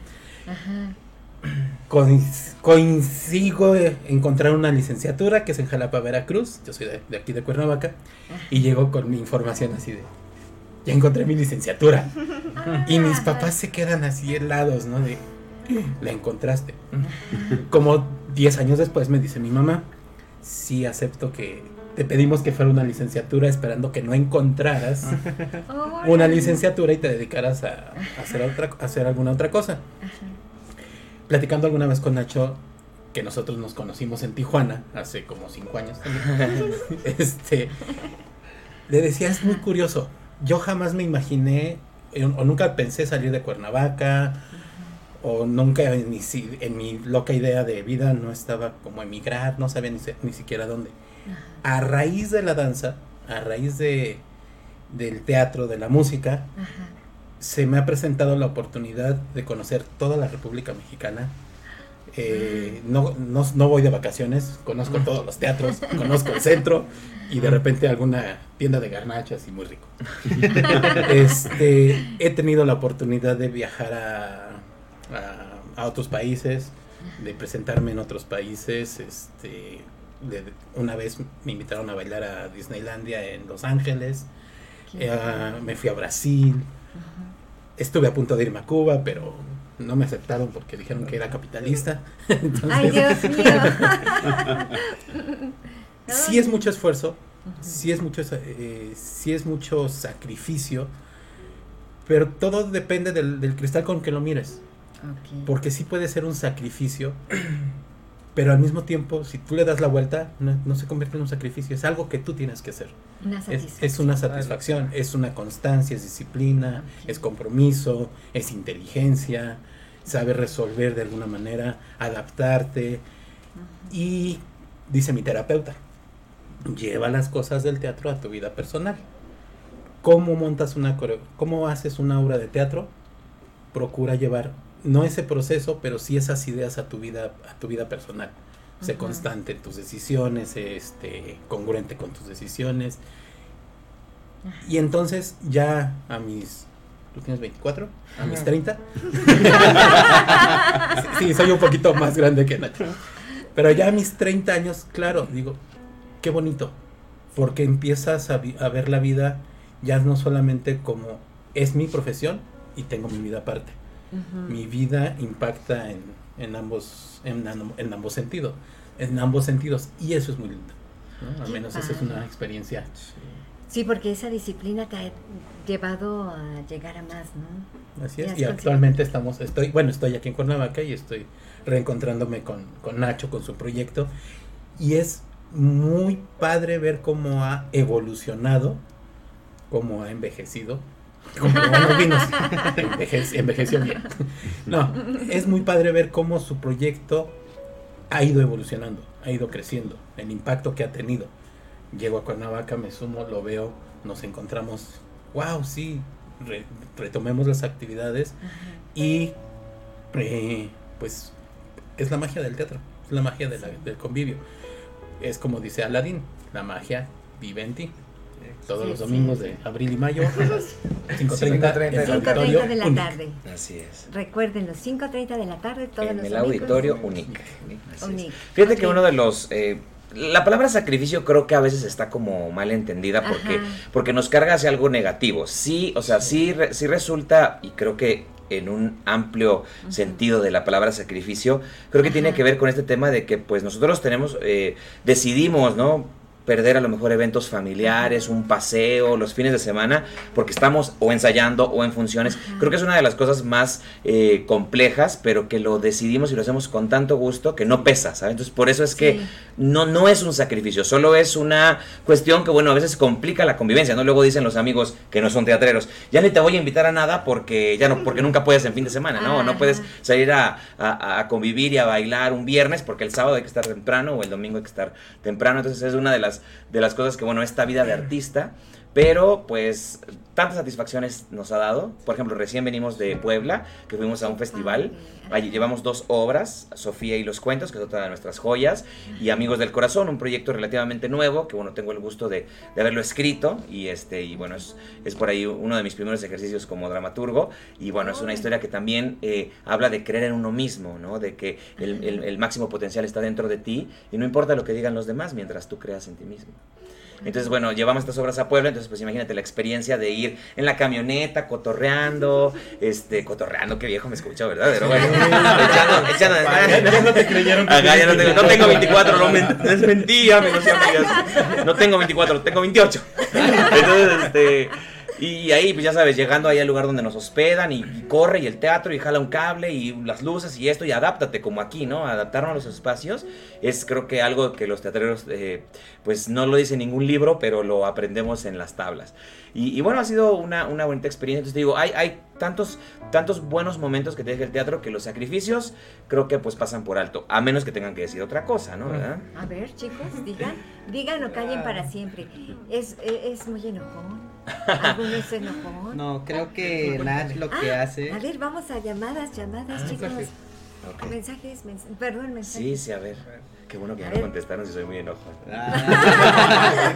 Uh-huh. Coinc- coincido encontrar una licenciatura que es en Xalapa, Veracruz. Yo soy de, de aquí de Cuernavaca. Uh-huh. Y llego con mi información así de, ya encontré mi licenciatura. Uh-huh. Y mis papás se quedan así helados, ¿no? De, la encontraste. Uh-huh. Como diez años después me dice mi mamá, sí acepto que te pedimos que fuera una licenciatura esperando que no encontraras oh, una licenciatura y te dedicaras a, a, hacer, otra, a hacer alguna otra cosa. Ajá. Platicando alguna vez con Nacho, que nosotros nos conocimos en Tijuana hace como cinco años también, este, le decía, es muy curioso, yo jamás me imaginé o nunca pensé salir de Cuernavaca. O nunca en mi, en mi loca idea de vida no estaba como emigrar, no sabía ni, ni siquiera dónde. Ajá. A raíz de la danza, a raíz de del teatro, de la música, ajá, se me ha presentado la oportunidad de conocer toda la República Mexicana. Eh, no, no, no voy de vacaciones, conozco ajá, todos los teatros, conozco el centro y de repente alguna tienda de garnachas y muy rico. este, he tenido la oportunidad de viajar a... A, a otros países, de presentarme en otros países, este, de, de, una vez me invitaron a bailar a Disneylandia en Los Ángeles, eh, me fui a Brasil, uh-huh, estuve a punto de irme a Cuba, pero no me aceptaron porque dijeron que era capitalista. Entonces, ¡ay, Dios mío! Sí es mucho esfuerzo, uh-huh, sí es mucho, eh, sí es mucho sacrificio, pero todo depende del, del cristal con que lo mires. Okay. Porque sí puede ser un sacrificio, pero al mismo tiempo, si tú le das la vuelta, no, no se convierte en un sacrificio, es algo que tú tienes que hacer. Una es, es una satisfacción, vale, es una constancia, es disciplina, okay, es compromiso, es inteligencia, saber resolver de alguna manera, adaptarte. Uh-huh. Y dice mi terapeuta, lleva las cosas del teatro a tu vida personal. ¿Cómo montas una coreo? ¿Cómo haces una obra de teatro? Procura llevar no ese proceso, pero sí esas ideas a tu vida, a tu vida personal. Sé uh-huh, constante en tus decisiones, este, congruente con tus decisiones. Uh-huh. Y entonces ya a mis, ¿tú tienes veinticuatro? A mis treinta. sí, sí, soy un poquito más grande que Nacho. Pero ya a mis treinta años, claro, digo, qué bonito, porque empiezas a, vi- a ver la vida ya no solamente como es mi profesión y tengo mi vida aparte. Uh-huh. Mi vida impacta en, en ambos en, en ambos sentidos, en ambos sentidos, y eso es muy lindo, ¿no? Al menos esa es una experiencia. Sí, porque esa disciplina te ha llevado a llegar a más, ¿no? Así es, y actualmente estamos, estoy, bueno, estoy aquí en Cuernavaca y estoy reencontrándome con, con Nacho, con su proyecto, y es muy padre ver cómo ha evolucionado, cómo ha envejecido, como los vinos, Envejece, envejeció bien. No, es muy padre ver cómo su proyecto ha ido evolucionando, ha ido creciendo, el impacto que ha tenido. Llego a Cuernavaca, me sumo, lo veo, nos encontramos, wow, sí, re, retomemos las actividades. Ajá. Y eh, pues es la magia del teatro, es la magia de la, del convivio. Es como dice Aladdin, la magia vive en ti. Todos sí, los domingos sí, sí, de abril y mayo a las cinco treinta en el auditorio de la U N I C. Tarde. Así es. Recuerden los cinco treinta de la tarde todos en los domingos. En el auditorio U N I C. Fíjate okay, que uno de los... Eh, la palabra sacrificio creo que a veces está como mal entendida porque, porque nos carga hacia algo negativo. Sí, o sea, sí, sí, re, sí resulta, y creo que en un amplio ajá, sentido de la palabra sacrificio, creo que ajá, tiene que ver con este tema de que pues nosotros tenemos, eh, decidimos, ¿no? perder a lo mejor eventos familiares, un paseo, los fines de semana, porque estamos o ensayando o en funciones. Ajá. Creo que es una de las cosas más eh, complejas, pero que lo decidimos y lo hacemos con tanto gusto que no pesa, ¿sabes? Entonces, por eso es que sí. no, no es un sacrificio, solo es una cuestión que, bueno, a veces complica la convivencia, ¿no? Luego dicen los amigos que no son teatreros, ya ni te voy a invitar a nada porque ya no, porque nunca puedes en fin de semana, ¿no? Ajá. No puedes salir a, a, a convivir y a bailar un viernes porque el sábado hay que estar temprano o el domingo hay que estar temprano. Entonces, es una de las de las cosas que, bueno, esta vida de artista, pero pues tantas satisfacciones nos ha dado. Por ejemplo, recién venimos de Puebla, que fuimos a un festival, allí llevamos dos obras, Sofía y los cuentos, que es otra de nuestras joyas, y Amigos del Corazón, un proyecto relativamente nuevo, que bueno, tengo el gusto de, de haberlo escrito, y este y bueno, es, es por ahí uno de mis primeros ejercicios como dramaturgo, y bueno, es una historia que también eh, habla de creer en uno mismo, ¿no? De que el, el, el máximo potencial está dentro de ti, y no importa lo que digan los demás, mientras tú creas en ti mismo. Entonces, bueno, llevamos estas obras a Puebla, entonces pues imagínate la experiencia de ir en la camioneta, cotorreando, este, cotorreando, qué viejo me escucha, ¿verdad? Pero bueno, echando, echando de nada. Ya no te creyeron. Acá ya no tengo, no tengo veinticuatro, no, no es mentira, me no tengo veinticuatro, tengo veintiocho. Entonces, este... y ahí, pues ya sabes, llegando ahí al lugar donde nos hospedan y, y corre y el teatro y jala un cable y las luces y esto y adáptate como aquí, ¿no? Adaptarnos a los espacios es creo que algo que los teatreros eh, pues no lo dice ningún libro, pero lo aprendemos en las tablas. Y, y bueno, ha sido una, una bonita experiencia. Entonces te digo, hay, hay tantos, tantos buenos momentos que te deja el teatro que los sacrificios creo que pues pasan por alto, a menos que tengan que decir otra cosa, ¿no? ¿Verdad? A ver, chicos, digan, digan o callen para siempre. Es, es, es muy enojón. ¿Alguno se enojó? No, creo que Nat lo que ah, hace. A ver, vamos a llamadas, llamadas, ah, chicos. Mensajes, okay. mensajes mens- perdón, mensajes. Sí, sí, a ver. Qué bueno que a no ver. contestaron si soy muy enojado. Ah.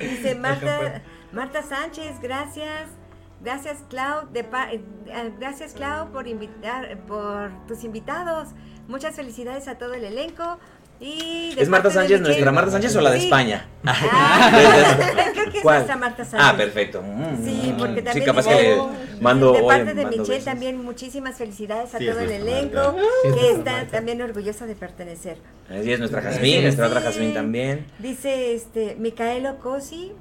Dice Marta, Marta Sánchez, gracias. Gracias, Clau, de pa- gracias, Clau, por invitar, por tus invitados. Muchas felicidades a todo el elenco. Y ¿es Marta Sánchez nuestra Marta Sánchez o la de sí. España? Ah, creo que es nuestra Marta Sánchez. Ah, perfecto. Mm, sí, porque también. Sí, capaz que le mando. De parte hoy, de Michelle también muchísimas felicidades a sí, todo el elenco, sí, que es está Marta. También orgullosa de pertenecer. Así es, nuestra Jazmín, sí, nuestra sí. otra Jazmín también. Dice este Micaelo Cosi.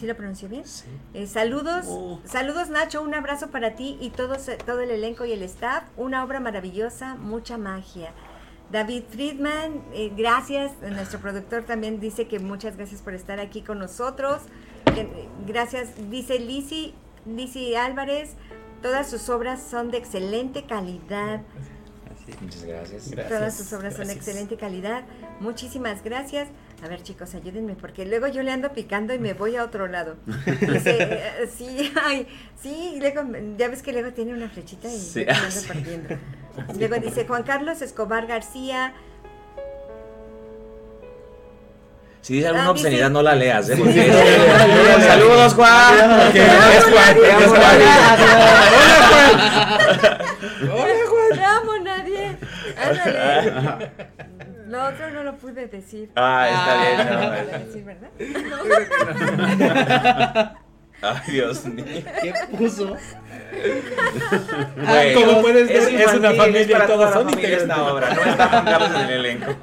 ¿Sí lo pronunció bien? Sí. Eh, saludos, oh. saludos Nacho, un abrazo para ti y todo, todo el elenco y el staff. Una obra maravillosa, mucha magia. David Friedman, eh, gracias. Nuestro productor también dice que muchas gracias por estar aquí con nosotros. Eh, gracias, dice Lizzy, Lizzy Álvarez. Todas sus obras son de excelente calidad. Muchas gracias. gracias. Todas sus obras gracias. son de excelente calidad. Muchísimas gracias. A ver, chicos, ayúdenme, porque luego yo le ando picando y me voy a otro lado. Dice, sí, ay, sí, y luego, ya ves que luego tiene una flechita y sí, me ando sí. partiendo. Luego dice Juan Carlos Escobar García. Si dice alguna ah, obscenidad, dice, no la leas, ¿eh? Sí. Sí. Saludos, Juan. Hola, Juan. Hola, Juan. No amo a nadie. Ándale. Lo otro no lo pude decir. Ah, está bien. No, no lo pude decir, ¿verdad? No. Ay, Dios mío. ¿Qué puso? Ay, como Dios, puedes ver, es, es una familia y todas son integrantes esta obra, no están juntos en el elenco.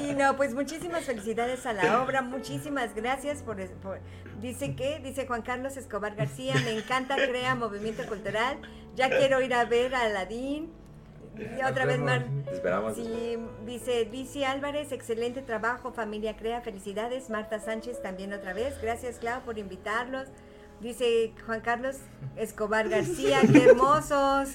Sí, no, pues muchísimas felicidades a la obra, muchísimas gracias por, por dice que, dice Juan Carlos Escobar García, me encanta Crea Movimiento Cultural, ya quiero ir a ver a Aladín. Y otra vez Mar, esperamos, sí, esperamos. Dice Lizzy Álvarez, excelente trabajo, familia Crea, felicidades. Marta Sánchez también otra vez, gracias Clau por invitarlos. Dice Juan Carlos Escobar García, qué hermosos,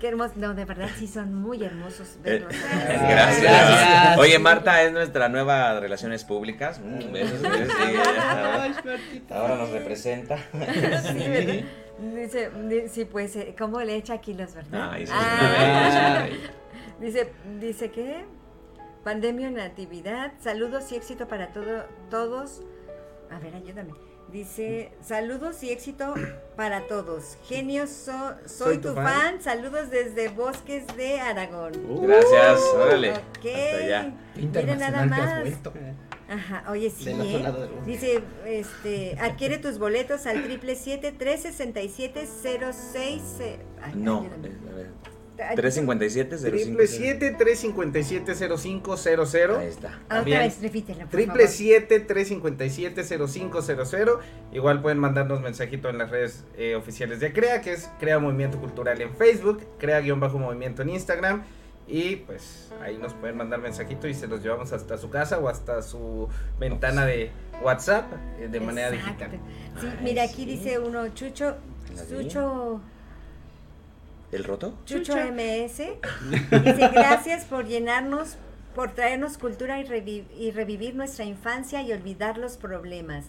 qué hermosos, no, de verdad sí son muy hermosos. Verlos. Gracias. Gracias. Oye, Marta es nuestra nueva Relaciones Públicas, mm, besos, besos, sí, ahora, ahora nos representa. Sí, ¿verdad? Dice, sí, pues, ¿cómo le echa aquí los verdad? Ay, sí. Ay. Dice, dice que Pandemia Natividad, saludos y éxito para todo, todos. A ver, ayúdame. Dice, saludos y éxito para todos. Genios, so, soy, soy tu fan. fan. Saludos desde Bosques de Aragón. Uh, gracias, uh, órale. Okay. Miren nada más. Ajá, oye, sí, ¿eh? Dice, este, adquiere tus boletos al triple siete tres sesenta y siete cero seis. No, a ver. tres cinco siete, tres cinco siete, cero cinco cero cero. Ahí está. Otra vez, repítelo, por favor. siete siete siete, tres cinco siete, cero cinco cero cero. Igual pueden mandarnos mensajito en las redes eh, oficiales de CREA, que es Crea Movimiento Cultural en Facebook, Crea-Movimiento en Instagram. Y pues ahí nos pueden mandar mensajito y se los llevamos hasta su casa o hasta su ventana de WhatsApp eh, de manera Exacto. digital. Sí, Ay, mira, aquí sí. dice uno, Chucho, Chucho... ¿El roto? Chucho M S. Dice, gracias por llenarnos, por traernos cultura y, reviv- y revivir nuestra infancia y olvidar los problemas.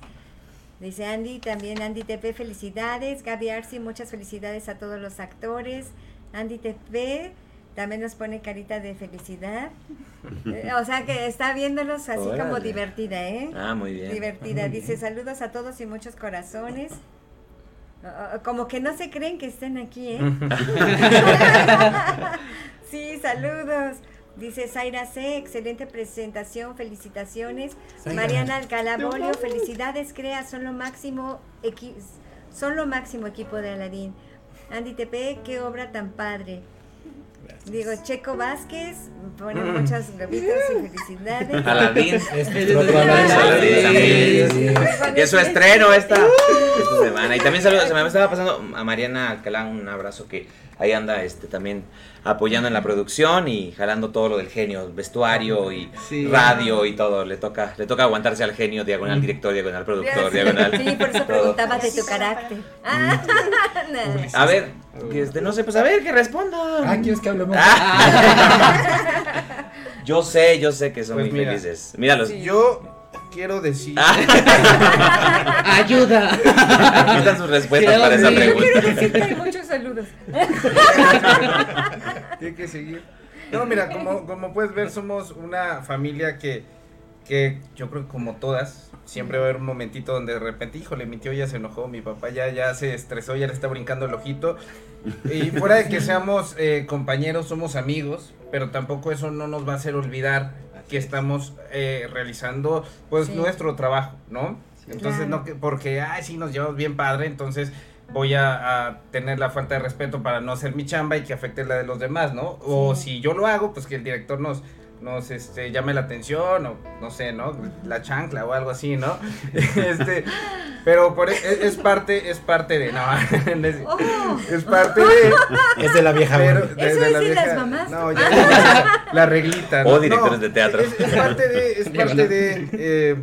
Dice Andy, también Andy T P, felicidades. Gaby Arci, muchas felicidades a todos los actores. Andy T P también nos pone carita de felicidad. Eh, o sea que está viéndolos así Órale. como divertida, ¿eh? Ah, muy bien. Divertida. Muy Dice, bien. Saludos a todos y muchos corazones. Como que no se creen que estén aquí, ¿eh? Sí, saludos. Dice Zaira C, excelente presentación, felicitaciones. Zaira. Mariana Alcalá Bolio, felicidades, Crea, son lo máximo, equi- son lo máximo equipo de Aladín. Andy T P, qué obra tan padre. Gracias. Digo, Checo Vázquez, bueno, mm. muchas gomitas y felicidades. Aladín, es su estreno esta, esta semana. Y también saludos, se me estaba pasando a Mariana Alcalá, un abrazo, que ahí anda este también apoyando en la producción y jalando todo lo del genio, vestuario y sí. radio y todo. Le toca le toca aguantarse al genio, diagonal director, diagonal productor, sí, diagonal. Sí, por eso preguntabas de tu carácter. Ah, no. A ver, este, no sé, pues a ver, que respondo. Ah, ¿quieres que hablemos? Ah. Yo sé, yo sé que son pues muy mira, felices. Míralos. Sí. Yo... quiero decir ayuda. Aquí están sus respuestas para esa pregunta. Yo quiero decir que hay muchos saludos. Tiene que seguir. No, mira, como, como puedes ver, somos una familia que, que yo creo que como todas, siempre va a haber un momentito donde de repente, híjole, mi tío ya se enojó, mi papá ya, ya se estresó, ya le está brincando el ojito. Y fuera de que seamos eh, compañeros, somos amigos, pero tampoco eso no nos va a hacer olvidar que estamos eh, realizando pues sí. nuestro trabajo, ¿no? Sí, entonces claro. no que porque ay sí nos llevamos bien padre, entonces voy a, a tener la falta de respeto para no hacer mi chamba y que afecte la de los demás, ¿no? O sí. si yo lo hago, pues que el director nos nos este llame la atención o no sé, ¿no? La chancla o algo así, ¿no? este pero por, es, es parte es parte de no, es, es parte de es de la vieja pero, de, eso de la vieja, las mamás no, ya, la, la reglita o ¿no? directores no, de teatro es, es parte de es parte de eh,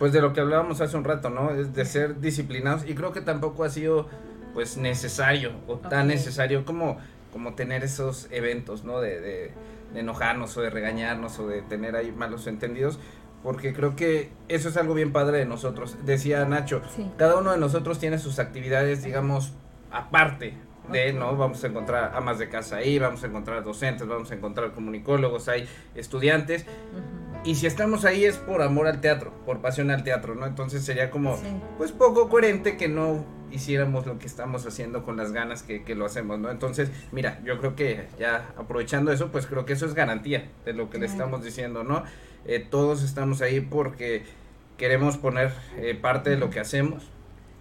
pues de lo que hablábamos hace un rato, ¿no? Es de ser disciplinados y creo que tampoco ha sido pues necesario o okay. tan necesario como como tener esos eventos, ¿no? de, de de enojarnos o de regañarnos o de tener ahí malos entendidos, porque creo que eso es algo bien padre de nosotros. Decía Nacho, sí. cada uno de nosotros tiene sus actividades, digamos, aparte de, okay. ¿no? Vamos a encontrar amas de casa ahí, vamos a encontrar docentes, vamos a encontrar comunicólogos, hay estudiantes, uh-huh. y si estamos ahí es por amor al teatro, por pasión al teatro, ¿no? Entonces sería como, sí. pues poco coherente que no hiciéramos lo que estamos haciendo con las ganas que, que lo hacemos, ¿no? Entonces, mira, yo creo que ya aprovechando eso, pues creo que eso es garantía de lo que claro. le estamos diciendo, ¿no? Eh, todos estamos ahí porque queremos poner eh, parte de lo que hacemos,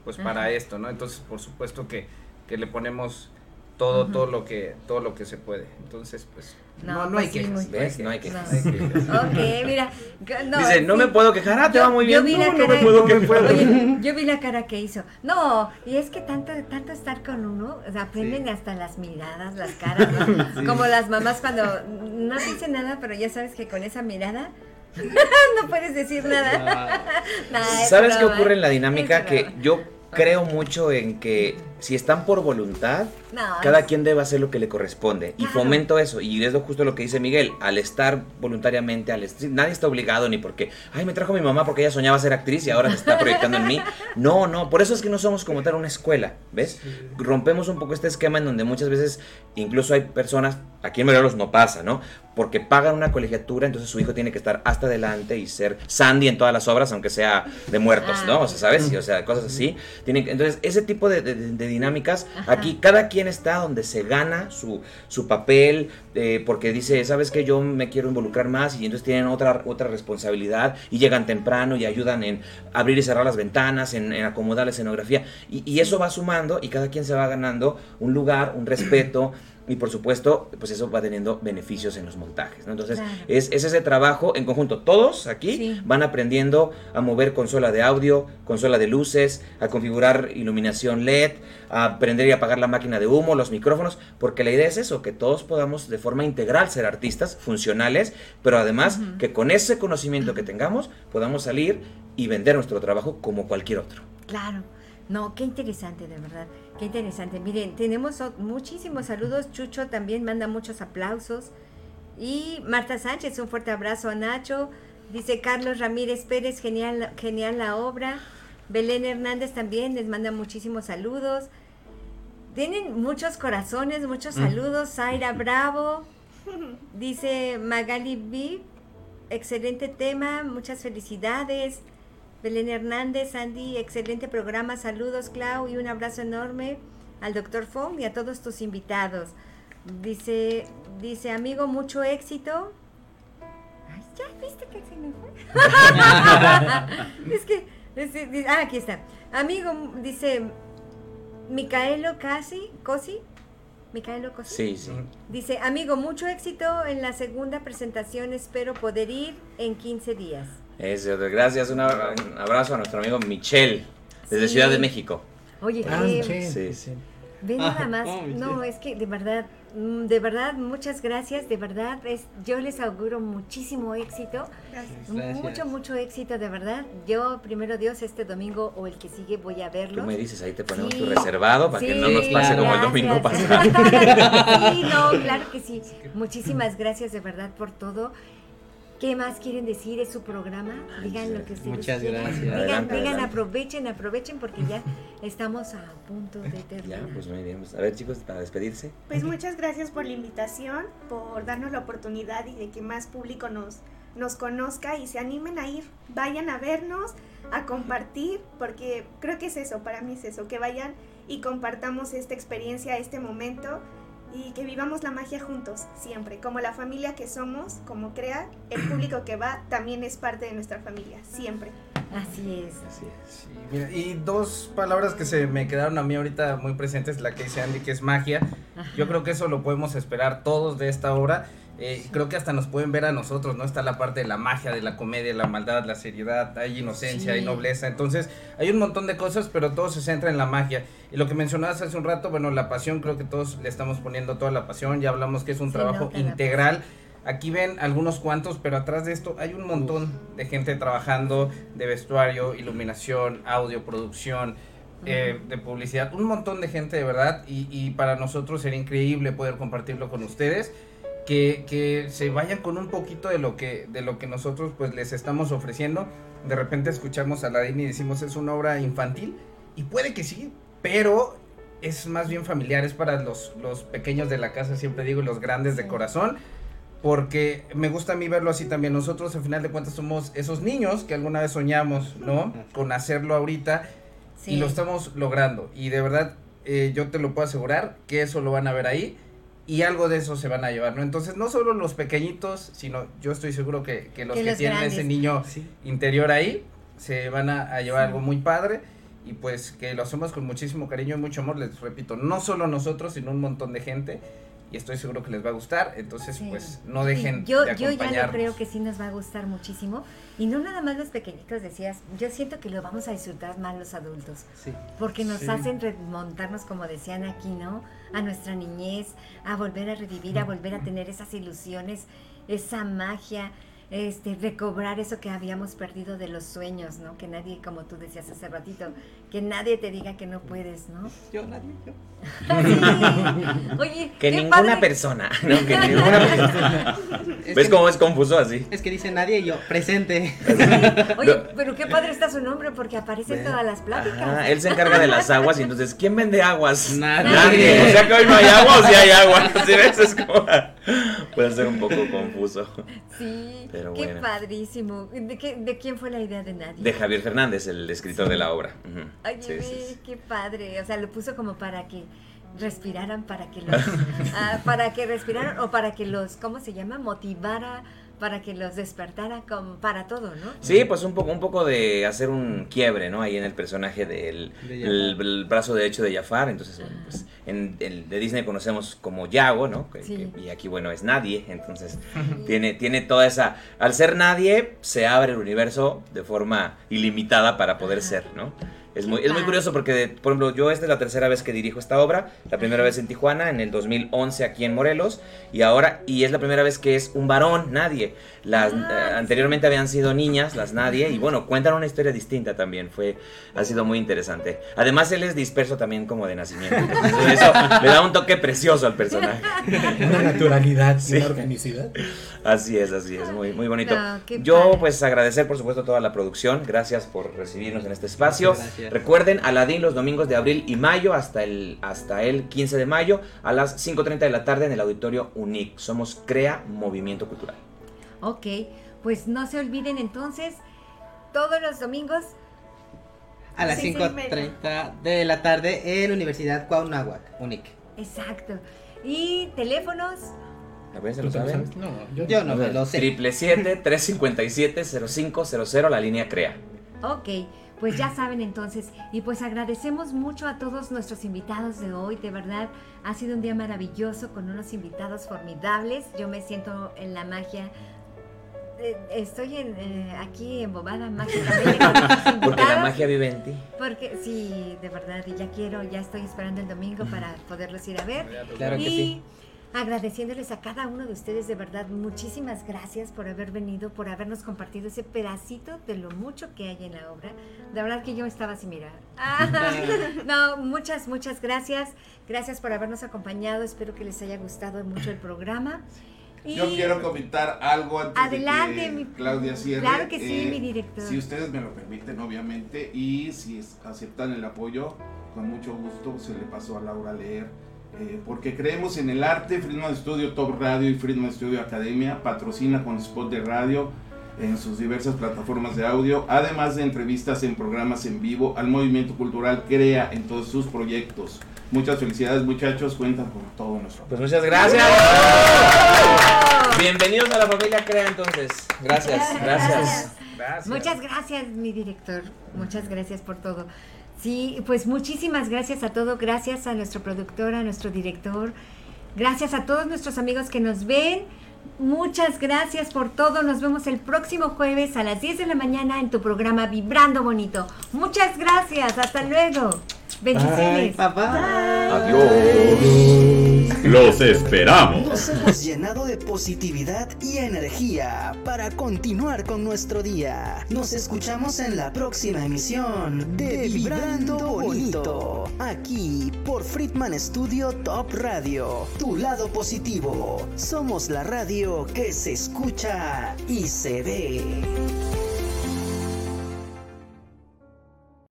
pues Ajá. para esto, ¿no? Entonces, por supuesto que, que le ponemos todo, Ajá. todo lo que, todo lo que se puede. Entonces, pues, no, no, no pues hay quejas, sí, ¿ves? No hay quejas. No. No. Ok, mira. No, dice, sí. no me puedo quejar, ah, te yo, va muy bien, no, no me puedo que, quejar. Oye, yo vi la cara que hizo. No, y es que tanto, tanto estar con uno, o sea, aprenden sí. hasta las miradas, las caras, ¿no? sí. Como las mamás cuando no dicen nada, pero ya sabes que con esa mirada no puedes decir nada. No. No, ¿sabes qué ocurre en la dinámica? Que yo creo mucho en que si están por voluntad, no, cada es... quien debe hacer lo que le corresponde. Claro. Y fomento eso. Y es lo justo lo que dice Miguel. Al estar voluntariamente, al est- nadie está obligado ni porque, ay, me trajo mi mamá porque ella soñaba ser actriz y ahora se está proyectando en mí. No, no. Por eso es que no somos como tal una escuela, ¿ves? Sí. Rompemos un poco este esquema en donde muchas veces incluso hay personas, aquí en Morelos no pasa, ¿no? Porque pagan una colegiatura, entonces su hijo tiene que estar hasta adelante y ser Sandy en todas las obras, aunque sea de muertos, ah. ¿no? O sea, ¿sabes? Sí, o sea, cosas así. Tienen, entonces, ese tipo de, de, de dinámicas, Ajá. aquí cada quien está donde se gana su, su papel, eh, porque dice, ¿sabes qué? Yo me quiero involucrar más, y entonces tienen otra, otra responsabilidad, y llegan temprano, y ayudan en abrir y cerrar las ventanas, en, en acomodar la escenografía, y, y eso va sumando, y cada quien se va ganando un lugar, un respeto, y por supuesto, pues eso va teniendo beneficios en los montajes, ¿no? Entonces, claro, es, es ese trabajo en conjunto. Todos aquí sí van aprendiendo a mover consola de audio, consola de luces, a configurar iluminación L E D, a prender y apagar la máquina de humo, los micrófonos, porque la idea es eso, que todos podamos de forma integral ser artistas funcionales, pero además uh-huh. que con ese conocimiento uh-huh. que tengamos podamos salir y vender nuestro trabajo como cualquier otro. Claro. No, qué interesante, de verdad, qué interesante. Miren, tenemos muchísimos saludos. Chucho también manda muchos aplausos. Y Marta Sánchez, un fuerte abrazo a Nacho. Dice Carlos Ramírez Pérez, genial, genial la obra. Belén Hernández también les manda muchísimos saludos. Tienen muchos corazones, muchos saludos. Zaira Bravo, dice Magali Vib, excelente tema, muchas felicidades. Belén Hernández, Andy, excelente programa, saludos Clau y un abrazo enorme al doctor Fong y a todos tus invitados. Dice, dice amigo, mucho éxito. Ay, ya viste que se me fue. es que, es, es, ah, aquí está. Amigo, dice Micaelo Casi, Cosi, Micaelo Cosi. Sí, sí. Dice, amigo, mucho éxito en la segunda presentación, espero poder ir en quince días. Eso, gracias, un abrazo a nuestro amigo Michel, desde sí. Ciudad de México. Oye, ah, eh, sí, sí. Ve nada más, ah, no, es que de verdad, de verdad, muchas gracias, de verdad, es, yo les auguro muchísimo éxito, gracias. Gracias. mucho, mucho éxito, de verdad. Yo, primero Dios, este domingo o el que sigue voy a verlos. Tú me dices, ahí te ponemos sí. tu reservado para sí, que no nos pase como el domingo pasado. Sí, no, claro que sí, muchísimas gracias de verdad por todo. ¿Qué más quieren decir? ¿Es su programa? Digan sí, lo que ustedes muchas quieran. Gracias. Digan, adelante, digan adelante. aprovechen, aprovechen porque ya estamos a punto de terminar. Ya, pues no iremos. A ver, chicos, para despedirse. Pues muchas gracias por la invitación, por darnos la oportunidad y de que más público nos, nos conozca y se animen a ir. Vayan a vernos, a compartir, porque creo que es eso, para mí es eso, que vayan y compartamos esta experiencia, este momento, y que vivamos la magia juntos, siempre, como la familia que somos, como Crea, el público que va también es parte de nuestra familia, siempre. Así es. Así es. Sí, mira, y dos palabras que se me quedaron a mí ahorita muy presentes, la que dice Andy, que es magia. Ajá. Yo creo que eso lo podemos esperar todos de esta obra, eh, sí. creo que hasta nos pueden ver a nosotros, ¿no? Está la parte de la magia, de la comedia, la maldad, la seriedad, hay inocencia, sí. hay nobleza, entonces hay un montón de cosas, pero todo se centra en la magia. Y lo que mencionabas hace un rato, bueno, la pasión, creo que todos le estamos poniendo toda la pasión, ya hablamos que es un sí, trabajo no, integral, aquí ven algunos cuantos, pero atrás de esto hay un montón Uf. de gente trabajando, de vestuario, iluminación, audio, producción, uh-huh. eh, de publicidad, un montón de gente de verdad, y, y para nosotros sería increíble poder compartirlo con ustedes, que, que se vayan con un poquito de lo que, de lo que nosotros pues les estamos ofreciendo. De repente escuchamos a Aladín y decimos es una obra infantil, y puede que sí, pero es más bien familiar, es para los, los pequeños de la casa, siempre digo, los grandes de corazón, porque me gusta a mí verlo así también. Nosotros al final de cuentas somos esos niños que alguna vez soñamos, ¿no? Con hacerlo ahorita sí. y lo estamos logrando, y de verdad eh, yo te lo puedo asegurar que eso lo van a ver ahí y algo de eso se van a llevar, ¿no? Entonces no solo los pequeñitos, sino yo estoy seguro que, que los que, que los tienen grandes. Ese niño sí. interior ahí se van a, a llevar sí. algo muy padre. Y pues que lo hacemos con muchísimo cariño y mucho amor, les repito, no solo nosotros, sino un montón de gente, y estoy seguro que les va a gustar, entonces sí. pues no dejen sí. yo, de acompañarnos. Yo ya lo creo que sí nos va a gustar muchísimo, y no nada más los pequeñitos, decías, yo siento que lo vamos a disfrutar más los adultos, sí. porque nos sí. hacen remontarnos, como decían aquí, ¿no? A nuestra niñez, a volver a revivir, a volver a tener esas ilusiones, esa magia, Este, recobrar eso que habíamos perdido de los sueños, ¿no? Que nadie, como tú decías hace ratito, que nadie te diga que no puedes, ¿no? Yo, nadie, yo. sí. Oye, que ninguna padre. persona, ¿no? Que ninguna persona. Es ¿Ves que, cómo es confuso así? Es que dice nadie y yo, presente. Oye, pero qué padre está su nombre porque aparece en bueno, todas las pláticas. Ah, él se encarga de las aguas y entonces, ¿quién vende aguas? Nadie. nadie. O sea que hoy no hay agua o si sí hay agua. ¿Sí ves? Es como... Puede ser un poco confuso. Sí. Pero Pero qué bueno. padrísimo. ¿De, qué, ¿De quién fue la idea de nadie? De Javier Fernández, el escritor sí. de la obra. Uh-huh. Oye, sí, sí, sí. qué padre. O sea, lo puso como para que respiraran, para que los, uh, para que respiraran o para que los, ¿cómo se llama? Motivara para que los despertara con, para todo, ¿no? Sí, pues un poco un poco de hacer un quiebre, ¿no? Ahí en el personaje del de el, el brazo derecho de Jafar, entonces ah. pues, en el de Disney conocemos como Yago, ¿no? Que, sí. que, y aquí bueno es Nadie, entonces sí. tiene tiene toda esa, al ser Nadie se abre el universo de forma ilimitada para poder ah. ser, ¿no? Es muy, es muy curioso porque, por ejemplo, yo esta es la tercera vez que dirijo esta obra, la primera vez en Tijuana, en el dos mil once aquí en Morelos, y ahora, y es la primera vez que es un varón, Nadie. Las, ah, eh, anteriormente habían sido niñas, las Nadie, y bueno, cuentan una historia distinta también, fue, ha sido muy interesante. Además, él es disperso también como de nacimiento, entonces eso le da un toque precioso al personaje. Una naturalidad, sí. una organicidad. Así es, así es, muy, muy bonito. No, yo, pues, agradecer, por supuesto, toda la producción, gracias por recibirnos en este espacio. Gracias. Recuerden, Aladín los domingos de abril y mayo hasta el, hasta el quince de mayo a las cinco treinta de la tarde en el auditorio U N I C. Somos Crea Movimiento Cultural. Ok, pues no se olviden entonces, todos los domingos a las cinco treinta de la tarde en Universidad Cuauhnáhuac, U N I C. Exacto. Y teléfonos... ¿A ver, se lo saben? No, yo, yo no, no me lo sé. siete siete siete, tres cinco siete, cero cinco cero cero, la línea Crea. Ok. Pues ya saben entonces, y pues agradecemos mucho a todos nuestros invitados de hoy, de verdad, ha sido un día maravilloso con unos invitados formidables, yo me siento en la magia, eh, estoy en, eh, aquí embobada mágicamente con nuestros invitados. Porque la magia vive en ti. Porque, sí, de verdad, y ya quiero, ya estoy esperando el domingo para poderlos ir a ver. Claro y, que sí. Agradeciéndoles a cada uno de ustedes, de verdad, muchísimas gracias por haber venido, por habernos compartido ese pedacito de lo mucho que hay en la obra. De verdad que yo estaba sin mirar. Ah, no, muchas, muchas gracias. Gracias por habernos acompañado. Espero que les haya gustado mucho el programa. Y yo quiero comentar algo antes adelante, de que mi, Claudia cierre. Claro que sí, eh, mi director. Si ustedes me lo permiten, obviamente, y si aceptan el apoyo, con mucho gusto se le pasó a Laura leer. Eh, porque creemos en el arte. Friedman Studio Top Radio y Friedman Studio Academia patrocina con spot de radio en sus diversas plataformas de audio, además de entrevistas en programas en vivo al movimiento cultural Crea en todos sus proyectos. Muchas felicidades, muchachos, cuentan con todo nuestro apoyo. Pues muchas gracias. ¡Oh! Bienvenidos a la familia Crea entonces. Gracias, gracias. gracias. gracias. Muchas gracias, mi director. Muchas gracias por todo. Sí, pues muchísimas gracias a todos, gracias a nuestro productor, a nuestro director, gracias a todos nuestros amigos que nos ven, muchas gracias por todo, nos vemos el próximo jueves a las diez de la mañana en tu programa Vibrando Bonito. Muchas gracias, hasta luego. Bendiciones. Bye, bye, bye. Adiós. Los esperamos. Nos hemos llenado de positividad y energía para continuar con nuestro día. Nos escuchamos en la próxima emisión de Vibrando Bonito, aquí por Friedman Studio Top Radio. Tu lado positivo. Somos la radio que se escucha y se ve.